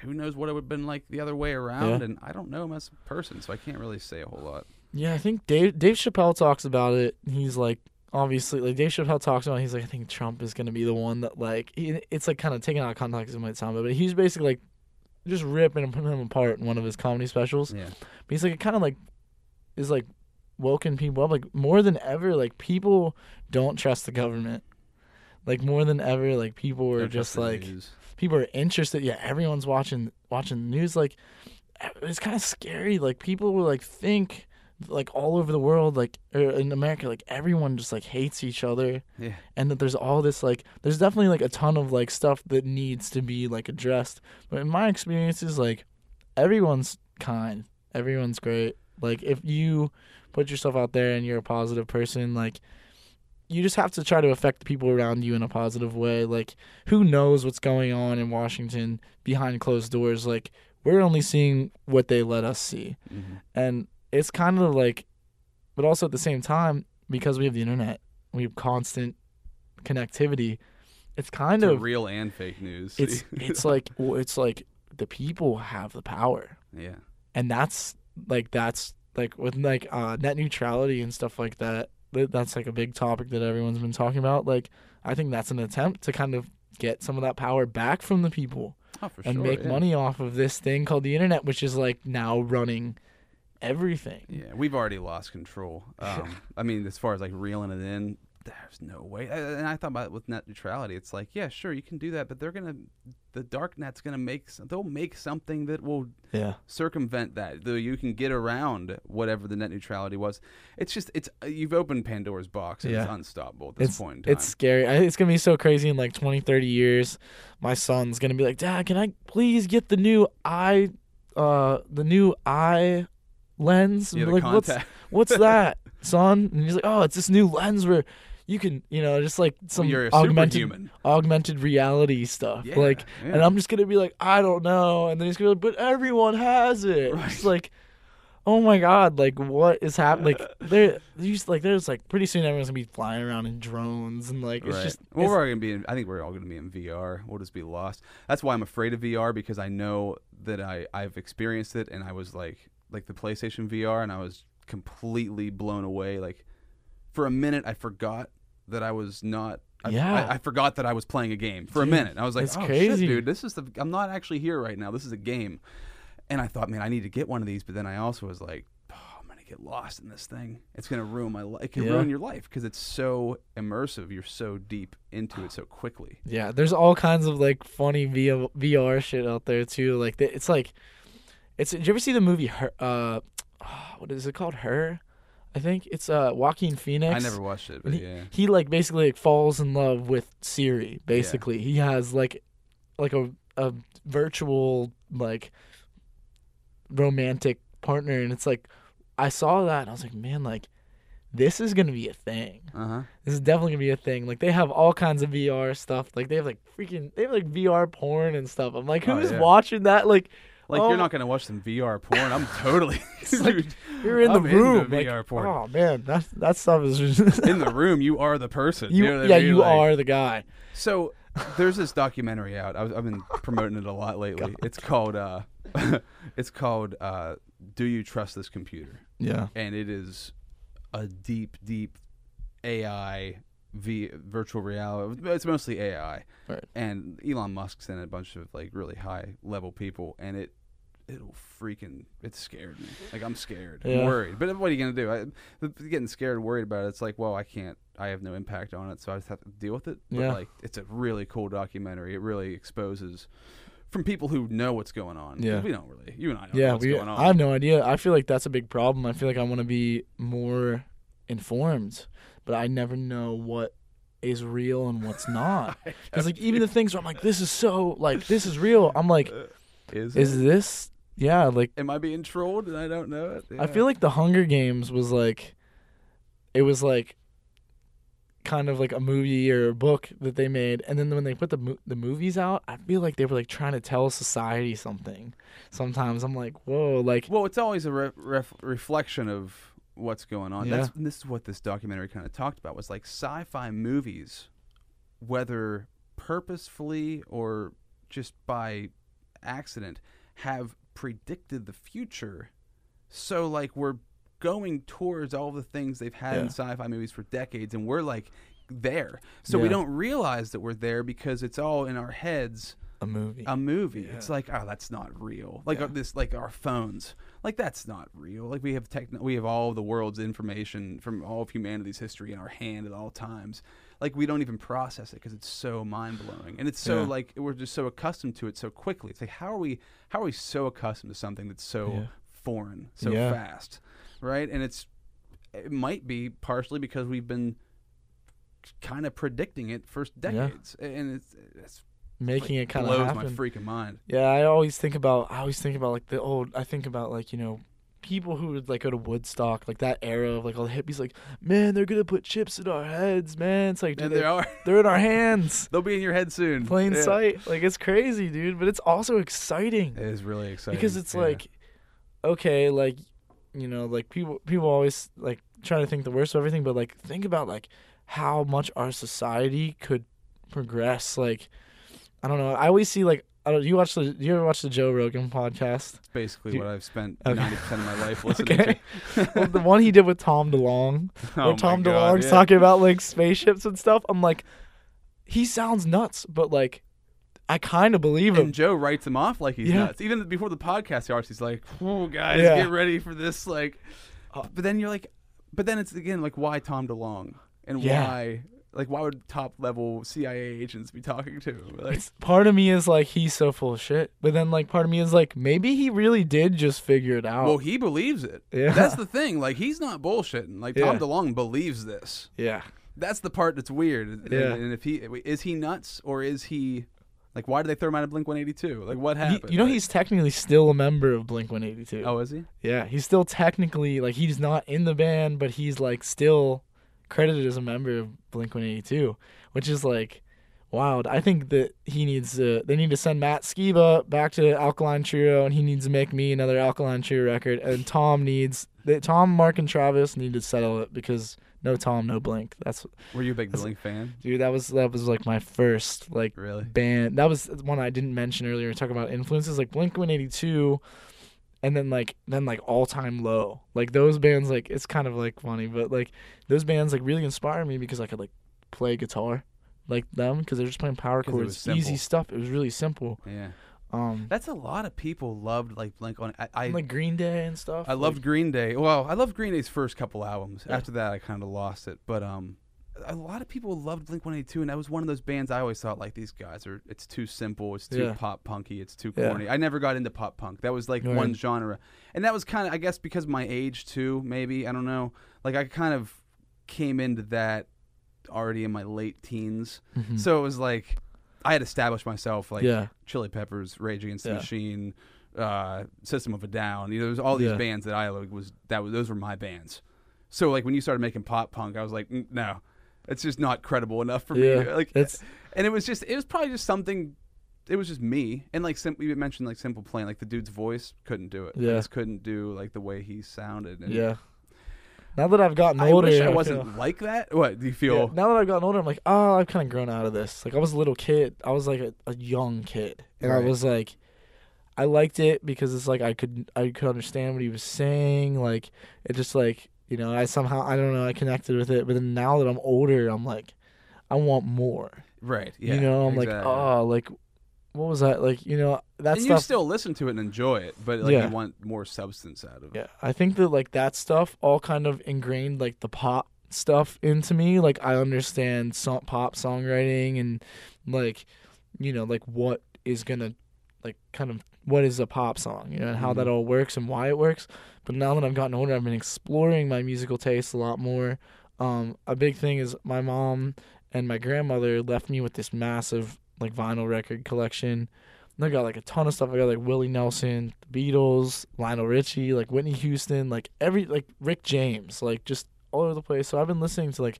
who knows what it would have been like the other way around. Yeah. And I don't know him as a person, so I can't really say a whole lot. Yeah, I think Dave Chappelle talks about it. He's like, obviously, like Dave Chappelle talks about it, he's like, I think Trump is going to be the one that, like, it's like kind of taken out of context, it might sound, but he's basically like, just ripping and putting him apart in one of his comedy specials. Yeah. But he's like, it kind of like is like woken people up. Like, more than ever, like, people don't trust the government. Like, more than ever, like, people are just like, people are interested. Yeah, everyone's watching the news. Like, it's kind of scary. Like, people will like think, like, all over the world, like, or in America, like, everyone just like hates each other. Yeah. And that there's all this, like, there's definitely like a ton of like stuff that needs to be like addressed. But in my experiences, like, everyone's kind, everyone's great. Like, if you put yourself out there and you're a positive person, like, you just have to try to affect the people around you in a positive way. Like, who knows what's going on in Washington behind closed doors? Like, we're only seeing what they let us see. Mm-hmm. And it's kind of like, but also at the same time, because we have the internet, we have constant connectivity. It's kind of real and fake news. It's like the people have the power. Yeah, and that's like with like net neutrality and stuff like that. That's like a big topic that everyone's been talking about. Like, I think that's an attempt to kind of get some of that power back from the people make money off of this thing called the internet, which is like now running everything. Yeah, we've already lost control. I mean, as far as like reeling it in, there's no way. And I thought about it with net neutrality. It's like, yeah, sure, you can do that, but the dark net's gonna make something that will circumvent that. Though you can get around whatever the net neutrality was. It's just you've opened Pandora's box and it's unstoppable at this point in time. It's scary. It's gonna be so crazy in like 20, 30 years. My son's gonna be like, Dad, can I please get the new lens? Yeah, like, what's that, son? And he's like, oh, it's this new lens where you can, you know, just like some augmented reality stuff. Yeah, like, yeah. And I'm just gonna be like, I don't know. And then he's gonna be like, but everyone has it. Right. It's like, oh my God, like, what is happening? Yeah. Like, there's like pretty soon everyone's gonna be flying around in drones and like it's just. Well, I think we're all gonna be in VR. We'll just be lost. That's why I'm afraid of VR, because I know that I've experienced it, and I was like the PlayStation VR, and I was completely blown away. Like, for a minute, I forgot that I was not. I forgot that I was playing a game for a minute. I was like, "Oh crazy. Shit, dude! This is I'm not actually here right now. This is a game." And I thought, man, I need to get one of these. But then I also was like, oh, I'm gonna get lost in this thing. It's gonna ruin my life. It can ruin your life because it's so immersive. You're so deep into it so quickly. Yeah, there's all kinds of like funny VR shit out there too. Like, it's like. Did you ever see the movie Her? What is it called? Her? I think it's Joaquin Phoenix. I never watched it, but he like basically like falls in love with Siri. Basically, he has like a virtual like romantic partner, and it's like I saw that and I was like, man, like this is gonna be a thing. Uh-huh. This is definitely gonna be a thing. Like, they have all kinds of VR stuff. Like, they have like VR porn and stuff. I'm like, who's watching that? Like, you're not going to watch some VR porn. I'm totally... Like, you're in the room. Like, VR porn. Oh, man. That stuff is... Just in the room, you are the person. You are the guy. So, there's this documentary out. I've been promoting it a lot lately. It's called... Do You Trust This Computer? Yeah. And it is a deep, deep AI... virtual reality. It's mostly AI, right. And Elon Musk's in a bunch of like really high level people, and it scared me. Like, I'm scared, I'm worried. But what are you gonna do? Getting scared, worried about it. It's like, well, I have no impact on it, so I just have to deal with it. But like, it's a really cool documentary. It really exposes from people who know what's going on. Yeah, we don't really. You and I don't know what's going on. I have no idea. I feel like that's a big problem. I feel like I want to be more informed, but I never know what is real and what's not. Because like even the things where I'm like, this is so like this is real. I'm like, is this? Yeah, like, am I being trolled and I don't know it? Yeah. I feel like the Hunger Games was like, it was like kind of like a movie or a book that they made, and then when they put the movies out, I feel like they were like trying to tell society something. Sometimes I'm like, whoa, like. Well, it's always a reflection of what's going on. Yeah. This is what this documentary kind of talked about, was like sci-fi movies, whether purposefully or just by accident, have predicted the future. So like we're going towards all the things they've had in sci-fi movies for decades, and we're like there. So we don't realize that we're there because it's all in our heads. A movie. Yeah. It's like, oh, that's not real. Like this, like our phones. Like that's not real. Like we have we have all the world's information from all of humanity's history in our hand at all times. Like we don't even process it because it's so mind blowing, and it's so like we're just so accustomed to it so quickly. It's like how are we so accustomed to something that's so foreign, so fast, right? And it might be partially because we've been kind of predicting it for decades, and it's making it kind of blows my freaking mind. Yeah, I always think about like the old. I think about like, you know, people who would like go to Woodstock, like that era of like all the hippies, like, man, they're gonna put chips in our heads, man. It's like, dude, they're in our hands. They'll be in your head soon. Plain sight. Like, it's crazy, dude. But it's also exciting. It is really exciting because it's like, okay, like, you know, like people always like try to think the worst of everything, but like think about like how much our society could progress. Like, I don't know. I always see like. Do you ever watch the Joe Rogan podcast? It's basically what I've spent 90% of my life listening to. Well, the one he did with Tom DeLonge, where Tom DeLonge's talking about like spaceships and stuff. I'm like, he sounds nuts, but like, I kind of believe him. And Joe writes him off like he's nuts. Even before the podcast, he's like, "Oh, guys, get ready for this." Like, but then you're like, but then it's again like, why Tom DeLonge and why? Like, why would top-level CIA agents be talking to him? Like, part of me is like, he's so full of shit. But then, like, part of me is like, maybe he really did just figure it out. Well, he believes it. Yeah. That's the thing. Like, he's not bullshitting. Like, Tom DeLonge believes this. Yeah. That's the part that's weird. Yeah. And if is he nuts, or is he... Like, why did they throw him out of Blink-182? Like, what happened? You know, he's technically still a member of Blink-182. Oh, is he? Yeah. He's still technically... Like, he's not in the band, but he's, like, still... credited as a member of Blink-182, which is like wild. I think that they need to send Matt Skiba back to Alkaline Trio, and he needs to make me another Alkaline Trio record, and Tom, Mark, and Travis need to settle it, because no Tom, no Blink. Were you a big Blink fan? Dude, that was like my first like really band. That was one I didn't mention earlier, talking about influences, like Blink-182. And then All Time Low. Like, those bands, like, it's kind of, like, funny, but, like, those bands, like, really inspire me because I could, like, play guitar like them, because they're just playing power chords. Easy stuff. It was really simple. Yeah. That's a lot of people loved, like, Blink on... like, Green Day and stuff. I loved Green Day. Well, I loved Green Day's first couple albums. Yeah. After that, I kind of lost it. But a lot of people loved Blink-182, and that was one of those bands I always thought, like, these guys are... It's too simple. It's too pop-punky. It's too corny. I never got into pop-punk. That was, like, one genre. And that was kind of, I guess, because of my age, too, maybe. I don't know. Like, I kind of came into that already in my late teens. Mm-hmm. So it was, like, I had established myself, like, Chili Peppers, Rage Against the Machine, System of a Down. You know, there was all these bands that I was... Those were my bands. So, like, when you started making pop-punk, I was like, no. It's just not credible enough for me. Like, and it was probably just something. It was just me, and like we mentioned, like Simple Plan, like the dude's voice couldn't do it. Yeah, I just couldn't do like the way he sounded. And now that I've gotten older, I wasn't like that. What do you feel? Yeah, now that I've gotten older, I'm like, oh, I've kind of grown out of this. Like, I was a little kid. I was like a young kid, and I was like, I liked it because it's like I could understand what he was saying. Like, it just like. You know, I connected with it. But then now that I'm older, I'm like, I want more. Right. Yeah. You know, I'm like, oh, like, what was that? Like, you know, that stuff. And you still listen to it and enjoy it, but like you want more substance out of it. Yeah. I think that like that stuff all kind of ingrained like the pop stuff into me. Like, I understand pop songwriting and like, you know, like what is going to like kind of what is a pop song, you know, and how that all works and why it works. But now that I've gotten older, I've been exploring my musical taste a lot more. A big thing is my mom and my grandmother left me with this massive, like, vinyl record collection. And I got, like, a ton of stuff. I got, like, Willie Nelson, the Beatles, Lionel Richie, like, Whitney Houston, like, Rick James, like, just all over the place. So I've been listening to, like,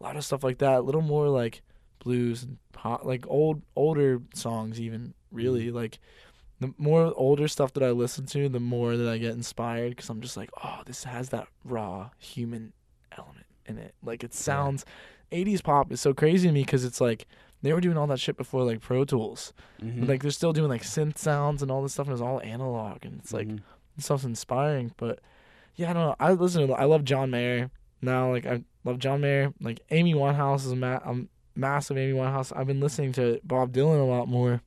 a lot of stuff like that, a little more like blues and pop, like older songs even, really. Like the more older stuff that I listen to, the more that I get inspired, because I'm just like, oh, this has that raw human element in it. Like it sounds, 80s pop is so crazy to me because it's like they were doing all that shit before like Pro Tools. Mm-hmm. Like they're still doing like synth sounds and all this stuff, and it's all analog, and it's like stuff's inspiring. But yeah, I don't know. I love John Mayer now. Like I love John Mayer. Like Amy Winehouse is a massive Amy Winehouse. I've been listening to Bob Dylan a lot more.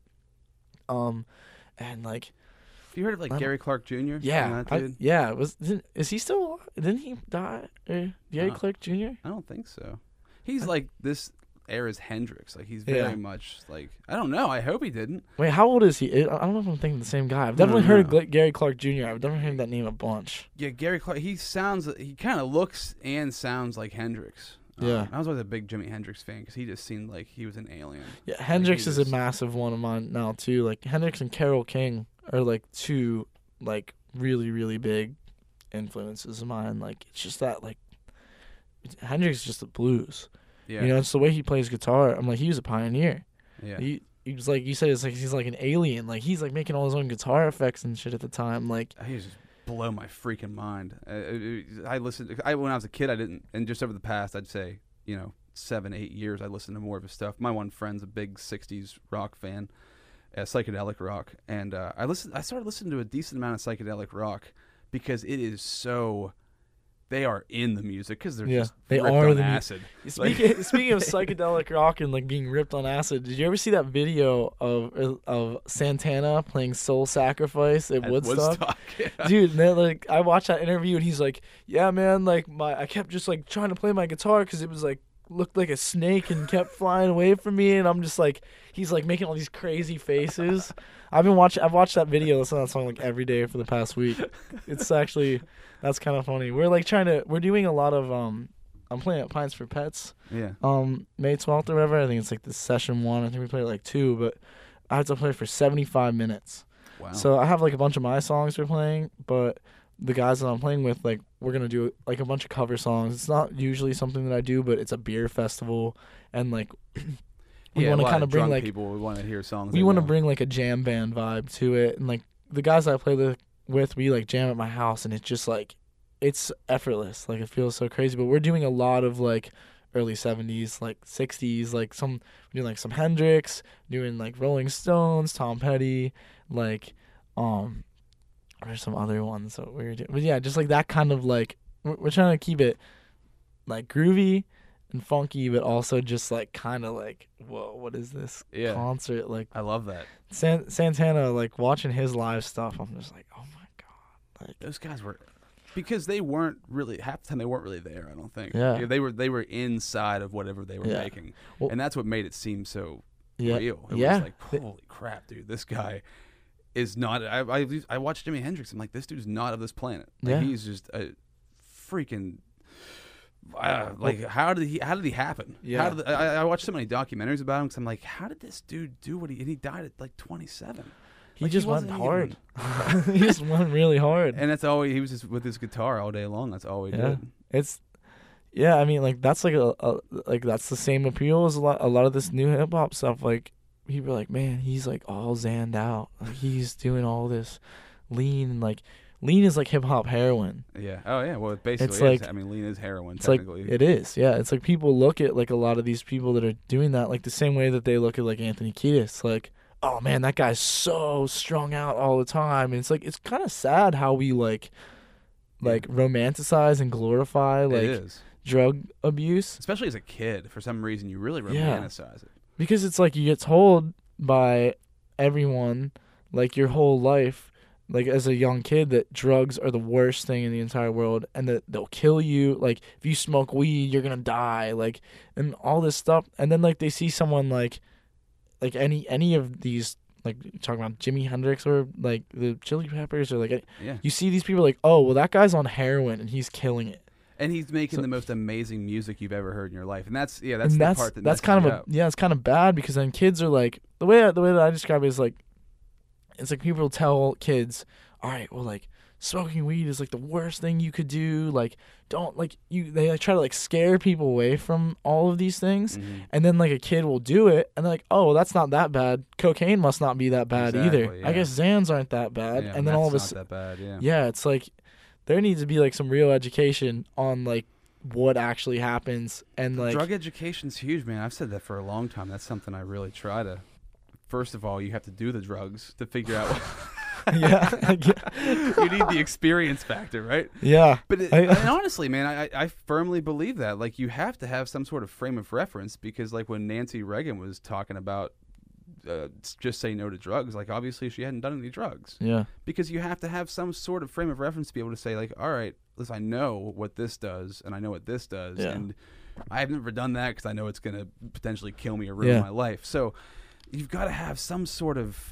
And like, have you heard of like Gary Clark Jr.? Yeah, yeah. Is he still? Didn't he die? Gary Clark Jr. I don't think so. He's like this era's Hendrix. Like he's very much like, I don't know. I hope he didn't. Wait, how old is he? I don't know if I'm thinking the same guy. I've definitely heard of Gary Clark Jr. I've definitely heard that name a bunch. Yeah, Gary Clark. He kind of looks and sounds like Hendrix. Yeah, I was always a big Jimi Hendrix fan because he just seemed like he was an alien. Yeah, Hendrix is a massive one of mine now too. Like Hendrix and Carole King are like two like really really big influences of mine. Like it's just that like Hendrix is just the blues. Yeah, you know, it's the way he plays guitar. I'm like, he was a pioneer. Yeah, he was like, you said, it's like he's like an alien. Like he's like making all his own guitar effects and shit at the time. Like he was just blow my freaking mind. When I was a kid, I didn't, and just over the past, I'd say, 7-8 years, I listened to more of his stuff. My one friend's a big 60s rock fan, psychedelic rock, and I started listening to a decent amount of psychedelic rock because it is so, they are in the music because they're just they ripped on acid. Speaking of psychedelic rock and like being ripped on acid, did you ever see that video of Santana playing Soul Sacrifice at Woodstock? Yeah. Dude, man, like I watched that interview and he's like, "Yeah, man, like I kept just like trying to play my guitar because it was like looked like a snake and kept flying away from me," and I'm just like, he's like making all these crazy faces. I've watched that video, listened to that song like every day for the past week. It's actually, that's kind of funny. We're like we're doing a lot of, I'm playing at Pines for Pets. Yeah. May 12th or whatever. I think it's like the session one. I think we played like two, but I have to play for 75 minutes. Wow. So I have like a bunch of my songs we're playing, but the guys that I'm playing with, like, we're going to do like a bunch of cover songs. It's not usually something that I do, but it's a beer festival and like... We want to kind of bring like people. We want to hear songs. We want to bring like a jam band vibe to it, and like the guys I play with, we like jam at my house, and it's just like, it's effortless. Like it feels so crazy. But we're doing a lot of like early 70s, like 60s, like some Hendrix, doing like Rolling Stones, Tom Petty, like there's some other ones that we were doing. But yeah, just like that kind of like we're trying to keep it like groovy and funky, but also just like kind of like, whoa, what is this concert? Like, I love that Santana. Like watching his live stuff, I'm just like, oh my god! Like those guys were, because they weren't really, half the time they weren't really there, I don't think. Yeah, they were inside of whatever they were making, and that's what made it seem so real. It was like, holy crap, dude, this guy is not. I watched Jimi Hendrix. I'm like, this dude's not of this planet. Like, he's just a freaking. Like how did he happen? Yeah, I watched so many documentaries about him because I'm like, how did this dude do what he? And he died at like 27. He went hard. He just went really hard. And that's all he was, just with his guitar all day long. That's all he did. I mean, like that's like that's the same appeal as a lot of this new hip hop stuff. Like people were like, man, he's like all zanned out. Like, he's doing all this lean like. Lean is like hip-hop heroin. Yeah. Oh, yeah. Well, basically, it's like, I mean, lean is heroin, technically. Like, it is, yeah. It's like people look at, like, a lot of these people that are doing that, like, the same way that they look at, like, Anthony Kiedis. Like, oh, man, that guy's so strung out all the time. And it's, like, it's kind of sad how we, like romanticize and glorify, like, drug abuse. Especially as a kid. For some reason, you really romanticize it. Because it's, like, you get told by everyone, like, your whole life, like, as a young kid, that drugs are the worst thing in the entire world and that they'll kill you. Like, if you smoke weed, you're going to die, like, and all this stuff. And then, like, they see someone, like any of these, like, talking about Jimi Hendrix or, like, the Chili Peppers or, like, you see these people like, oh, well, that guy's on heroin and he's killing it. And he's making the most amazing music you've ever heard in your life. And that's the part that's kind of, it's kind of bad because then kids are like, the way that I describe it is like, it's like people tell kids, all right, well, like, smoking weed is like the worst thing you could do. Like, don't, like, you, they like try to like scare people away from all of these things. Mm-hmm. And then like a kid will do it and they're like, oh, well, that's not that bad. Cocaine must not be that bad either. Yeah. I guess Xans aren't that bad. Yeah, and then all of a sudden, yeah, it's like there needs to be like some real education on like what actually happens. And like, drug education's huge, man. I've said that for a long time. That's something I really try to. First of all, you have to do the drugs to figure out what. You need the experience factor, right? Yeah. But it, and honestly, man, I firmly believe that. Like, you have to have some sort of frame of reference because, like, when Nancy Reagan was talking about just say no to drugs, like, obviously she hadn't done any drugs. Yeah. Because you have to have some sort of frame of reference to be able to say, like, all right, listen, I know what this does and I know what this does. Yeah. And I've never done that because I know it's going to potentially kill me or ruin my life. So you've got to have some sort of,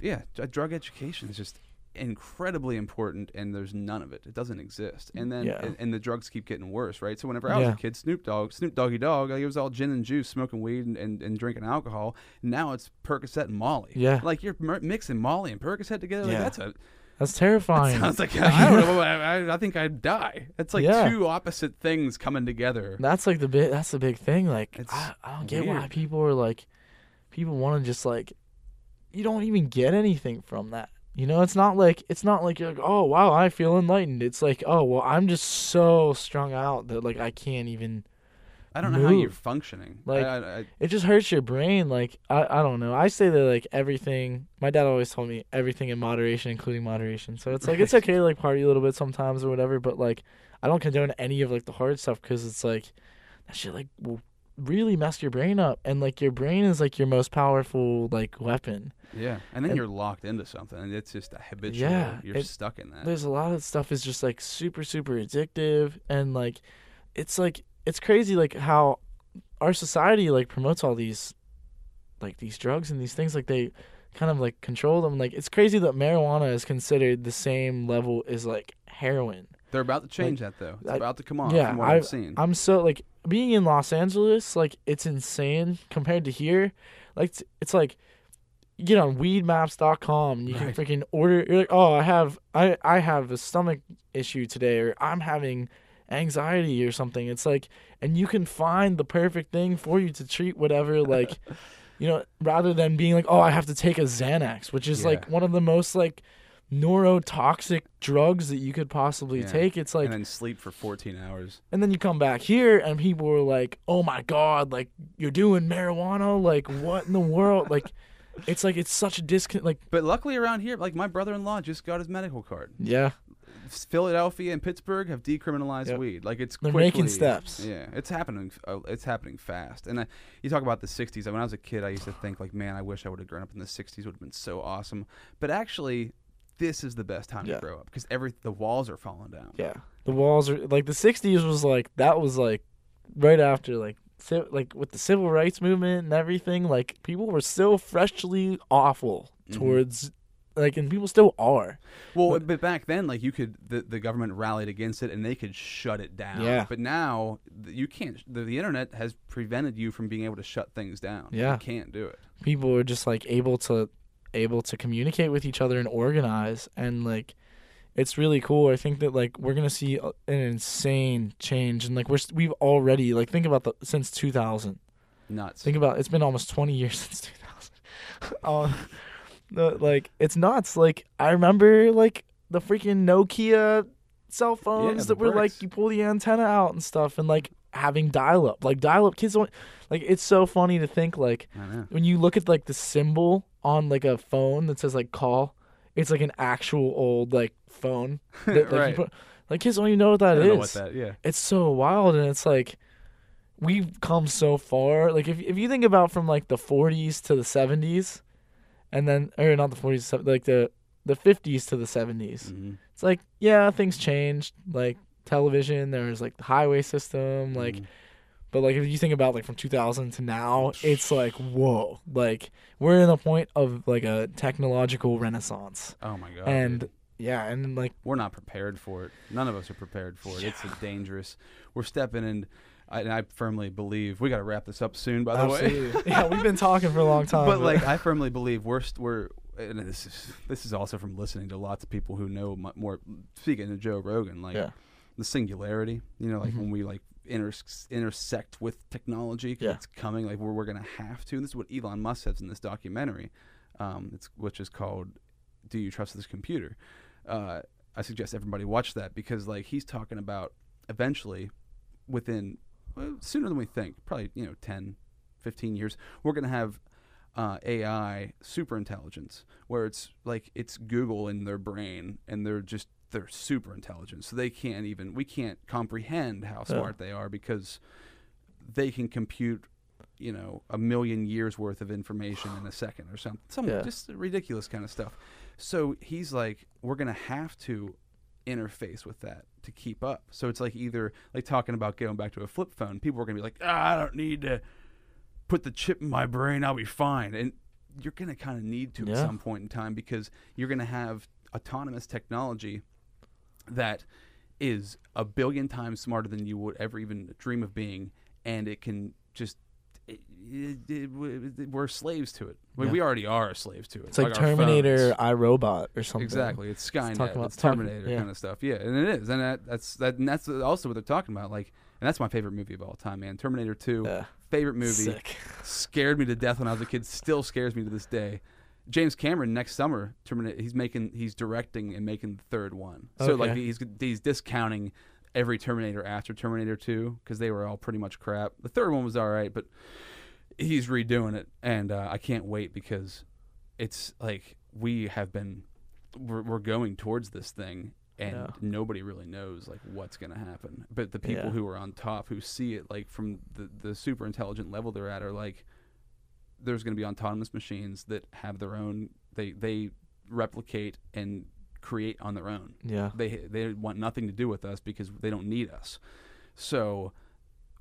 drug education is just incredibly important, and there's none of it. It doesn't exist. And then and the drugs keep getting worse, right? So whenever I was a kid, Snoop Doggy Dogg, like, it was all gin and juice, smoking weed and drinking alcohol. Now it's Percocet and Molly. Yeah. Like, you're mixing Molly and Percocet together. Yeah. Like, that's terrifying. That sounds like, I don't know. I think I'd die. It's like two opposite things coming together. That's like that's the big thing. Like, I don't get why people are like, people want to just like, you don't even get anything from that. You know, it's not like you're like, oh wow, I feel enlightened. It's like, oh well, I'm just so strung out that like I can't even. I don't know how you're functioning. Like, it just hurts your brain. Like, I don't know. I say that like everything. My dad always told me everything in moderation, including moderation. So it's like it's okay to like party a little bit sometimes or whatever. But like, I don't condone any of like the hard stuff because it's like that shit like will really mess your brain up, and like your brain is like your most powerful like weapon. Yeah, and then you're locked into something, and it's just a habitual. Yeah, you're stuck in that. There's a lot of stuff is just like super, super addictive, and like it's crazy like how our society like promotes all these like these drugs and these things, like they kind of like control them. Like, it's crazy that marijuana is considered the same level as like heroin. They're about to change like, that though. It's about to come on. Yeah, from what I've seen. I'm so like being in Los Angeles, like it's insane compared to here. Like it's like. You get on weedmaps.com and you can freaking order. You're like, oh, I have a stomach issue today, or I'm having anxiety or something. It's like, and you can find the perfect thing for you to treat whatever, like, you know, rather than being like, oh, I have to take a Xanax, which is like one of the most like neurotoxic drugs that you could possibly take. It's like, and then sleep for 14 hours. And then you come back here and people are like, oh my God, like you're doing marijuana. Like what in the world? Like, it's like it's such a disconnect. Like, but luckily around here, like my brother-in-law just got his medical card. Yeah, Philadelphia and Pittsburgh have decriminalized weed. Like they're making steps. Yeah, it's happening. It's happening fast. And you talk about the '60s. When I was a kid, I used to think like, man, I wish I would have grown up in the '60s. It would have been so awesome. But actually, this is the best time to grow up because the walls are falling down. Yeah, the walls are like the '60s was like that was like right after like. So, like with the civil rights movement and everything, like people were still freshly awful towards, like, and people still are. Well, but back then, like you could, the government rallied against it and they could shut it down. Yeah. But now you can't. The internet has prevented you from being able to shut things down. Yeah. You can't do it. People are just like able to communicate with each other and organize, and like it's really cool. I think that like we're gonna see an insane change, and like we've already like think about since 2000. Nuts. Think about it's been almost 20 years since 2000. Like it's nuts. Like I remember like the freaking Nokia cell phones that were like you pull the antenna out and stuff, and like having dial-up. Like dial-up kids don't like. It's so funny to think like when you look at like the symbol on like a phone that says like call. It's like an actual old like phone. That, like, like kids don't even know what that is. Know what that, It's so wild, and it's like we've come so far. Like if you think about from like the 40s to the 70s, and then or not the 40s, like the 50s to the 70s. Mm-hmm. It's like things changed. Like television, there was like the highway system. Like, but like if you think about like from 2000 to now, it's like whoa, like we're in a point of like a technological renaissance. Oh my God. And and like we're not prepared for it. None of us are prepared for it. Yeah. It's dangerous. We're stepping in, and I firmly believe we got to wrap this up soon. By the way, we've been talking for a long time. But like, I firmly believe we're and this is also from listening to lots of people who know more. Speaking of Joe Rogan, like the singularity, you know, like when we like intersect with technology, 'cause it's coming. Like we're gonna have to. And this is what Elon Musk says in this documentary, which is called "Do You Trust This Computer?" I suggest everybody watch that, because like he's talking about eventually, within sooner than we think, probably 10, 15 years, we're gonna have AI super intelligence, where it's like it's Google in their brain, and they're super intelligent. So we can't comprehend how smart they are, because they can compute, a million years worth of information in a second or something. Just ridiculous kind of stuff. So he's like, we're going to have to interface with that to keep up. So it's like either like talking about going back to a flip phone, people are going to be like, I don't need to put the chip in my brain, I'll be fine. And you're going to kind of need to at some point in time, because you're going to have autonomous technology that is 1 billion times smarter than you would ever even dream of being, and it can just we're slaves to it. We already are slaves to it. It's like Terminator, iRobot, or something. Exactly, it's Skynet, it's Terminator kind of stuff. Yeah, and it is, and that's also what they're talking about. Like, and that's my favorite movie of all time, man. Terminator 2, favorite movie. Sick. Scared me to death when I was a kid. Still scares me to this day. James Cameron next summer, Terminator. He's directing and making the third one. Okay. So like he's discounting every Terminator after Terminator 2, because they were all pretty much crap. The third one was all right, but he's redoing it, and I can't wait, because it's like we're going towards this thing, and nobody really knows like what's going to happen. But the people who are on top, who see it like from the super intelligent level they're at, are like, there's going to be autonomous machines that have their own. They replicate and create on their own. Yeah. They want nothing to do with us, because they don't need us. So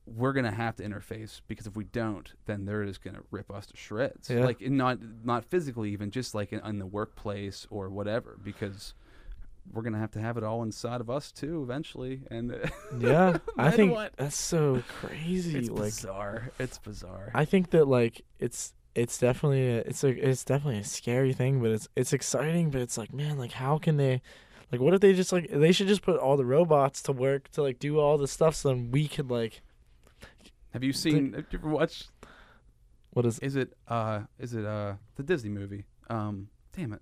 we're going to have to interface, because if we don't, then they're just going to rip us to shreds. Yeah. Like not physically, even just like in the workplace or whatever, because we're going to have it all inside of us too eventually. And I think that's so crazy. It's like bizarre. It's bizarre. I think that like it's definitely a scary thing, but it's exciting. But it's like, man, like how can they, like what if they just like, they should just put all the robots to work to like do all the stuff, so then we could like. Have you ever watched? What is it? Is it the Disney movie? Damn it.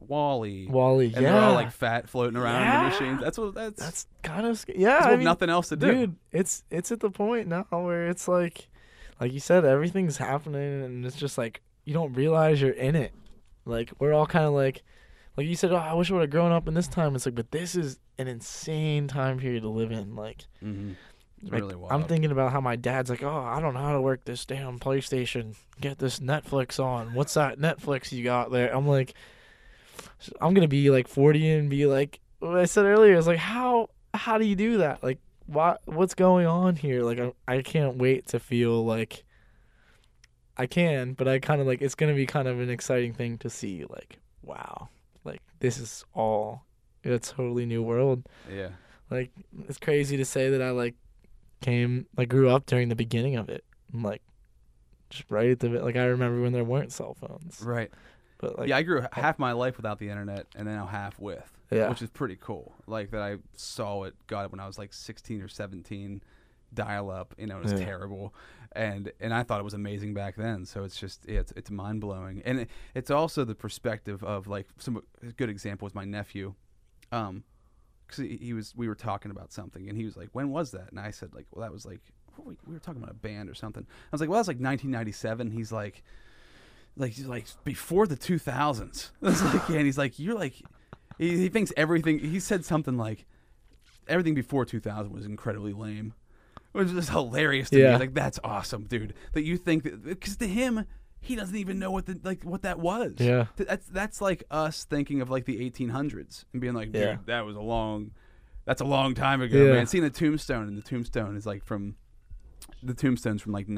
Wall-E, and they're all like fat, floating around in the machines. That's kind of scary. Yeah, I mean, nothing else to do. Dude, it's at the point now where it's like you said, everything's happening, and it's just like you don't realize you're in it. Like we're all kind of like you said, oh, I wish I would have grown up in this time. It's like, but this is an insane time period to live in. Like, it's really wild. I'm thinking about how my dad's like, oh, I don't know how to work this damn PlayStation. Get this Netflix on. What's that Netflix you got there? I'm like. I'm going to be like 40 and be like what I said earlier. It's like, how do you do that? Like, what's going on here? Like, I can't wait to feel like I can, but I kind of like, it's going to be kind of an exciting thing to see. Like, wow, like this is all, it's a totally new world. Yeah. Like, it's crazy to say that I like grew up during the beginning of it. I'm like, just right at the, like, I remember when there weren't cell phones. Right. But like, I grew half my life without the internet, and then now half with, which is pretty cool. Like that I saw it, got it when I was like 16 or 17, dial up, it was terrible. And I thought it was amazing back then. So it's just, it's mind blowing. And it's also the perspective of like, a good example was my nephew. 'Cause we were talking about something, and he was like, when was that? And I said like, well, that was like, we were talking about a band or something. I was like, well, that's like 1997. He's like, before the 2000s. And he's like, you're like, he thinks everything. He said something like, everything before 2000 was incredibly lame, which is hilarious to me. Like, that's awesome, dude. That you think that, because to him, he doesn't even know what that was. Yeah, that's like us thinking of like the 1800s and being like, dude, that's a long time ago, man. Seeing the tombstone, and the tombstone is like from like 1908,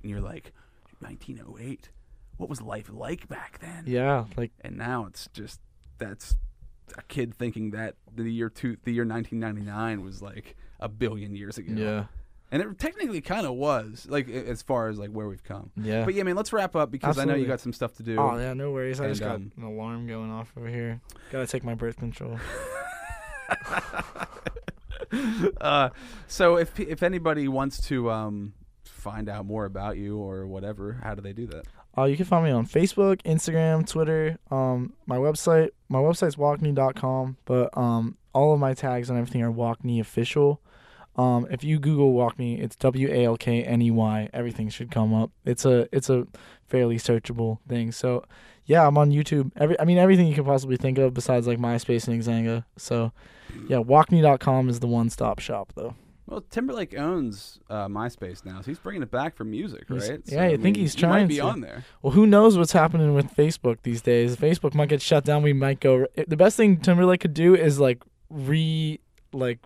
and you're like. 1908. What was life like back then? Yeah, like, and now it's just that's a kid thinking that the year 1999 was like 1 billion years ago. Yeah, And it technically kind of was, like, as far as, like, where we've come. Yeah. But, yeah, man, let's wrap up because Absolutely. I know you got some stuff to do. Oh, yeah, no worries. I just got an alarm going off over here. Got to take my birth control. So if anybody wants to find out more about you or whatever, how do they do that? You can find me on Facebook, Instagram, Twitter, my website. My website's walkney.com, but all of my tags and everything are Walkney Official. If you Google Walkney, it's W-A-L-K-N-E-Y. Everything should come up. It's a fairly searchable thing. So, yeah, I'm on YouTube. Everything you can possibly think of besides, like, MySpace and Xanga. So, yeah, Walkney.com is the one-stop shop, though. Well, Timberlake owns MySpace now, so he's bringing it back for music, right? Yeah, I think he's trying to. Might be on there. Well, who knows what's happening with Facebook these days? Facebook might get shut down. We might go. The best thing Timberlake could do is, like, re-release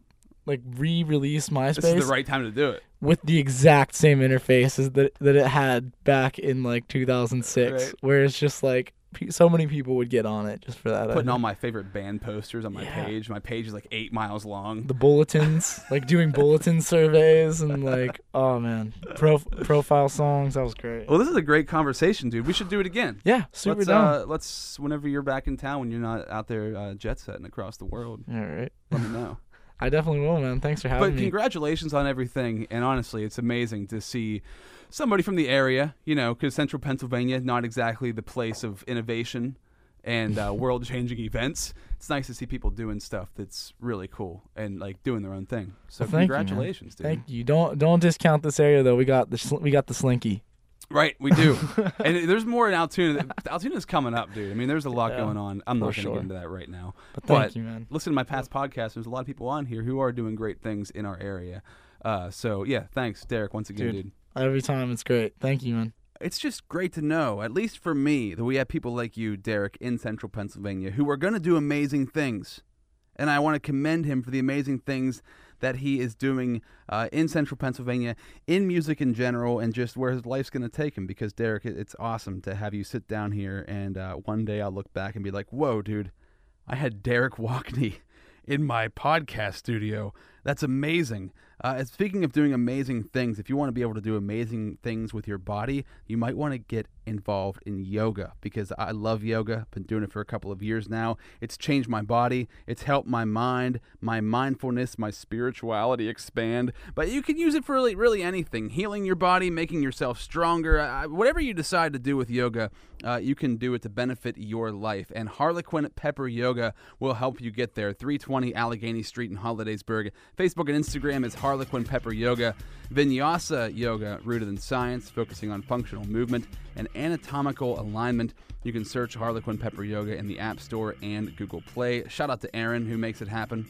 MySpace. This is the right time to do it. With the exact same interfaces that it had back in, like, 2006, right. Where it's just, like, so many people would get on it just for that. Putting all my favorite band posters on my page. My page is, like, 8 miles long. The bulletins. Like, doing bulletin surveys and, like, oh, man. Profile songs. That was great. Well, this is a great conversation, dude. We should do it again. Yeah, super down. Let's, whenever you're back in town, when you're not out there jet-setting across the world. All right. Let me know. I definitely will, man. Thanks for having me. But congratulations on everything. And honestly, it's amazing to see somebody from the area, you know, because central Pennsylvania, not exactly the place of innovation and world-changing events. It's nice to see people doing stuff that's really cool and, like, doing their own thing. So congratulations, dude. Thank you. Don't discount this area, though. We got the Slinky. Right, we do. And there's more in Altoona. Altoona's coming up, dude. I mean, there's a lot going on. I'm not going to get into that right now. But thank you, man. Listen to my past podcasts. There's a lot of people on here who are doing great things in our area. So, yeah, thanks, Derek, once again, dude. Every time it's great. Thank you, man. It's just great to know, at least for me, that we have people like you, Derek, in central Pennsylvania who are going to do amazing things. And I want to commend him for the amazing things that he is doing in central Pennsylvania, in music in general, and just where his life's going to take him. Because, Derek, it's awesome to have you sit down here, and one day I'll look back and be like, whoa, dude, I had Derek Walkney in my podcast studio. That's amazing. And speaking of doing amazing things, if you want to be able to do amazing things with your body, you might want to get involved in yoga, because I love yoga. I've been doing it for a couple of years now. It's changed my body. It's helped my mind, my mindfulness, my spirituality expand. But you can use it for really anything. Healing your body, making yourself stronger. Whatever you decide to do with yoga, you can do it to benefit your life. And Harlequin Pepper Yoga will help you get there. 320 Allegheny Street in Hollidaysburg. Facebook and Instagram is Harlequin Pepper Yoga. Vinyasa Yoga, rooted in science, focusing on functional movement and anatomical alignment. You can search Harlequin Pepper Yoga in the App Store and Google Play. Shout out to Aaron, who makes it happen.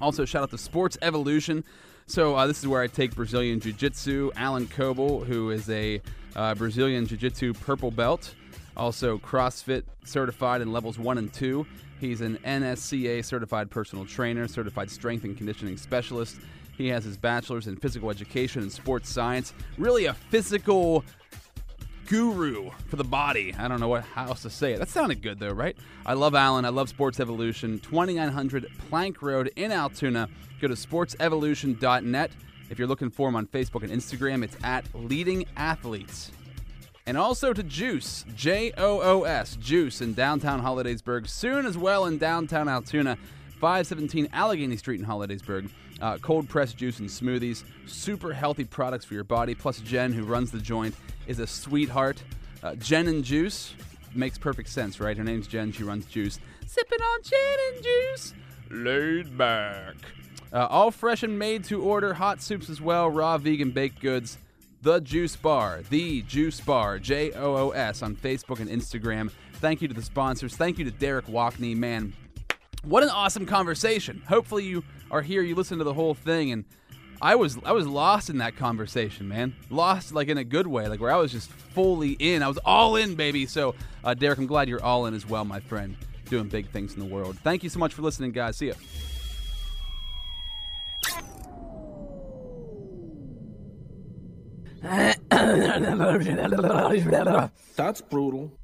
Also, shout out to Sports Evolution. So this is where I take Brazilian Jiu-Jitsu. Alan Coble, who is a Brazilian Jiu-Jitsu purple belt, also CrossFit certified in levels 1 and 2. He's an NSCA certified personal trainer, certified strength and conditioning specialist. He has his bachelor's in physical education and sports science. Really a physical guru for the body. I don't know how else to say it. That sounded good, though, right? I love Alan. I love Sports Evolution. 2900 Plank Road in Altoona. Go to sportsevolution.net. If you're looking for him on Facebook and Instagram, it's at Leading Athletes. And also to Juice, J-O-O-S, Juice in downtown Hollidaysburg. Soon as well in downtown Altoona, 517 Allegheny Street in Hollidaysburg. Cold-pressed juice and smoothies, super healthy products for your body. Plus Jen, who runs The Joint, is a sweetheart. Jen and Juice makes perfect sense, right? Her name's Jen. She runs Juice. Sipping on Jen and Juice. Laid back. All fresh and made to order. Hot soups as well. Raw vegan baked goods. The Juice Bar, The Juice Bar, J-O-O-S on Facebook and Instagram. Thank you to the sponsors. Thank you to Derek Walkney, man. What an awesome conversation. Hopefully you are here, you listen to the whole thing, and I was lost in that conversation, man. Lost, like, in a good way, like where I was just fully in. I was all in, baby. So, Derek, I'm glad you're all in as well, my friend, doing big things in the world. Thank you so much for listening, guys. See ya. That's brutal.